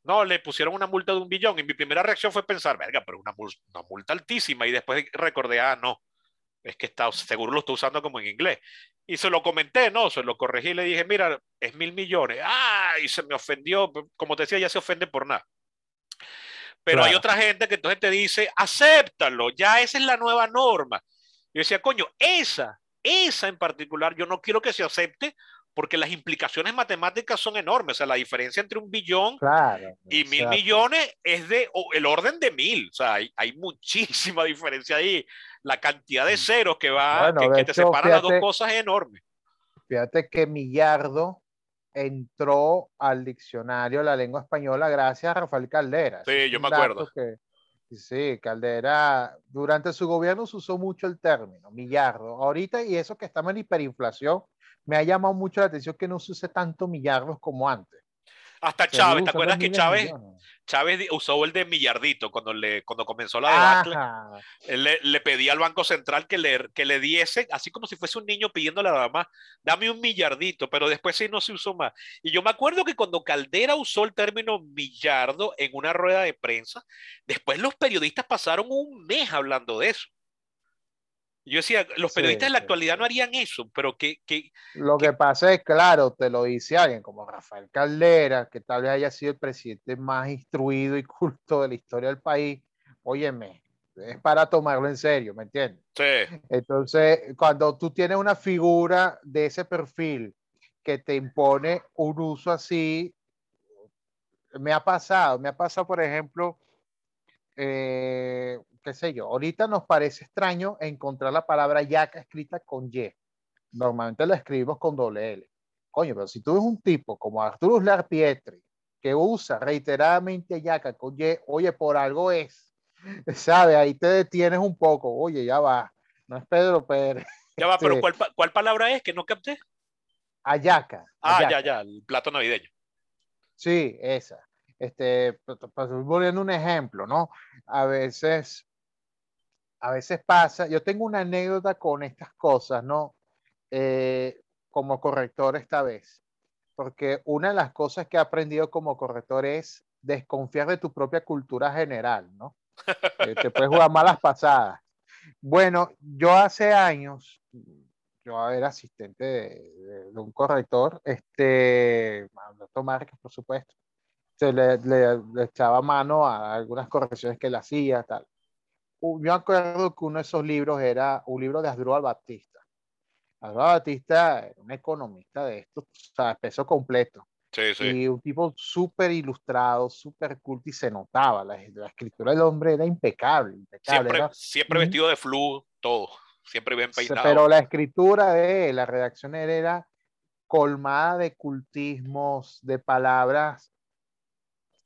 No, le pusieron una multa de 1 billón, y mi primera reacción fue pensar, verga, pero una multa altísima, y después recordé, no, es que seguro lo está usando como en inglés. Y se lo comenté, no, se lo corregí, le dije, mira, es 1.000 millones. ¡Ah! Y se me ofendió. Como te decía, ya se ofende por nada. Pero claro, hay otra gente que entonces te dice, acéptalo, ya esa es la nueva norma. Yo decía, coño, esa en particular, yo no quiero que se acepte porque las implicaciones matemáticas son enormes. O sea, la diferencia entre 1 billón claro, y 1.000 millones es de el orden de 1.000. O sea, hay muchísima diferencia ahí. La cantidad de ceros que va, bueno, que te hecho, separan, fíjate, las dos cosas es enorme. Fíjate que Millardo entró al diccionario de la lengua española gracias a Rafael Caldera. Sí, yo me acuerdo. Sí, Caldera, durante su gobierno se usó mucho el término Millardo. Ahorita, y eso que estamos en hiperinflación, me ha llamado mucho la atención que no se use tanto millardos como antes. Hasta Chávez, ¿te acuerdas que Chávez usó el de millardito cuando comenzó la debacle? Él le pedía al Banco Central que le diese, así como si fuese un niño pidiéndole a la mamá, dame un millardito, pero después sí no se usó más. Y yo me acuerdo que cuando Caldera usó el término millardo en una rueda de prensa, después los periodistas pasaron un mes hablando de eso. Yo decía, los periodistas en la actualidad no harían eso, pero que pasa es, claro, te lo dice alguien como Rafael Caldera, que tal vez haya sido el presidente más instruido y culto de la historia del país. Óyeme, es para tomarlo en serio, ¿me entiendes? Sí. Entonces, cuando tú tienes una figura de ese perfil que te impone un uso así, me ha pasado, por ejemplo, qué sé yo, ahorita nos parece extraño encontrar la palabra yaca escrita con Y. Normalmente la escribimos con doble L. Coño, pero si tú ves un tipo como Arturo Uslar Pietri, que usa reiteradamente yaca con Y, oye, por algo es. ¿Sabes? Ahí te detienes un poco. Oye, ya va. No es Pedro Pérez. Ya va, pero ¿cuál palabra es que no capté? Ayaca. Ya, el plato navideño. Sí, esa. Volviendo un ejemplo, ¿no? A veces pasa, yo tengo una anécdota con estas cosas, ¿no? Como corrector esta vez, porque una de las cosas que he aprendido como corrector es desconfiar de tu propia cultura general, ¿no? Te puedes jugar malas pasadas. Bueno, yo hace años, yo era asistente de un corrector, Alberto Márquez, por supuesto, le echaba mano a algunas correcciones que él hacía, tal. Yo me acuerdo que uno de esos libros era un libro de Asdrúbal Batista. Asdrúbal Batista era un economista de estos, o sea, peso completo. Sí, sí. Y un tipo súper ilustrado, súper culto, y se notaba. La escritura del hombre era impecable. Siempre vestido de flu, todo. Siempre bien peinado. Pero la escritura de él, la redacción de él era colmada de cultismos, de palabras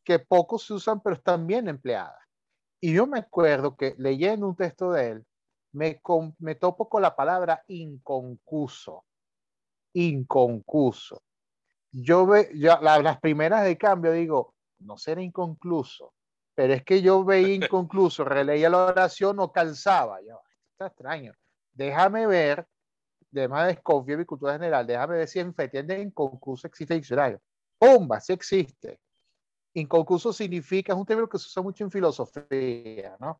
que pocos se usan, pero están bien empleadas. Y yo me acuerdo que leyendo un texto de él, me topo con la palabra inconcuso. Inconcuso. Las primeras de cambio digo, no será inconcluso, pero es que yo veía inconcluso, releía la oración, no calzaba. Yo, está extraño. Déjame ver, además desconfío de mi cultura general, déjame ver si en entiende inconcuso existe diccionario. ¡Pumba! Sí existe. Inconcuso significa, es un término que se usa mucho en filosofía, ¿no?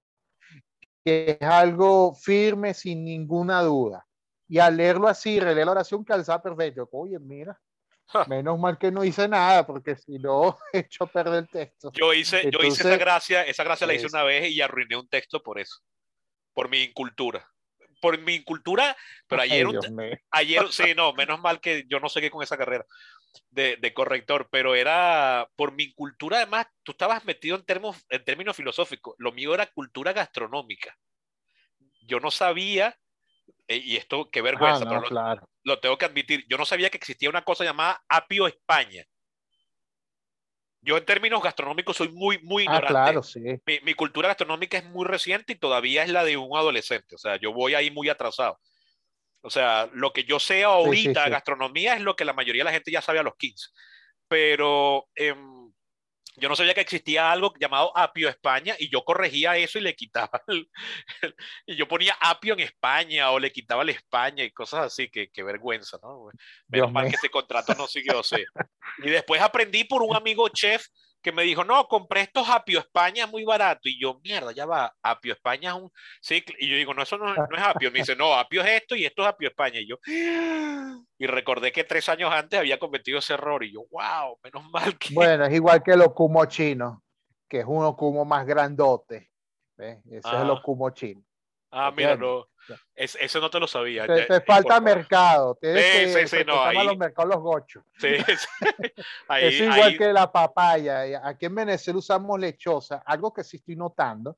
Que es algo firme sin ninguna duda. Y al leerlo así, releer la oración calzada perfecto. Oye, mira, menos mal que no hice nada, porque si no, he hecho perder el texto. Yo hice esa gracia la hice una vez y arruiné un texto por eso, por mi incultura, pero ayer, sí, no, menos mal que yo no seguí con esa carrera de corrector, pero era por mi incultura. Además, tú estabas metido en términos filosóficos, lo mío era cultura gastronómica. Yo no sabía, y esto, qué vergüenza, no, pero claro, lo tengo que admitir, yo no sabía que existía una cosa llamada apio España. Yo en términos gastronómicos soy muy, muy ignorante. Claro, sí. Mi cultura gastronómica es muy reciente y todavía es la de un adolescente. O sea, yo voy ahí muy atrasado. O sea, lo que yo sé ahorita de gastronomía es lo que la mayoría de la gente ya sabe a los 15. Pero yo no sabía que existía algo llamado apio España y yo corregía eso y le quitaba. Y yo ponía apio en España o le quitaba el España y cosas así. Qué vergüenza, ¿no? Menos mal que ese contrato no siguió. Sí. Y después aprendí por un amigo chef que me dijo, no, compré estos apio España muy barato. Y yo, mierda, ya va, apio España es un ciclo. Y yo digo, no, eso no es apio. Me dice, no, apio es esto y esto es apio España. Y yo, y recordé que 3 años antes había cometido ese error. Y yo, wow, menos mal que... Bueno, es igual que el ocumo chino, que es un ocumo más grandote. ¿Ves? Ese es el ocumo chino. Ah, mira, no, eso no te lo sabía. Te falta mercado. Tienes que no, ahí, los mercados, los gochos. Ahí, es igual ahí, que la papaya. Aquí en Venezuela usamos lechosa. Algo que sí estoy notando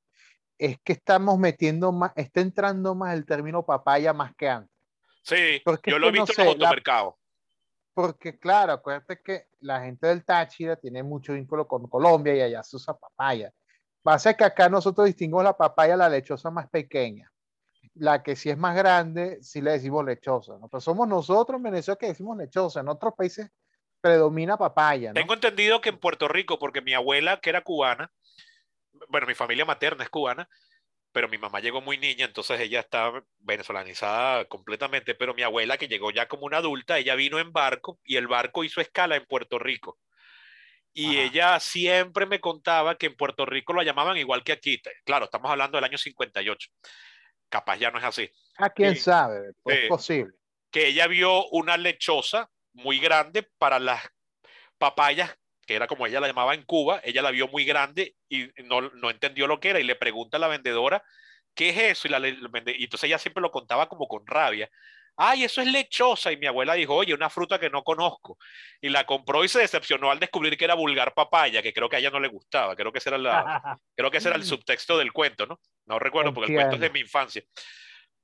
es que estamos metiendo más, está entrando más el término papaya más que antes. Sí, porque yo lo he visto en los automercados. Porque claro, acuérdate que la gente del Táchira tiene mucho vínculo con Colombia y allá se usa papaya. Pasa que acá nosotros distinguimos la papaya, la lechosa más pequeña. La que sí es más grande, sí le decimos lechosa, ¿no? Pero somos nosotros en Venezuela que decimos lechosa. En otros países predomina papaya, ¿no? Tengo entendido que en Puerto Rico, porque mi abuela, que era cubana, bueno, mi familia materna es cubana, pero mi mamá llegó muy niña, entonces ella está venezolanizada completamente. Pero mi abuela, que llegó ya como una adulta, ella vino en barco y el barco hizo escala en Puerto Rico. Y ajá, ella siempre me contaba que en Puerto Rico lo llamaban igual que aquí. Claro, estamos hablando del año 58. Capaz ya no es así. ¿A quién sabe? Pues es posible. Que ella vio una lechosa muy grande para las papayas, que era como ella la llamaba en Cuba. Ella la vio muy grande y no entendió lo que era. Y le pregunta a la vendedora, ¿qué es eso? Y entonces ella siempre lo contaba como con rabia. Ay, eso es lechosa. Y mi abuela dijo, oye, una fruta que no conozco. Y la compró y se decepcionó al descubrir que era vulgar papaya, que creo que a ella no le gustaba. Creo que ese era, creo que ese era el subtexto del cuento, ¿no? No recuerdo porque el cuento es de mi infancia.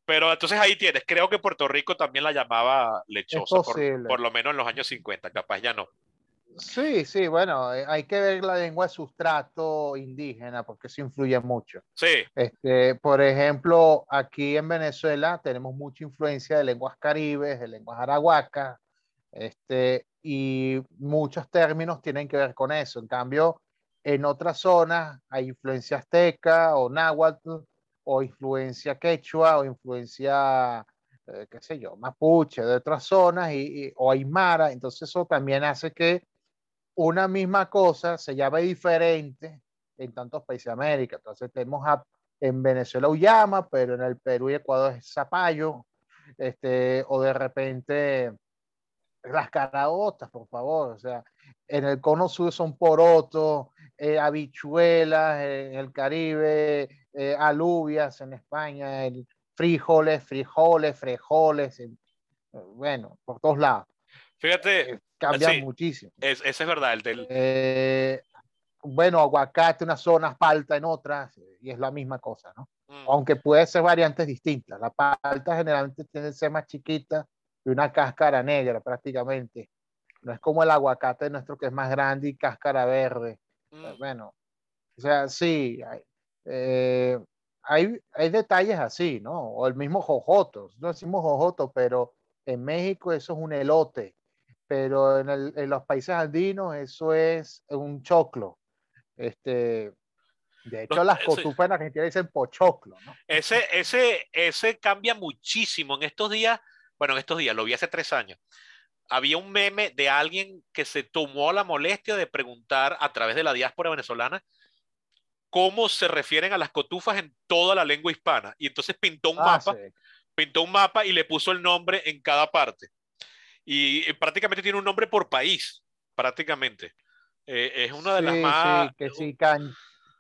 Pero entonces ahí tienes. Creo que Puerto Rico también la llamaba lechosa, por lo menos en los años 50. Capaz ya no. Sí, sí, bueno, hay que ver la lengua de sustrato indígena porque eso influye mucho. Sí. Por ejemplo, aquí en Venezuela tenemos mucha influencia de lenguas caribes, de lenguas arahuacas, y muchos términos tienen que ver con eso. En cambio, en otras zonas hay influencia azteca o náhuatl o influencia quechua o influencia... qué sé yo, mapuche, de otras zonas o aymara. Entonces eso también hace que una misma cosa se llame diferente en tantos países de América. Entonces tenemos en Venezuela uyama, pero en el Perú y Ecuador es zapallo, o de repente las caraotas, por favor, o sea, en el cono sur son porotos, habichuelas, en el Caribe, alubias en España, frijoles, bueno, por todos lados. Fíjate. Cambia muchísimo. Ese es verdad. Bueno, aguacate en unas zonas, palta en otras, y es la misma cosa, ¿no? Aunque puede ser variantes distintas. La palta generalmente tiene que ser más chiquita y una cáscara negra prácticamente. No es como el aguacate nuestro que es más grande y cáscara verde. Bueno, o sea, sí. Hay detalles así, ¿no? O el mismo jojoto. No decimos jojoto, pero en México eso es un elote. Pero en los países andinos eso es un choclo. De hecho, las cotufas en Argentina dicen pochoclo, ¿no? Ese cambia muchísimo. En estos días, lo vi hace 3 años. Había un meme de alguien que se tomó la molestia de preguntar a través de la diáspora venezolana cómo se refieren a las cotufas en toda la lengua hispana. Y entonces pintó un mapa, sí. Pintó un mapa y le puso el nombre en cada parte. Y prácticamente tiene un nombre por país, prácticamente. Es una de las más... Sí, que sí,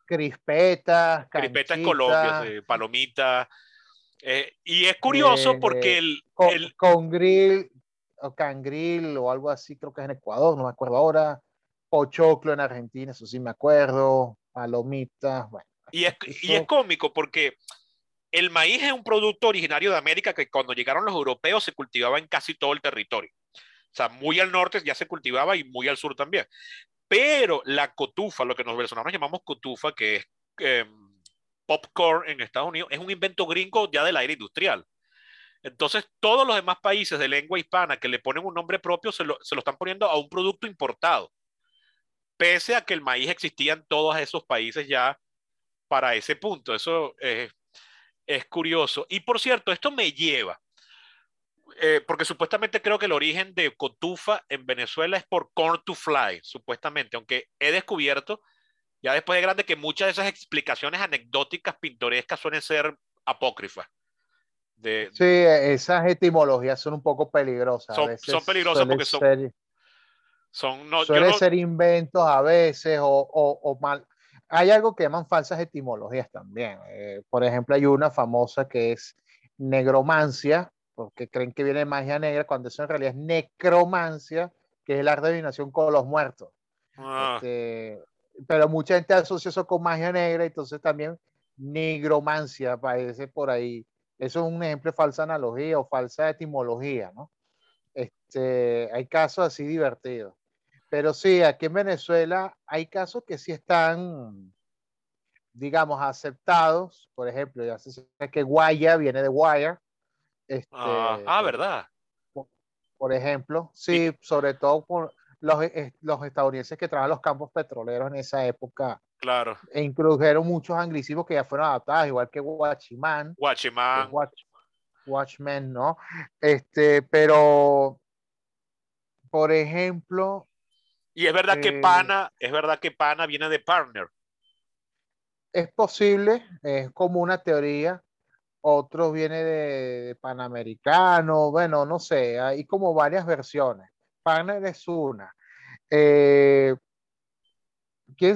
crispetas, crispetas en Colombia, sí, palomitas. Y es curioso porque congril o cangril o algo así, creo que es en Ecuador, no me acuerdo ahora. Pochoclo en Argentina, eso sí me acuerdo. Palomitas, bueno. Y es cómico porque el maíz es un producto originario de América que cuando llegaron los europeos se cultivaba en casi todo el territorio. O sea, muy al norte ya se cultivaba y muy al sur también. Pero la cotufa, lo que los venezolanos llamamos cotufa, que es popcorn en Estados Unidos, es un invento gringo ya de la era industrial. Entonces, todos los demás países de lengua hispana que le ponen un nombre propio se lo están poniendo a un producto importado, pese a que el maíz existía en todos esos países ya para ese punto. Eso es curioso. Y por cierto, esto me lleva, porque supuestamente creo que el origen de cotufa en Venezuela es por corn to fly, supuestamente, aunque he descubierto ya después de grande que muchas de esas explicaciones anecdóticas, pintorescas, suelen ser apócrifas. Sí, esas etimologías son un poco peligrosas. Son peligrosas porque suelen ser inventos a veces o mal. Hay algo que llaman falsas etimologías también. Por ejemplo, hay una famosa que es negromancia, porque creen que viene de magia negra, cuando eso en realidad es necromancia, que es el arte de adivinación con los muertos. Ah. Pero mucha gente asocia eso con magia negra, entonces también negromancia aparece por ahí. Eso es un ejemplo de falsa analogía o falsa etimología, ¿no? Hay casos así divertidos. Pero sí, aquí en Venezuela hay casos que sí están, digamos, aceptados. Por ejemplo, ya se sabe que guaya viene de wire. ¿Verdad? Por ejemplo, sí, y sobre todo por los estadounidenses que trabajan los campos petroleros en esa época. Claro. E introdujeron muchos anglicismos que ya fueron adaptados, igual que Watchman. Watchman, ¿no? Pero, por ejemplo... Y es verdad que pana, viene de partner. Es posible, es como una teoría. Otros viene de panamericano, bueno, no sé, hay como varias versiones. Partner es una. ¿Quién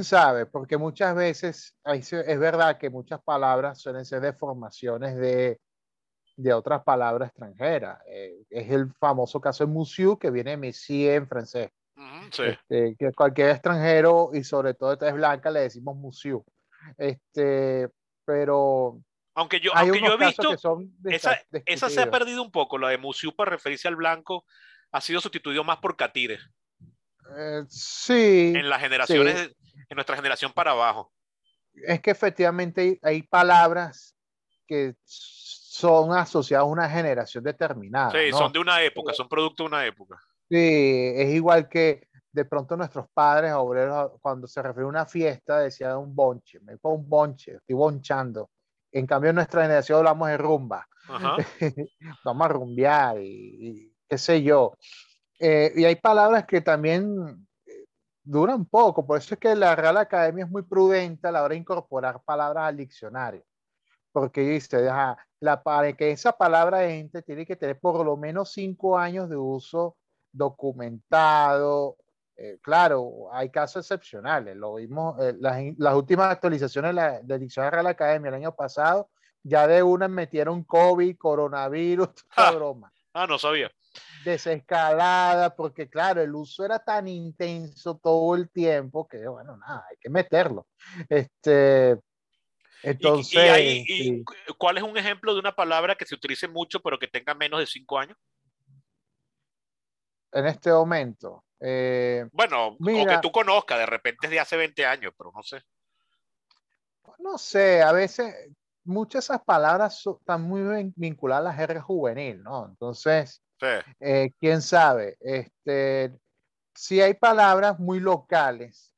sabe? Porque muchas veces, es verdad que muchas palabras suelen ser deformaciones de otras palabras extranjeras. Es el famoso caso de Monsieur, que viene de Messier en francés. Sí. Que cualquier extranjero y sobre todo de tez blanca le decimos Monsieur. Pero aunque yo he visto esa se ha perdido un poco, la de Monsieur para referirse al blanco ha sido sustituido más por catire. Sí. En las generaciones, en nuestra generación para abajo. Es que efectivamente hay palabras que son asociadas a una generación determinada. Sí, ¿no? Son de una época, son producto de una época. Sí, es igual que de pronto nuestros padres obreros cuando se refiere a una fiesta decían un bonche, me pongo un bonche, estoy bonchando. En cambio en nuestra generación hablamos de rumba. Ajá. Vamos a rumbear y qué sé yo. Y hay palabras que también duran poco, por eso es que la Real Academia es muy prudente a la hora de incorporar palabras al diccionario. Porque dice, para que esa palabra entre tiene que tener por lo menos 5 años de uso documentado. Claro, hay casos excepcionales, lo vimos, las últimas actualizaciones del diccionario de la Real Academia el año pasado, ya de una metieron COVID, coronavirus, toda broma. No sabía. Desescalada, porque claro, el uso era tan intenso todo el tiempo que bueno, nada, hay que meterlo. Entonces, ¿cuál es un ejemplo de una palabra que se utilice mucho pero que tenga menos de 5 años? En este momento. Bueno, mira, o que tú conozcas, de repente es de hace 20 años, pero no sé. No sé, a veces muchas de esas palabras están muy vinculadas a la jerga juvenil, ¿no? Entonces, sí. Quién sabe, si hay palabras muy locales,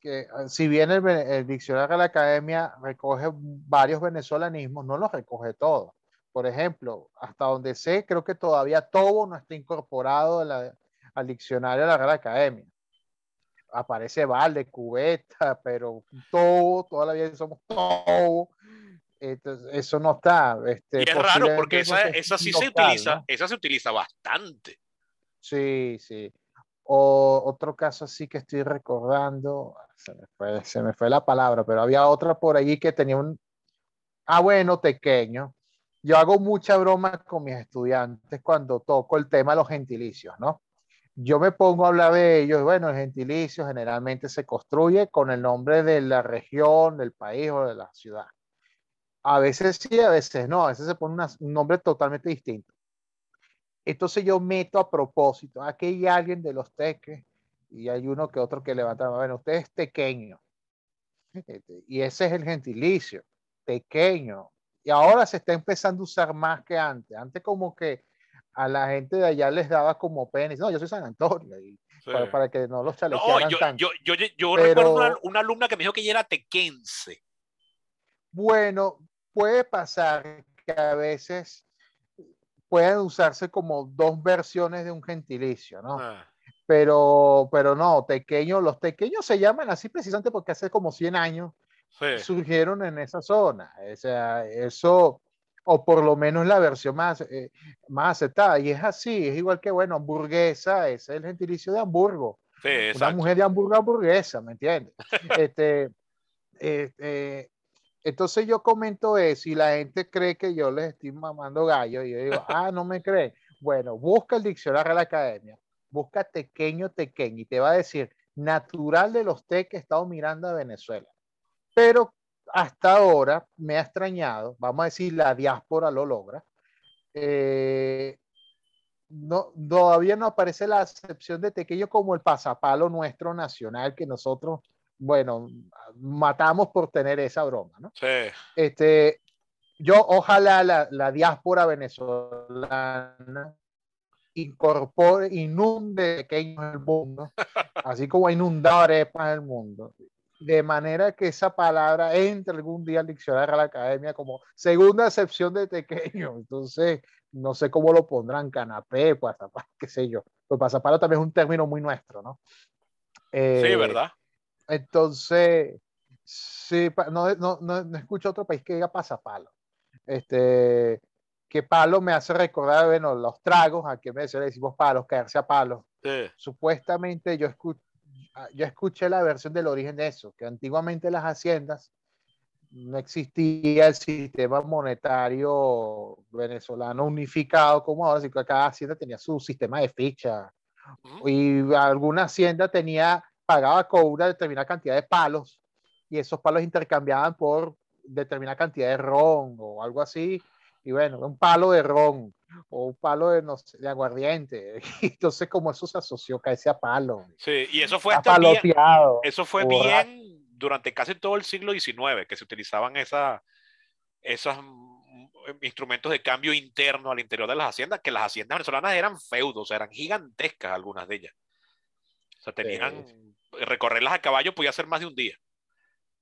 que si bien el diccionario de la Academia recoge varios venezolanismos, no los recoge todos. Por ejemplo, hasta donde sé, creo que todavía tobo no está incorporado al diccionario de la Real Academia. Aparece balde, cubeta, pero tobo, todavía somos tobo. Entonces, eso no está. Y es raro porque esa sí local, se utiliza, ¿no? Esa se utiliza bastante. Sí, sí. O otro caso así que estoy recordando, se me fue la palabra, pero había otra por allí que tenía un... bueno, tequeño. Yo hago mucha broma con mis estudiantes cuando toco el tema de los gentilicios, ¿no? Yo me pongo a hablar de ellos, bueno, el gentilicio generalmente se construye con el nombre de la región, del país o de la ciudad. A veces sí, a veces no, a veces se pone un nombre totalmente distinto. Entonces yo meto a propósito, aquí hay alguien de los teques y hay uno que otro que levanta, bueno, usted es tequeño. Y ese es el gentilicio, tequeño. Y ahora se está empezando a usar más que antes. Antes como que a la gente de allá les daba como pena. No, yo soy San Antonio. Y sí. para que no los chalequearan tanto. Yo recuerdo una alumna que me dijo que ella era tequense. Bueno, puede pasar que a veces pueden usarse como dos versiones de un gentilicio, ¿no? Ah. Pero no, tequeño, los tequeños se llaman así precisamente porque hace como 100 años sí. surgieron en esa zona. O sea, eso, o por lo menos la versión más, más aceptada. Y es así, es igual que, bueno, hamburguesa, ese es el gentilicio de Hamburgo. Sí, exacto. Una mujer de Hamburgo, hamburguesa, ¿me entiendes? Entonces yo comento eso y la gente cree que yo les estoy mamando gallo y yo digo, ah, no me creen. Bueno, busca el diccionario de la academia, busca tequeño, tequeño y te va a decir, natural de los teques, estado Miranda, Venezuela. Pero hasta ahora me ha extrañado, vamos a decir la diáspora lo logra, no, todavía no aparece la acepción de tequeño como el pasapalo nuestro nacional que nosotros... Bueno, matamos por tener esa broma, ¿no? Sí. Yo ojalá la diáspora venezolana incorpore, inunde tequeños en el mundo, así como ha inundado arepas en el mundo, de manera que esa palabra entre algún día al diccionario a la academia como segunda acepción de tequeño. Entonces, no sé cómo lo pondrán, canapé, pasapalo, qué sé yo. Pero pasapalo también es un término muy nuestro, ¿no? Sí, ¿verdad? Entonces, sí, no escucho otro país que diga pasapalo. Que palo me hace recordar, bueno, los tragos, aquí en Venezuela le decimos palos, caerse a palos. Sí. Supuestamente yo escuché la versión del origen de eso, que antiguamente las haciendas no existía el sistema monetario venezolano unificado como ahora, sino que cada hacienda tenía su sistema de ficha. Y alguna hacienda tenía... pagaba con una determinada cantidad de palos y esos palos intercambiaban por determinada cantidad de ron o algo así, y bueno, un palo de ron o un palo de, no sé, de aguardiente, y entonces como eso se asoció casi a palo. Sí, y eso fue hasta bien, eso fue bien durante casi todo el siglo XIX que se utilizaban esos instrumentos de cambio interno al interior de las haciendas, que las haciendas venezolanas eran feudos, eran gigantescas algunas de ellas. O sea, tenían, recorrerlas a caballo podía ser más de un día.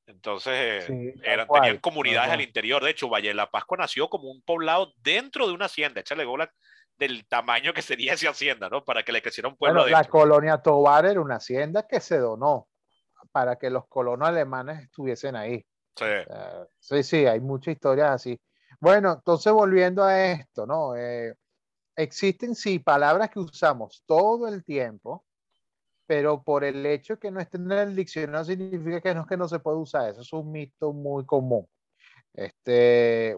Entonces, sí, tenían comunidades al interior. De hecho, Valle de la Pascua nació como un poblado dentro de una hacienda. Échale bola del tamaño que sería esa hacienda, ¿no? Para que le creciera un pueblo. Bueno, la colonia Tovar era una hacienda que se donó para que los colonos alemanes estuviesen ahí. Sí. Sí, hay muchas historias así. Bueno, entonces volviendo a esto, ¿no? Existen, sí, palabras que usamos todo el tiempo, pero por el hecho que no estén en el diccionario significa que no se puede usar. Eso es un mito muy común.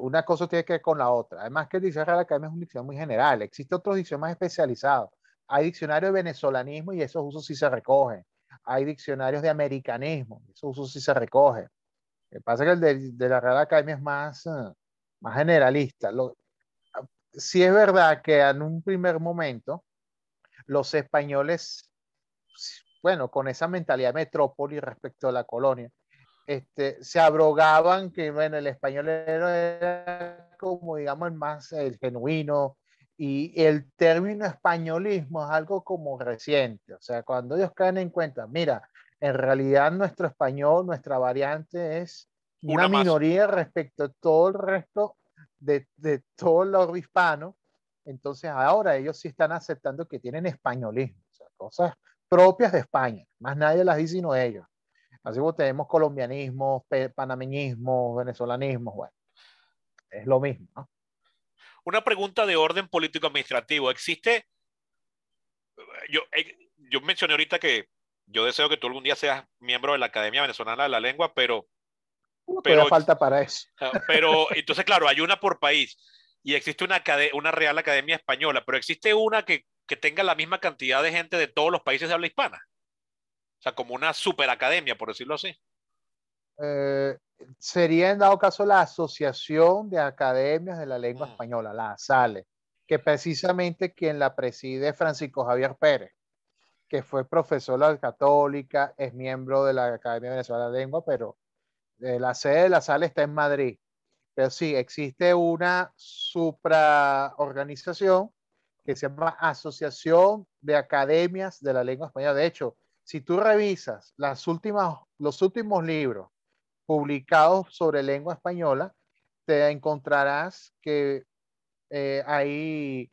Una cosa tiene que ver con la otra. Además que el diccionario de la academia es un diccionario muy general. Existen otros diccionarios más especializados. Hay diccionarios de venezolanismo y esos usos sí se recogen. Hay diccionarios de americanismo y esos usos sí se recogen. Lo que pasa es que el de la Real Academia es más generalista. Sí es verdad que en un primer momento los españoles... bueno, con esa mentalidad de metrópoli respecto a la colonia, se abrogaban que, bueno, el español era como, digamos, el más genuino, y el término españolismo es algo como reciente. O sea, cuando ellos caen en cuenta, mira, en realidad nuestro español, nuestra variante es una minoría respecto a todo el resto de todo lo hispano, entonces ahora ellos sí están aceptando que tienen españolismo, o sea, cosas propias de España, más nadie las dice sino ellos. Así como tenemos colombianismos, panameñismos, venezolanismos, bueno, es lo mismo, ¿no? Una pregunta de orden político-administrativo. ¿Existe? Yo mencioné ahorita que yo deseo que tú algún día seas miembro de la Academia Venezolana de la Lengua, pero falta para eso. Pero entonces, claro, hay una por país y existe una Real Academia Española, pero existe una que tenga la misma cantidad de gente de todos los países de habla hispana. O sea, como una superacademia, por decirlo así. Sería en dado caso la Asociación de Academias de la Lengua Española, la ASALE, que precisamente quien la preside es Francisco Javier Pérez, que fue profesor de la Católica, es miembro de la Academia Venezolana de la Lengua, pero la sede de la ASALE está en Madrid. Pero sí, existe una supraorganización que se llama Asociación de Academias de la Lengua Española. De hecho, si tú revisas los últimos libros publicados sobre lengua española, te encontrarás que ahí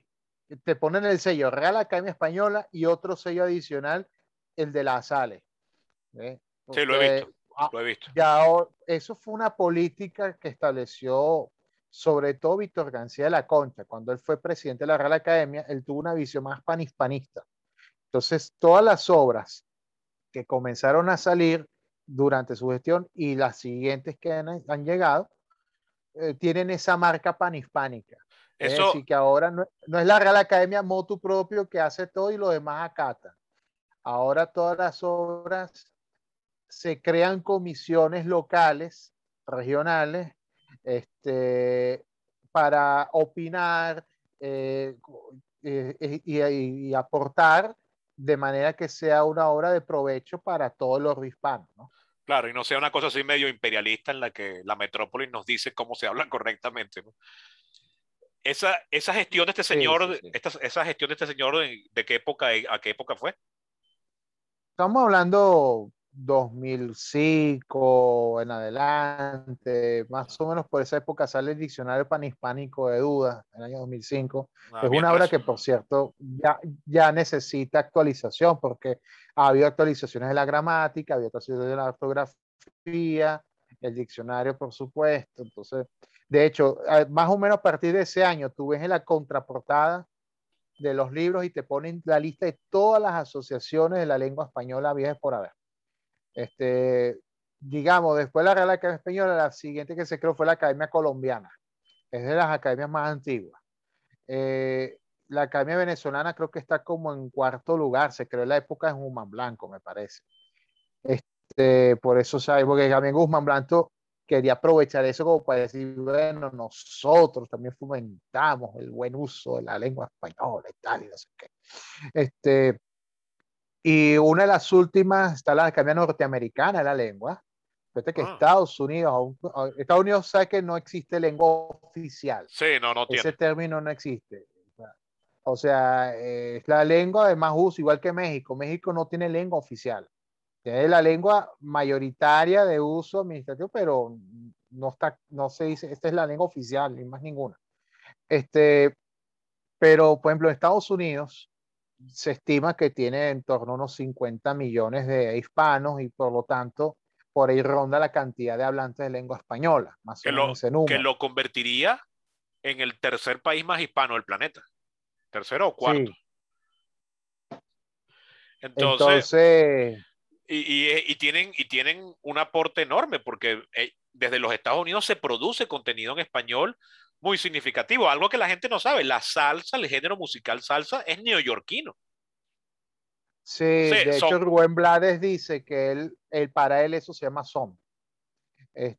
te ponen el sello Real Academia Española y otro sello adicional, el de la ASALE. Sí, lo he visto. Ya, eso fue una política que estableció sobre todo Víctor García de la Concha. Cuando él fue presidente de la Real Academia, él tuvo una visión más panhispanista. Entonces, todas las obras que comenzaron a salir durante su gestión y las siguientes que han llegado, tienen esa marca panhispánica. Eso... Es decir, que ahora no es la Real Academia motu propio que hace todo y los demás acatan. Ahora todas las obras se crean comisiones locales, regionales, para opinar y aportar de manera que sea una obra de provecho para todos los hispanos, ¿no? Claro, y no sea una cosa así medio imperialista en la que la metrópoli nos dice cómo se habla correctamente, ¿no? Esa gestión de este señor, sí. Esa gestión de este señor, ¿de qué época, a qué época fue? Estamos hablando 2005 en adelante, más o menos por esa época sale el diccionario panhispánico de Dudas, en el año 2005. Es una obra que, por cierto, ya necesita actualización, porque ha habido actualizaciones de la gramática, ha habido actualizaciones de la ortografía, el diccionario, por supuesto. Entonces, de hecho, más o menos a partir de ese año, tú ves en la contraportada de los libros y te ponen la lista de todas las asociaciones de la lengua española viejas por haber. Digamos, después de la Real Academia Española, la siguiente que se creó fue la Academia Colombiana, es de las academias más antiguas. La Academia Venezolana creo que está como en cuarto lugar, se creó en la época de Guzmán Blanco, me parece. Por eso sabe, porque también Guzmán Blanco quería aprovechar eso como para decir, bueno, nosotros también fomentamos el buen uso de la lengua española y tal, y no sé qué. Y una de las últimas está la Academia Norteamericana de la Lengua. Fíjate que Estados Unidos sabe que no existe lengua oficial. Sí, no tiene. Ese término no existe. O sea, es la lengua de más uso, igual que México. México no tiene lengua oficial. Tiene la lengua mayoritaria de uso administrativo, pero no se dice, esta es la lengua oficial, ni más ninguna. Pero, por ejemplo, en Estados Unidos se estima que tiene en torno a unos 50 millones de hispanos y por lo tanto por ahí ronda la cantidad de hablantes de lengua española, más o menos ese número. Que lo convertiría en el tercer país más hispano del planeta. Tercero o cuarto. Sí. Entonces tienen un aporte enorme porque desde los Estados Unidos se produce contenido en español muy significativo, algo que la gente no sabe. La salsa, el género musical salsa, es neoyorquino. Sí, de hecho Rubén Blades dice que para él eso se llama son. Ese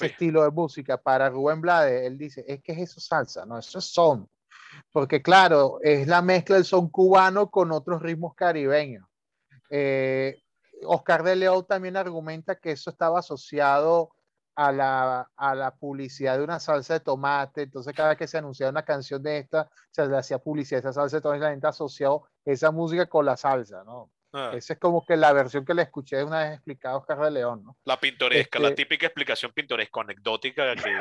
estilo de música, para Rubén Blades, él dice, es que es eso salsa, no, eso es son. Porque claro, es la mezcla del son cubano con otros ritmos caribeños. Oscar de León también argumenta que eso estaba asociado a la publicidad de una salsa de tomate. Entonces cada vez que se anunciaba una canción de esta, se le hacía publicidad esa salsa de tomate, la gente asoció esa música con la salsa, ¿no? Esa es como que la versión que le escuché una vez explicado a Oscar de León, ¿no? La pintoresca, la típica explicación pintoresca, anecdótica que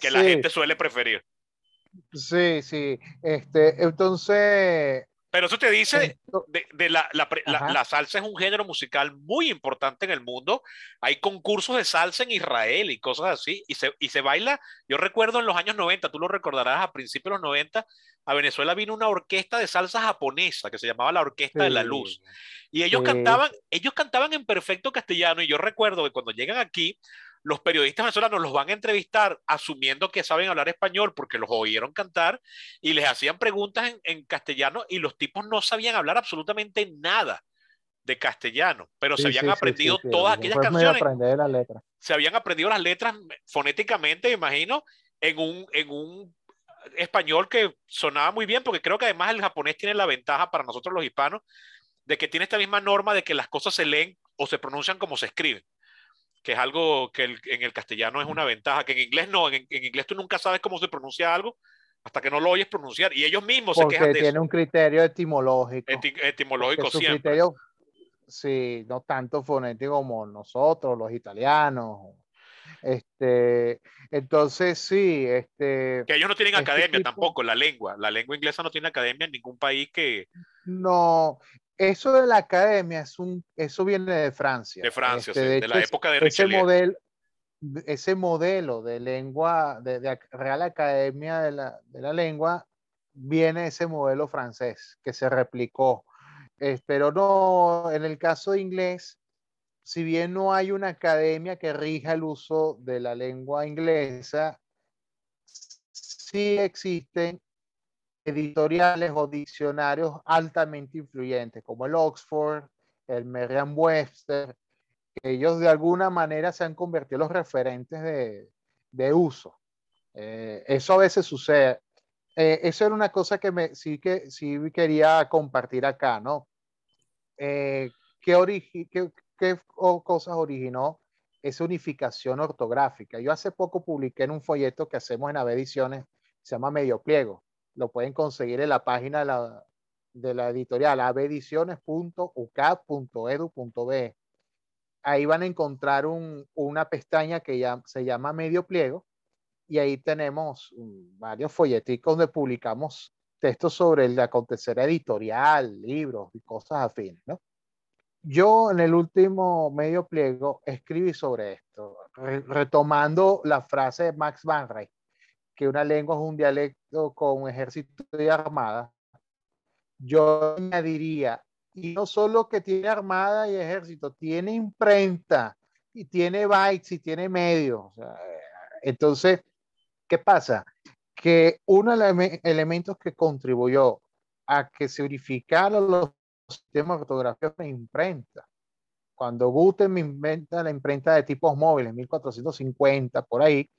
sí, la gente suele preferir. Sí. Entonces... Pero eso te dice, la salsa es un género musical muy importante en el mundo. Hay concursos de salsa en Israel y cosas así, y se baila. Yo recuerdo en los años 90, tú lo recordarás, a principios de los 90, a Venezuela vino una orquesta de salsa japonesa que se llamaba la Orquesta de la Luz. Y ellos cantaban en perfecto castellano, y yo recuerdo que cuando llegan aquí, los periodistas venezolanos los van a entrevistar asumiendo que saben hablar español porque los oyeron cantar y les hacían preguntas en castellano y los tipos no sabían hablar absolutamente nada de castellano, pero se habían aprendido todas aquellas canciones. La letra. Se habían aprendido las letras fonéticamente, imagino, en un español que sonaba muy bien, porque creo que además el japonés tiene la ventaja para nosotros los hispanos de que tiene esta misma norma de que las cosas se leen o se pronuncian como se escriben, que es algo que en el castellano es una ventaja, que en inglés no, en inglés tú nunca sabes cómo se pronuncia algo hasta que no lo oyes pronunciar, y ellos mismos se quejan de eso. Porque tiene un criterio etimológico. Etimológico siempre. Criterio, sí, no tanto fonético como nosotros, los italianos. Entonces, sí. Que ellos no tienen academia tipo, tampoco, la lengua inglesa no tiene academia en ningún país que... No, eso de la academia, es un, eso viene de Francia. De Francia, sí, de hecho, la época de Richelieu. Ese modelo de lengua, de Real Academia de la Lengua, viene ese modelo francés que se replicó. Pero no, en el caso de inglés, si bien no hay una academia que rija el uso de la lengua inglesa, sí existen editoriales o diccionarios altamente influyentes, como el Oxford, el Merriam-Webster. Ellos de alguna manera se han convertido en los referentes de uso. Eso a veces sucede. Eso era una cosa que sí quería compartir acá, ¿no? ¿Qué cosas originó esa unificación ortográfica? Yo hace poco publiqué en un folleto que hacemos en AB Ediciones, se llama Medio Pliego. Lo pueden conseguir en la página de la editorial, abediciones.ucap.edu.be. Ahí van a encontrar una pestaña que se llama Medio Pliego, y ahí tenemos varios folleticos donde publicamos textos sobre el acontecer editorial, libros y cosas afines, ¿no? Yo en el último Medio Pliego escribí sobre esto, retomando la frase de Max van Rey, que una lengua es un dialecto con ejército y armada. Yo añadiría, y no solo que tiene armada y ejército, tiene imprenta, y tiene bytes, y tiene medios. O sea, entonces, ¿qué pasa? Que uno de los elementos que contribuyó a que se unificaran los sistemas de ortografía e imprenta, cuando Gutenberg inventa la imprenta de tipos móviles, 1450, por ahí,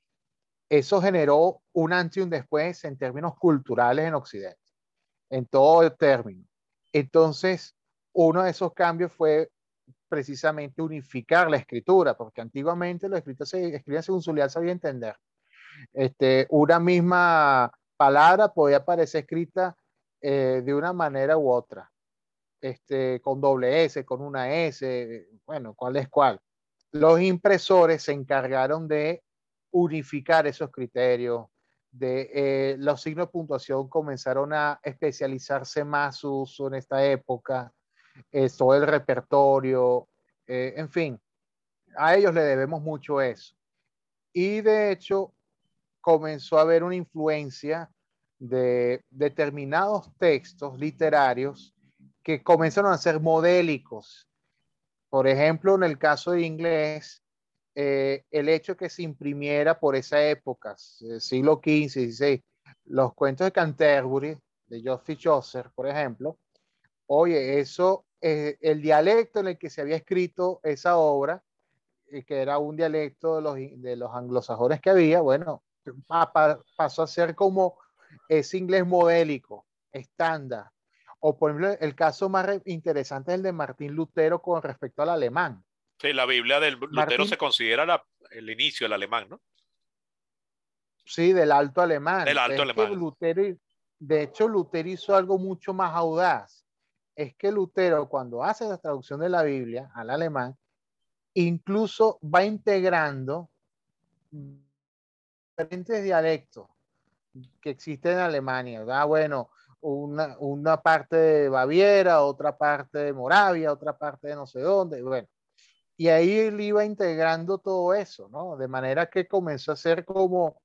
eso generó un antes y un después en términos culturales en Occidente, en todo el término. Entonces, uno de esos cambios fue precisamente unificar la escritura, porque antiguamente los escritos se escribían según su leal sabía entender. Una misma palabra podía aparecer escrita de una manera u otra, con doble S, con una S, bueno, cuál es cuál. Los impresores se encargaron de unificar esos criterios, los signos de puntuación comenzaron a especializarse más su uso en esta época, todo el repertorio, en fin, a ellos le debemos mucho eso. Y de hecho comenzó a haber una influencia de determinados textos literarios que comenzaron a ser modélicos. Por ejemplo, en el caso de inglés, el hecho que se imprimiera por esa época, siglo XV, XVI, los cuentos de Canterbury, de Geoffrey Chaucer, por ejemplo, oye, eso, el dialecto en el que se había escrito esa obra, que era un dialecto de los anglosajones que había, bueno, pasó a ser como ese inglés modélico, estándar. O por ejemplo, el caso más interesante es el de Martín Lutero con respecto al alemán. Sí, la Biblia de Lutero se considera el inicio del alemán, ¿no? Sí, del alto alemán. Del alto alemán. De hecho, Lutero hizo algo mucho más audaz. Es que Lutero, cuando hace la traducción de la Biblia al alemán, incluso va integrando diferentes dialectos que existen en Alemania, ¿verdad? Bueno, una parte de Baviera, otra parte de Moravia, otra parte de no sé dónde, bueno. Y ahí él iba integrando todo eso, ¿no? De manera que comenzó a ser como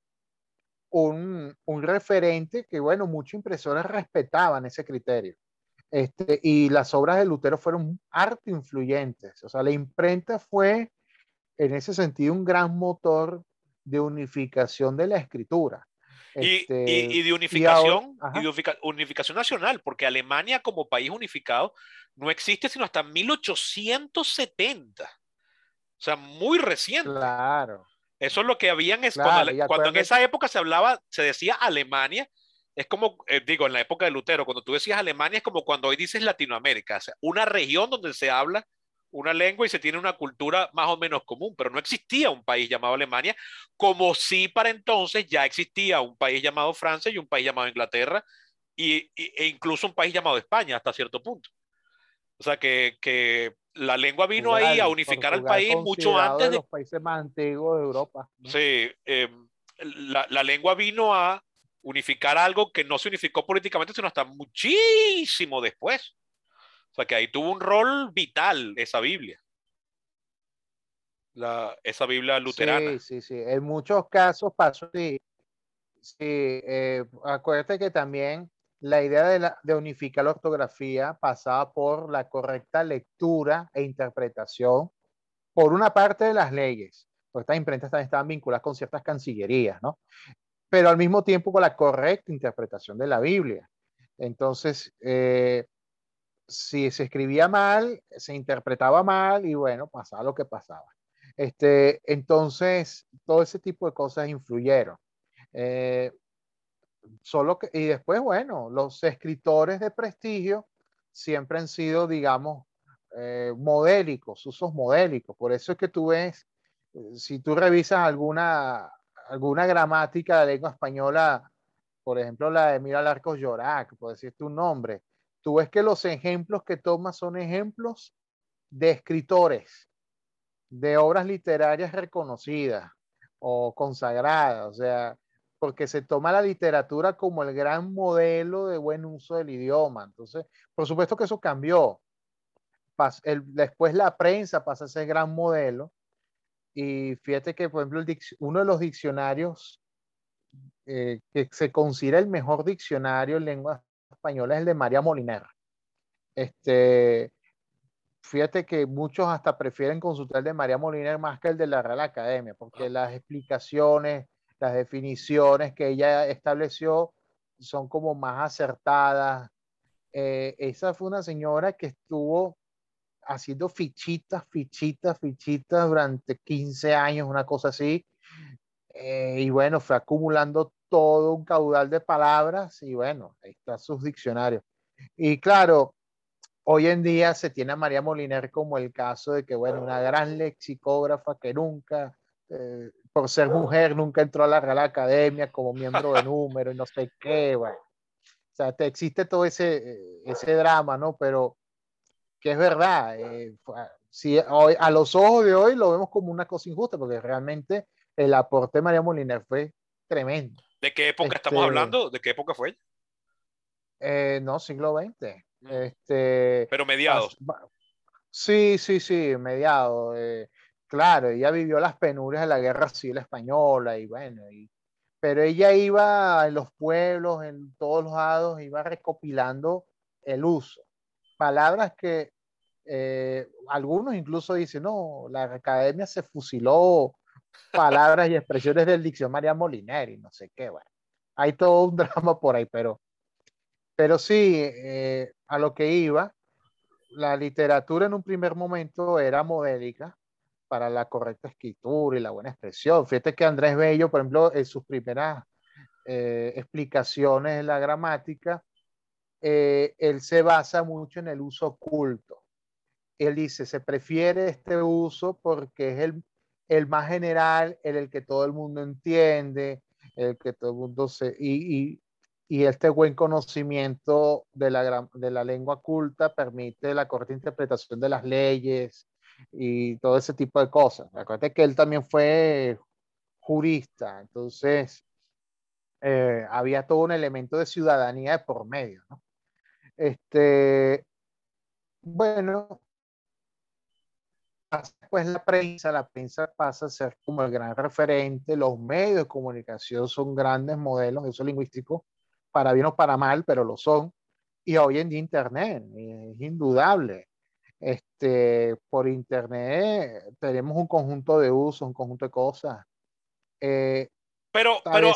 un referente que, bueno, muchos impresores respetaban ese criterio. Y las obras de Lutero fueron harto influyentes. O sea, la imprenta fue, en ese sentido, un gran motor de unificación de la escritura. Y de unificación, unificación nacional, porque Alemania como país unificado no existe sino hasta 1870. O sea, muy reciente. Claro. Eso es lo que habían es claro, cuando en esa época se decía Alemania, es como, digo, en la época de Lutero, cuando tú decías Alemania es como cuando hoy dices Latinoamérica, o sea, una región donde se habla una lengua y se tiene una cultura más o menos común, pero no existía un país llamado Alemania, como si para entonces ya existía un país llamado Francia y un país llamado Inglaterra e incluso un país llamado España hasta cierto punto. O sea que la lengua vino Portugal, ahí a unificar al país mucho antes de los países más antiguos de Europa, ¿no? Sí, la lengua vino a unificar algo que no se unificó políticamente, sino hasta muchísimo después. O sea, que ahí tuvo un rol vital esa Biblia. Esa Biblia luterana. Sí, sí, sí. En muchos casos pasó. Sí, sí, acuérdate que también la idea de unificar la ortografía pasaba por la correcta lectura e interpretación por una parte de las leyes. Porque estas imprentas también estaban vinculadas con ciertas cancillerías, ¿no? Pero al mismo tiempo con la correcta interpretación de la Biblia. Entonces, si se escribía mal, se interpretaba mal y bueno, pasaba lo que pasaba. Entonces, todo ese tipo de cosas influyeron. Y después, bueno, los escritores de prestigio siempre han sido, digamos, modélicos, usos modélicos. Por eso es que tú ves, si tú revisas alguna gramática de la lengua española, por ejemplo, la de Mira Larcos Llorac, por decirte un nombre, tú ves que los ejemplos que tomas son ejemplos de escritores, de obras literarias reconocidas o consagradas, o sea, porque se toma la literatura como el gran modelo de buen uso del idioma. Entonces, por supuesto que eso cambió. Después la prensa pasa a ser gran modelo. Y fíjate que, por ejemplo, uno de los diccionarios que se considera el mejor diccionario en lengua española es el de María Moliner. Fíjate que muchos hasta prefieren consultar el de María Moliner más que el de la Real Academia, porque las explicaciones, las definiciones que ella estableció son como más acertadas. Esa fue una señora que estuvo haciendo fichitas durante 15 años, una cosa así. Y bueno, fue acumulando todo un caudal de palabras y bueno, ahí están sus diccionarios. Y claro, hoy en día se tiene a María Moliner como el caso de que, bueno, una gran lexicógrafa que nunca, por ser mujer, nunca entró a la Real Academia como miembro de número y no sé qué, bueno. O sea, existe todo ese drama, ¿no? Pero que es verdad, si hoy, a los ojos de hoy lo vemos como una cosa injusta, porque realmente el aporte de María Moliner fue tremendo. ¿De qué época estamos hablando? ¿De qué época fue ella? No, siglo XX. Pero mediados. Sí, sí, sí, mediados. Claro, ella vivió las penurias de la Guerra Civil Española y bueno, pero ella iba en los pueblos, en todos los lados, iba recopilando el uso. Palabras que algunos incluso dicen, no, la academia se fusiló palabras y expresiones del diccionario María Moliner y no sé qué, bueno. Hay todo un drama por ahí, pero sí, a lo que iba, la literatura en un primer momento era modélica para la correcta escritura y la buena expresión. Fíjate que Andrés Bello, por ejemplo, en sus primeras explicaciones de la gramática, él se basa mucho en el uso oculto. Él dice, se prefiere este uso porque es el más general, el que todo el mundo entiende, el que todo el mundo y este buen conocimiento de la lengua culta permite la correcta interpretación de las leyes y todo ese tipo de cosas. Acuérdate que él también fue jurista, entonces había todo un elemento de ciudadanía de por medio, ¿no? Bueno, pues la prensa pasa a ser como el gran referente, los medios de comunicación son grandes modelos de uso lingüístico, para bien o para mal, pero lo son, y hoy en día Internet, es indudable. Por Internet tenemos un conjunto de usos, un conjunto de cosas. Pero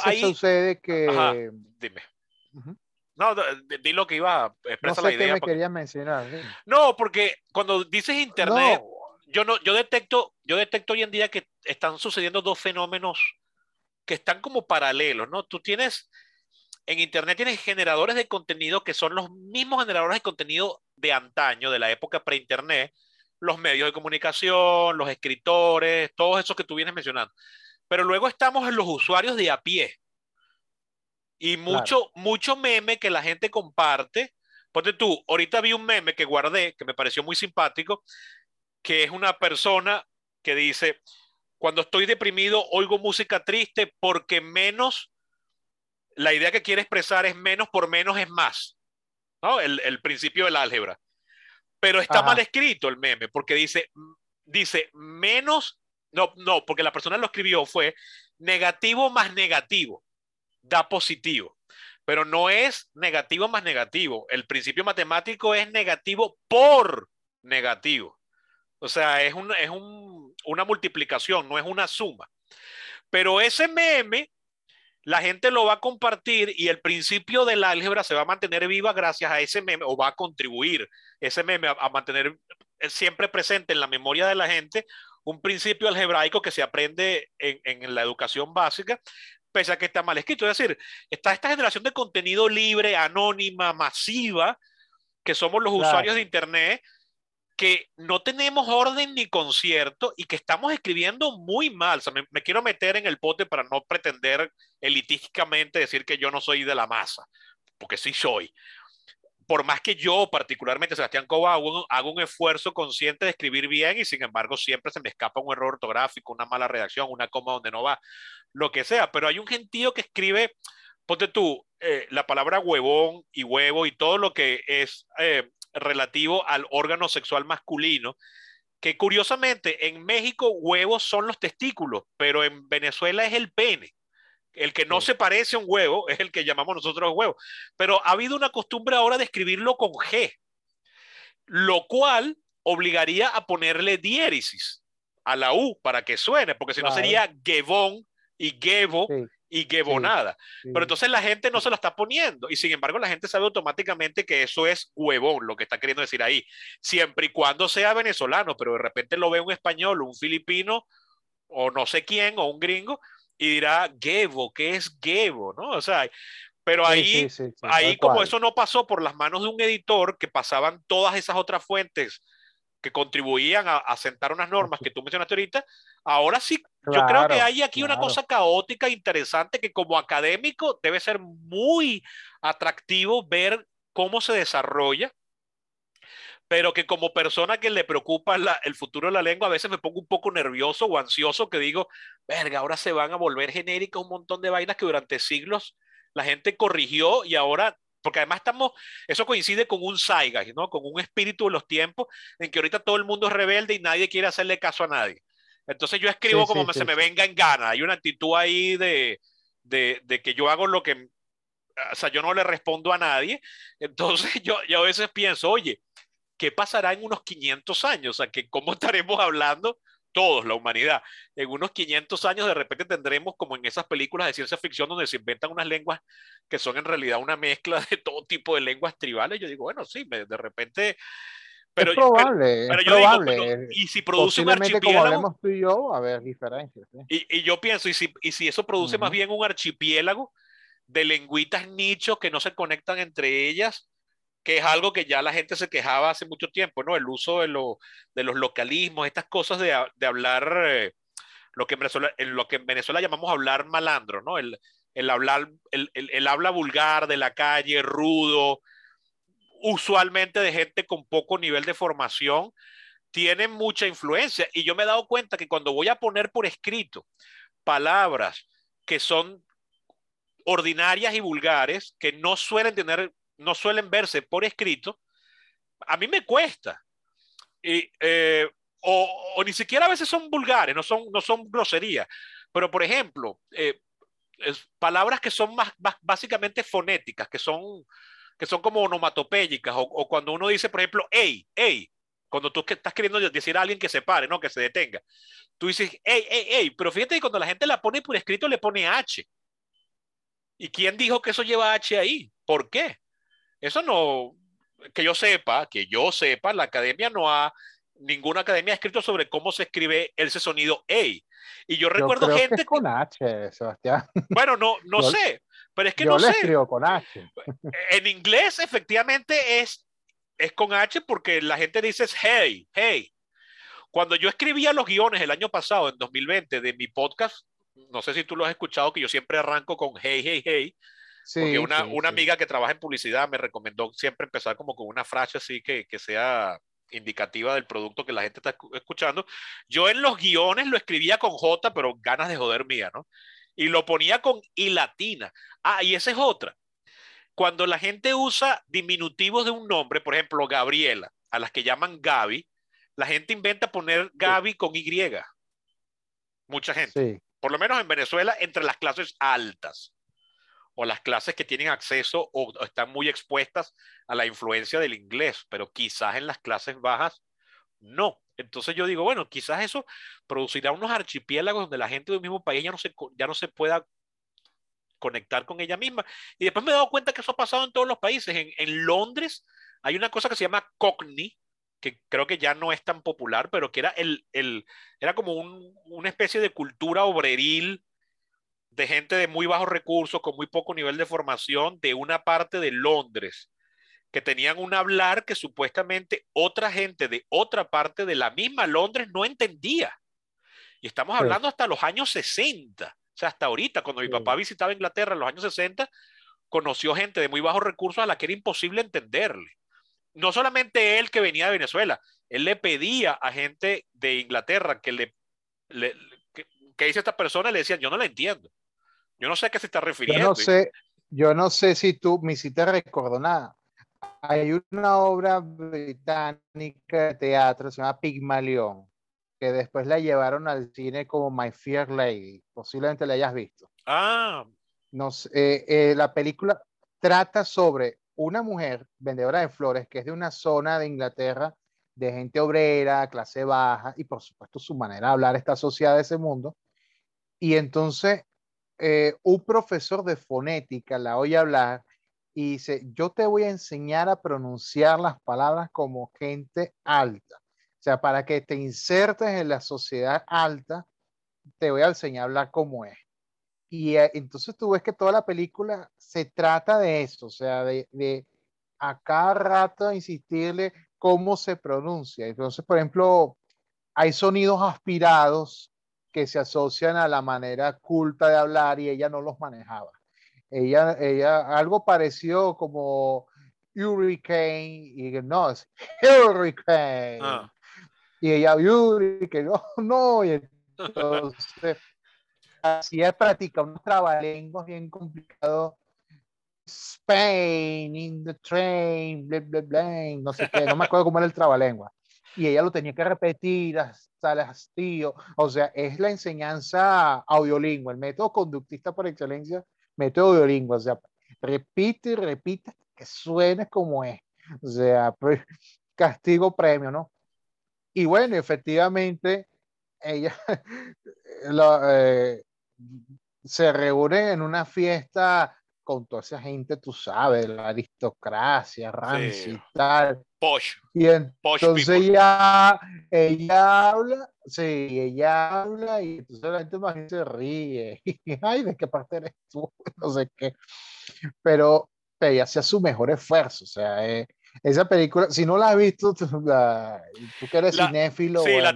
ahí sucede que... Ajá, dime. Uh-huh. No, di lo que iba, expresa la idea. No sé qué me querías mencionar. ¿Sí? No, porque cuando dices Internet, yo detecto hoy en día que están sucediendo dos fenómenos que están como paralelos, ¿no? Tú tienes, en Internet tienes generadores de contenido que son los mismos generadores de contenido de antaño, de la época pre-Internet, los medios de comunicación, los escritores, todos esos que tú vienes mencionando. Pero luego estamos en los usuarios de a pie. Y mucho meme que la gente comparte. Ponte tú, ahorita vi un meme que guardé, que me pareció muy simpático, que es una persona que dice, cuando estoy deprimido oigo música triste porque menos, la idea que quiere expresar es menos por menos es más, ¿no? El principio del álgebra. Pero está mal escrito el meme, porque dice menos, no, porque la persona lo escribió fue negativo más negativo, da positivo. Pero no es negativo más negativo. El principio matemático es negativo por negativo. O sea, es una multiplicación, no es una suma. Pero ese meme, la gente lo va a compartir y el principio del álgebra se va a mantener viva gracias a ese meme, o va a contribuir ese meme a mantener siempre presente en la memoria de la gente un principio algebraico que se aprende en la educación básica, pese a que está mal escrito. Es decir, está esta generación de contenido libre, anónima, masiva, que somos los usuarios de Internet, que no tenemos orden ni concierto y que estamos escribiendo muy mal. O sea, me quiero meter en el pote para no pretender elitísticamente decir que yo no soy de la masa, porque sí soy. Por más que yo, particularmente, Sebastián Cova, hago un esfuerzo consciente de escribir bien y sin embargo siempre se me escapa un error ortográfico, una mala redacción, una coma donde no va, lo que sea. Pero hay un gentío que escribe, ponte tú, la palabra huevón y huevo y todo lo que es... relativo al órgano sexual masculino, que curiosamente en México huevos son los testículos, pero en Venezuela es el pene. El que no se parece a un huevo es el que llamamos nosotros huevo. Pero ha habido una costumbre ahora de escribirlo con G, lo cual obligaría a ponerle diéresis a la U para que suene, porque si no sería guevón y guevo. Sí. Y guebonada. Sí, sí. Pero entonces la gente no se lo está poniendo y sin embargo la gente sabe automáticamente que eso es huevón, lo que está queriendo decir ahí, siempre y cuando sea venezolano, pero de repente lo ve un español, un filipino o no sé quién, o un gringo y dirá, guevo, ¿qué es guevo? ¿No? O sea, pero ahí, ahí como eso no pasó por las manos de un editor, que pasaban todas esas otras fuentes que contribuían a sentar unas normas que tú mencionaste ahorita, ahora sí, claro, yo creo que hay aquí una cosa caótica interesante que como académico debe ser muy atractivo ver cómo se desarrolla, pero que como persona que le preocupa el futuro de la lengua, a veces me pongo un poco nervioso o ansioso, que digo, verga, ahora se van a volver genéricas un montón de vainas que durante siglos la gente corrigió y ahora... Porque además eso coincide con un zeitgeist, ¿no? Con un espíritu de los tiempos en que ahorita todo el mundo es rebelde y nadie quiere hacerle caso a nadie. Entonces yo escribo como se me venga en gana. Hay una actitud ahí de que yo hago lo que... O sea, yo no le respondo a nadie. Entonces yo a veces pienso, oye, ¿qué pasará en unos 500 años? O sea, ¿cómo estaremos hablando todos, la humanidad? En unos 500 años de repente tendremos, como en esas películas de ciencia ficción donde se inventan unas lenguas que son en realidad una mezcla de todo tipo de lenguas tribales. Yo digo, bueno, sí, de repente... Pero, es probable, y si produce un archipiélago... Como hablemos tú y yo, a ver, diferencias. ¿Sí? Y yo pienso, y si eso produce más bien un archipiélago de lengüitas nichos que no se conectan entre ellas, que es algo que ya la gente se quejaba hace mucho tiempo, ¿no? El uso de los localismos, estas cosas de hablar, lo que en Venezuela llamamos hablar malandro, ¿no? El habla vulgar de la calle, rudo, usualmente de gente con poco nivel de formación, tiene mucha influencia. Y yo me he dado cuenta que cuando voy a poner por escrito palabras que son ordinarias y vulgares, que no suelen verse por escrito, a mí me cuesta. Y, o ni siquiera a veces son vulgares, no son groserías. Pero, por ejemplo, palabras que son más básicamente fonéticas, que son como onomatopéyicas, o cuando uno dice, por ejemplo, ey, cuando tú estás queriendo decir a alguien que se pare, ¿no? Que se detenga. Tú dices, ey, pero fíjate que cuando la gente la pone por escrito le pone H. ¿Y quién dijo que eso lleva H ahí? ¿Por qué? Eso no, que yo sepa, la academia ninguna academia ha escrito sobre cómo se escribe ese sonido EI. Y yo recuerdo creo gente que es con H, Sebastián. Bueno, no sé, pero es que yo no sé. Yo lo escribo con H. En inglés efectivamente es con H porque la gente dice hey. Cuando yo escribía los guiones el año pasado, en 2020, de mi podcast, no sé si tú lo has escuchado, que yo siempre arranco con hey. Sí, porque una amiga que trabaja en publicidad me recomendó siempre empezar como con una frase así que sea indicativa del producto que la gente está escuchando. Yo en los guiones lo escribía con J, pero ganas de joder mía, ¿no? Y lo ponía con I latina. Ah, y esa es otra. Cuando la gente usa diminutivos de un nombre, por ejemplo, Gabriela, a las que llaman Gaby, la gente inventa poner Gaby con Y. Mucha gente. Sí. Por lo menos en Venezuela, entre las clases altas o las clases que tienen acceso o están muy expuestas a la influencia del inglés, pero quizás en las clases bajas no. Entonces yo digo, bueno, quizás eso producirá unos archipiélagos donde la gente del mismo país ya no se pueda conectar con ella misma. Y después me he dado cuenta que eso ha pasado en todos los países. En Londres hay una cosa que se llama Cockney, que creo que ya no es tan popular, pero que era, era como una especie de cultura obreril de gente de muy bajos recursos, con muy poco nivel de formación, de una parte de Londres, que tenían un hablar que supuestamente otra gente de otra parte de la misma Londres no entendía. Y estamos hablando hasta los años 60, o sea, hasta ahorita, cuando mi papá visitaba Inglaterra en los años 60, conoció gente de muy bajos recursos a la que era imposible entenderle. No solamente él que venía de Venezuela, él le pedía a gente de Inglaterra que que dice esta persona, le decían, yo no la entiendo, yo no sé a qué se está refiriendo. Yo no sé si tú me hiciste recordar nada. Hay una obra británica de teatro, se llama Pigmalión, que después la llevaron al cine como My Fair Lady, posiblemente la hayas visto. Ah. No sé, la película trata sobre una mujer vendedora de flores que es de una zona de Inglaterra de gente obrera, clase baja, y por supuesto su manera de hablar está asociada a ese mundo. Y entonces un profesor de fonética la oye hablar y dice, yo te voy a enseñar a pronunciar las palabras como gente alta. O sea, para que te insertes en la sociedad alta, te voy a enseñar a hablar como es. Y entonces tú ves que toda la película se trata de eso, o sea, de a cada rato insistirle cómo se pronuncia. Entonces, por ejemplo, hay sonidos aspirados que se asocian a la manera culta de hablar y ella no los manejaba. Ella algo parecido como hurricane, y no, es hurricane. Ah. Y ella, hurricane, no, y entonces... Así es, practica unos trabalenguas bien complicados. Spain, in the train, bla, bla, bla, no sé qué, no me acuerdo cómo era el trabalengua. Y ella lo tenía que repetir hasta el hastío. O sea, es la enseñanza audiolingua, el método conductista por excelencia, método audiolingua. O sea, repite y repite que suene como es. O sea, castigo premio, ¿no? Y bueno, efectivamente, ella... se reúnen en una fiesta con toda esa gente, tú sabes, la aristocracia, Ramsey, sí, tal. Posh. Y entonces ella habla, sí, ella habla y entonces la gente más se ríe. Ay, ¿de qué parte eres tú? No sé qué. Pero ella hacía su mejor esfuerzo, o sea, esa película, si no la has visto, tú que eres cinéfilo. Sí, bueno,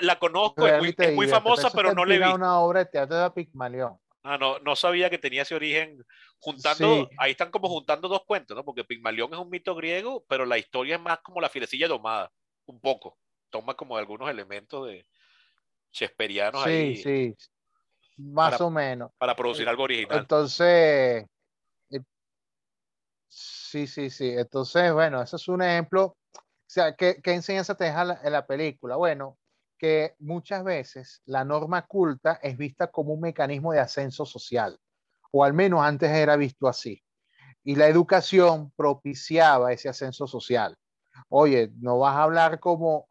la conozco, es muy famosa, pero no le he visto. Una obra de teatro de Pigmalión. Ah, no sabía que tenía ese origen. Sí. Ahí están como juntando dos cuentos, ¿no? Porque Pigmalión es un mito griego, pero la historia es más como la Fierecilla Domada, un poco. Toma como algunos elementos de shakespearianos ahí. Sí, sí, más o menos. Para producir algo original. Entonces... Sí, sí, sí. Entonces, bueno, eso es un ejemplo. O sea, ¿qué enseñanza te deja la película? Bueno, que muchas veces la norma culta es vista como un mecanismo de ascenso social, o al menos antes era visto así. Y la educación propiciaba ese ascenso social. Oye, no vas a hablar como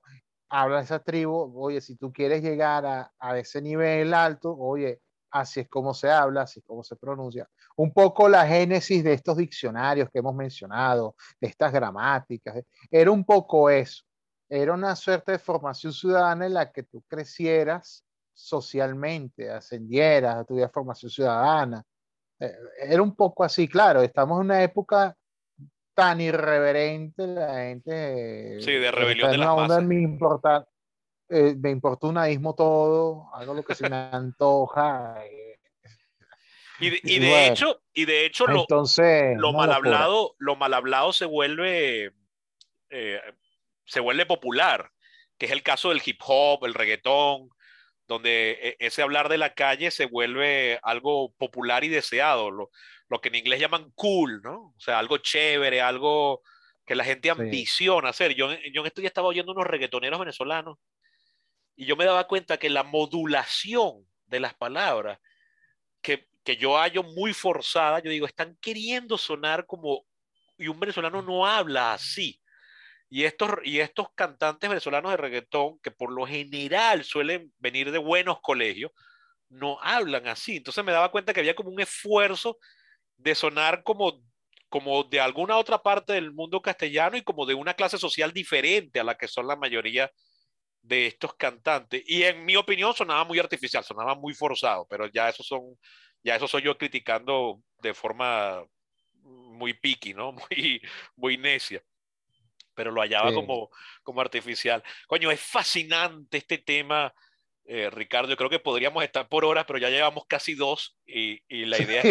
habla esa tribu. Oye, si tú quieres llegar a ese nivel alto, oye, así es como se habla, así es como se pronuncia. Un poco la génesis de estos diccionarios que hemos mencionado, de estas gramáticas, era un poco eso. Era una suerte de formación ciudadana en la que tú crecieras socialmente, ascendieras, tuvieras formación ciudadana. Era un poco así, claro. Estamos en una época tan irreverente, la gente... Sí, de rebelión de las masas. Me importa un adismo todo, algo lo que se me antoja. Y de hecho, entonces, lo mal hablado se vuelve se vuelve popular, que es el caso del hip hop, el reggaetón, donde ese hablar de la calle se vuelve algo popular y deseado, lo que en inglés llaman cool, ¿no? O sea, algo chévere, algo que la gente ambiciona hacer. Yo en esto ya estaba oyendo unos reggaetoneros venezolanos y yo me daba cuenta que la modulación de las palabras que yo hallo muy forzada, yo digo, están queriendo sonar como, y un venezolano no habla así. Y estos cantantes venezolanos de reggaetón, que por lo general suelen venir de buenos colegios, no hablan así. Entonces me daba cuenta que había como un esfuerzo de sonar como de alguna otra parte del mundo castellano y como de una clase social diferente a la que son la mayoría de estos cantantes. Y en mi opinión sonaba muy artificial, sonaba muy forzado, pero ya eso soy yo criticando de forma muy picky, ¿no? Muy necia. Pero lo hallaba como artificial. Coño, es fascinante este tema, Ricardo. Yo creo que podríamos estar por horas, pero ya llevamos casi 2 y la idea es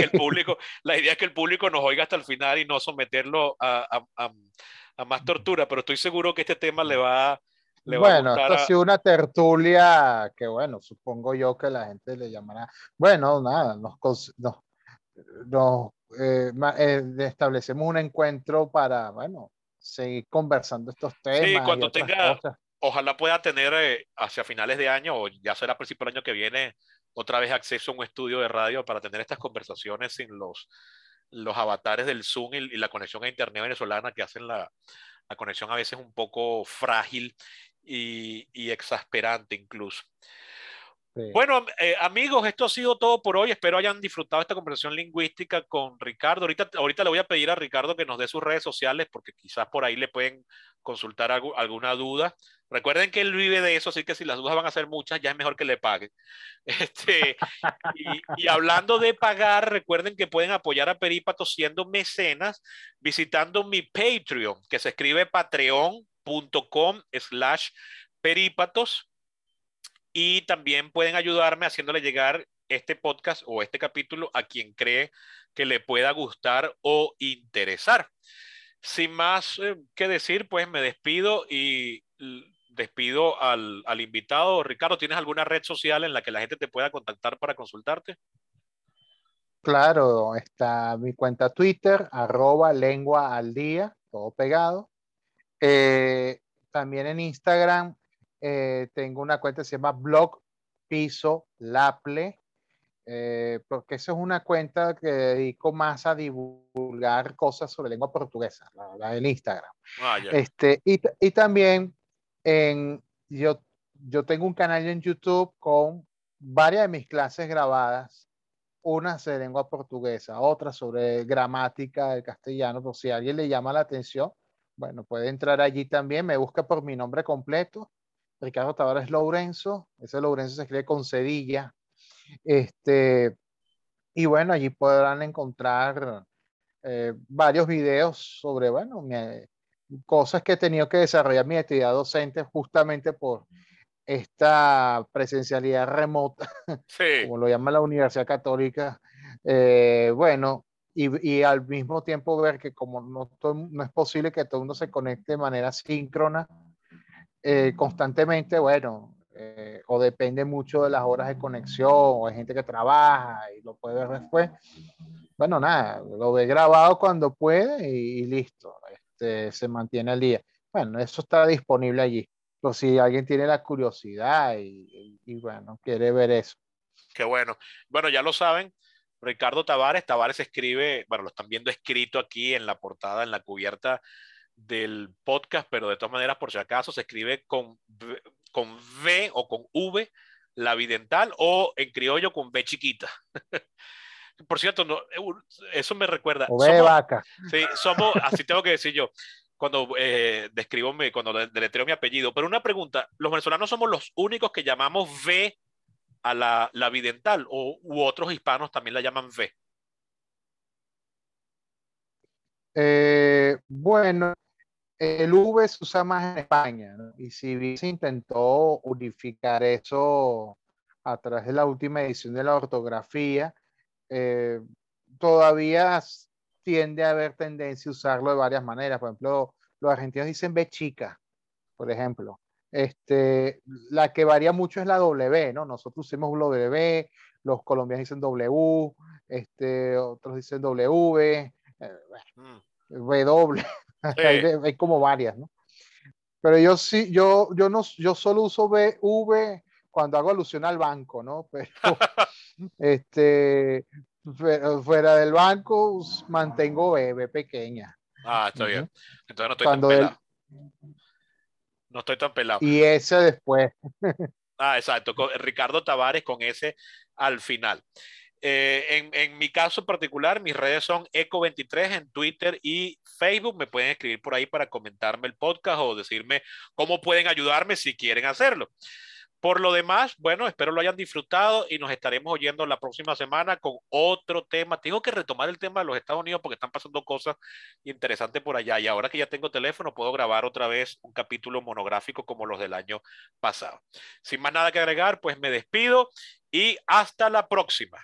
que el público nos oiga hasta el final y no someterlo a más tortura. Pero estoy seguro que este tema le va a gustar. Bueno, esto ha sido una tertulia que, bueno, supongo yo que la gente le llamará. Bueno, nada, establecemos un encuentro para, bueno, seguir conversando estos temas. Sí, cuando tenga, ojalá pueda tener hacia finales de año, o ya será principio del año que viene, otra vez acceso a un estudio de radio para tener estas conversaciones sin los avatares del Zoom y la conexión a internet venezolana, que hacen la conexión a veces un poco frágil y exasperante incluso. Sí. Bueno, amigos, esto ha sido todo por hoy. Espero hayan disfrutado esta conversación lingüística con Ricardo. Ahorita le voy a pedir a Ricardo que nos dé sus redes sociales, porque quizás por ahí le pueden consultar alguna duda. Recuerden que él vive de eso, así que si las dudas van a ser muchas, ya es mejor que le paguen. Y hablando de pagar, recuerden que pueden apoyar a Perípatos siendo mecenas, visitando mi Patreon, que se escribe patreon.com/perípatos. Y también pueden ayudarme haciéndole llegar este podcast o este capítulo a quien cree que le pueda gustar o interesar. Sin más que decir, pues me despido y despido al invitado. Ricardo, ¿tienes alguna red social en la que la gente te pueda contactar para consultarte? Claro, está mi cuenta Twitter, @lenguaaldia, todo pegado. También en Instagram. Tengo una cuenta que se llama Blog Piso Laple, porque esa es una cuenta que dedico más a divulgar cosas sobre lengua portuguesa, la del Instagram. Y también yo tengo un canal en YouTube con varias de mis clases grabadas, unas de lengua portuguesa, otras sobre gramática del castellano, por si a alguien le llama la atención. Bueno, puede entrar allí también, me busca por mi nombre completo, Ricardo Tavares Lourenzo. Ese Lourenzo se escribe con cedilla. Y bueno, allí podrán encontrar varios videos sobre, bueno, cosas que he tenido que desarrollar mi actividad docente justamente por esta presencialidad remota, sí, como lo llama la Universidad Católica. Bueno, y al mismo tiempo ver que como no es posible que todo el mundo se conecte de manera síncrona, constantemente, bueno, o depende mucho de las horas de conexión, o hay gente que trabaja y lo puede ver después. Bueno, nada, lo ve grabado cuando puede y listo, se mantiene al día. Bueno, eso está disponible allí, por si alguien tiene la curiosidad y bueno, quiere ver eso. Qué bueno. Bueno, ya lo saben, Ricardo Tavares escribe, bueno, lo están viendo escrito aquí en la portada, en la cubierta del podcast, pero de todas maneras, por si acaso, se escribe con V o con V la bidental, o en criollo con V chiquita. Por cierto, no, eso me recuerda. O somos, vaca. Sí, somos, así tengo que decir yo, cuando cuando deletreo mi apellido. Pero una pregunta, ¿los venezolanos somos los únicos que llamamos V a la bidental, u otros hispanos también la llaman V? Bueno, el V se usa más en España, ¿no? Y si se intentó unificar eso a través de la última edición de la ortografía, todavía tiende a haber tendencia a usarlo de varias maneras. Por ejemplo, los argentinos dicen B chica, por ejemplo. La que varía mucho es la W, ¿no? Nosotros usamos W, los colombianos dicen W, otros dicen W, W, hay como varias, ¿no? Pero yo sí, yo solo uso V cuando hago alusión al banco, ¿no? Pero, fuera del banco mantengo B pequeña. Ah, está bien. Entonces no estoy cuando tan pelado. No estoy tan pelado. Y ese después. Ah, exacto. Ricardo Tavares con ese al final. En mi caso particular, mis redes son Eco23 en Twitter y Facebook. Me pueden escribir por ahí para comentarme el podcast o decirme cómo pueden ayudarme si quieren hacerlo. Por lo demás, bueno, espero lo hayan disfrutado y nos estaremos oyendo la próxima semana con otro tema. Tengo que retomar el tema de los Estados Unidos porque están pasando cosas interesantes por allá, y ahora que ya tengo teléfono puedo grabar otra vez un capítulo monográfico como los del año pasado. Sin más nada que agregar, pues me despido y hasta la próxima.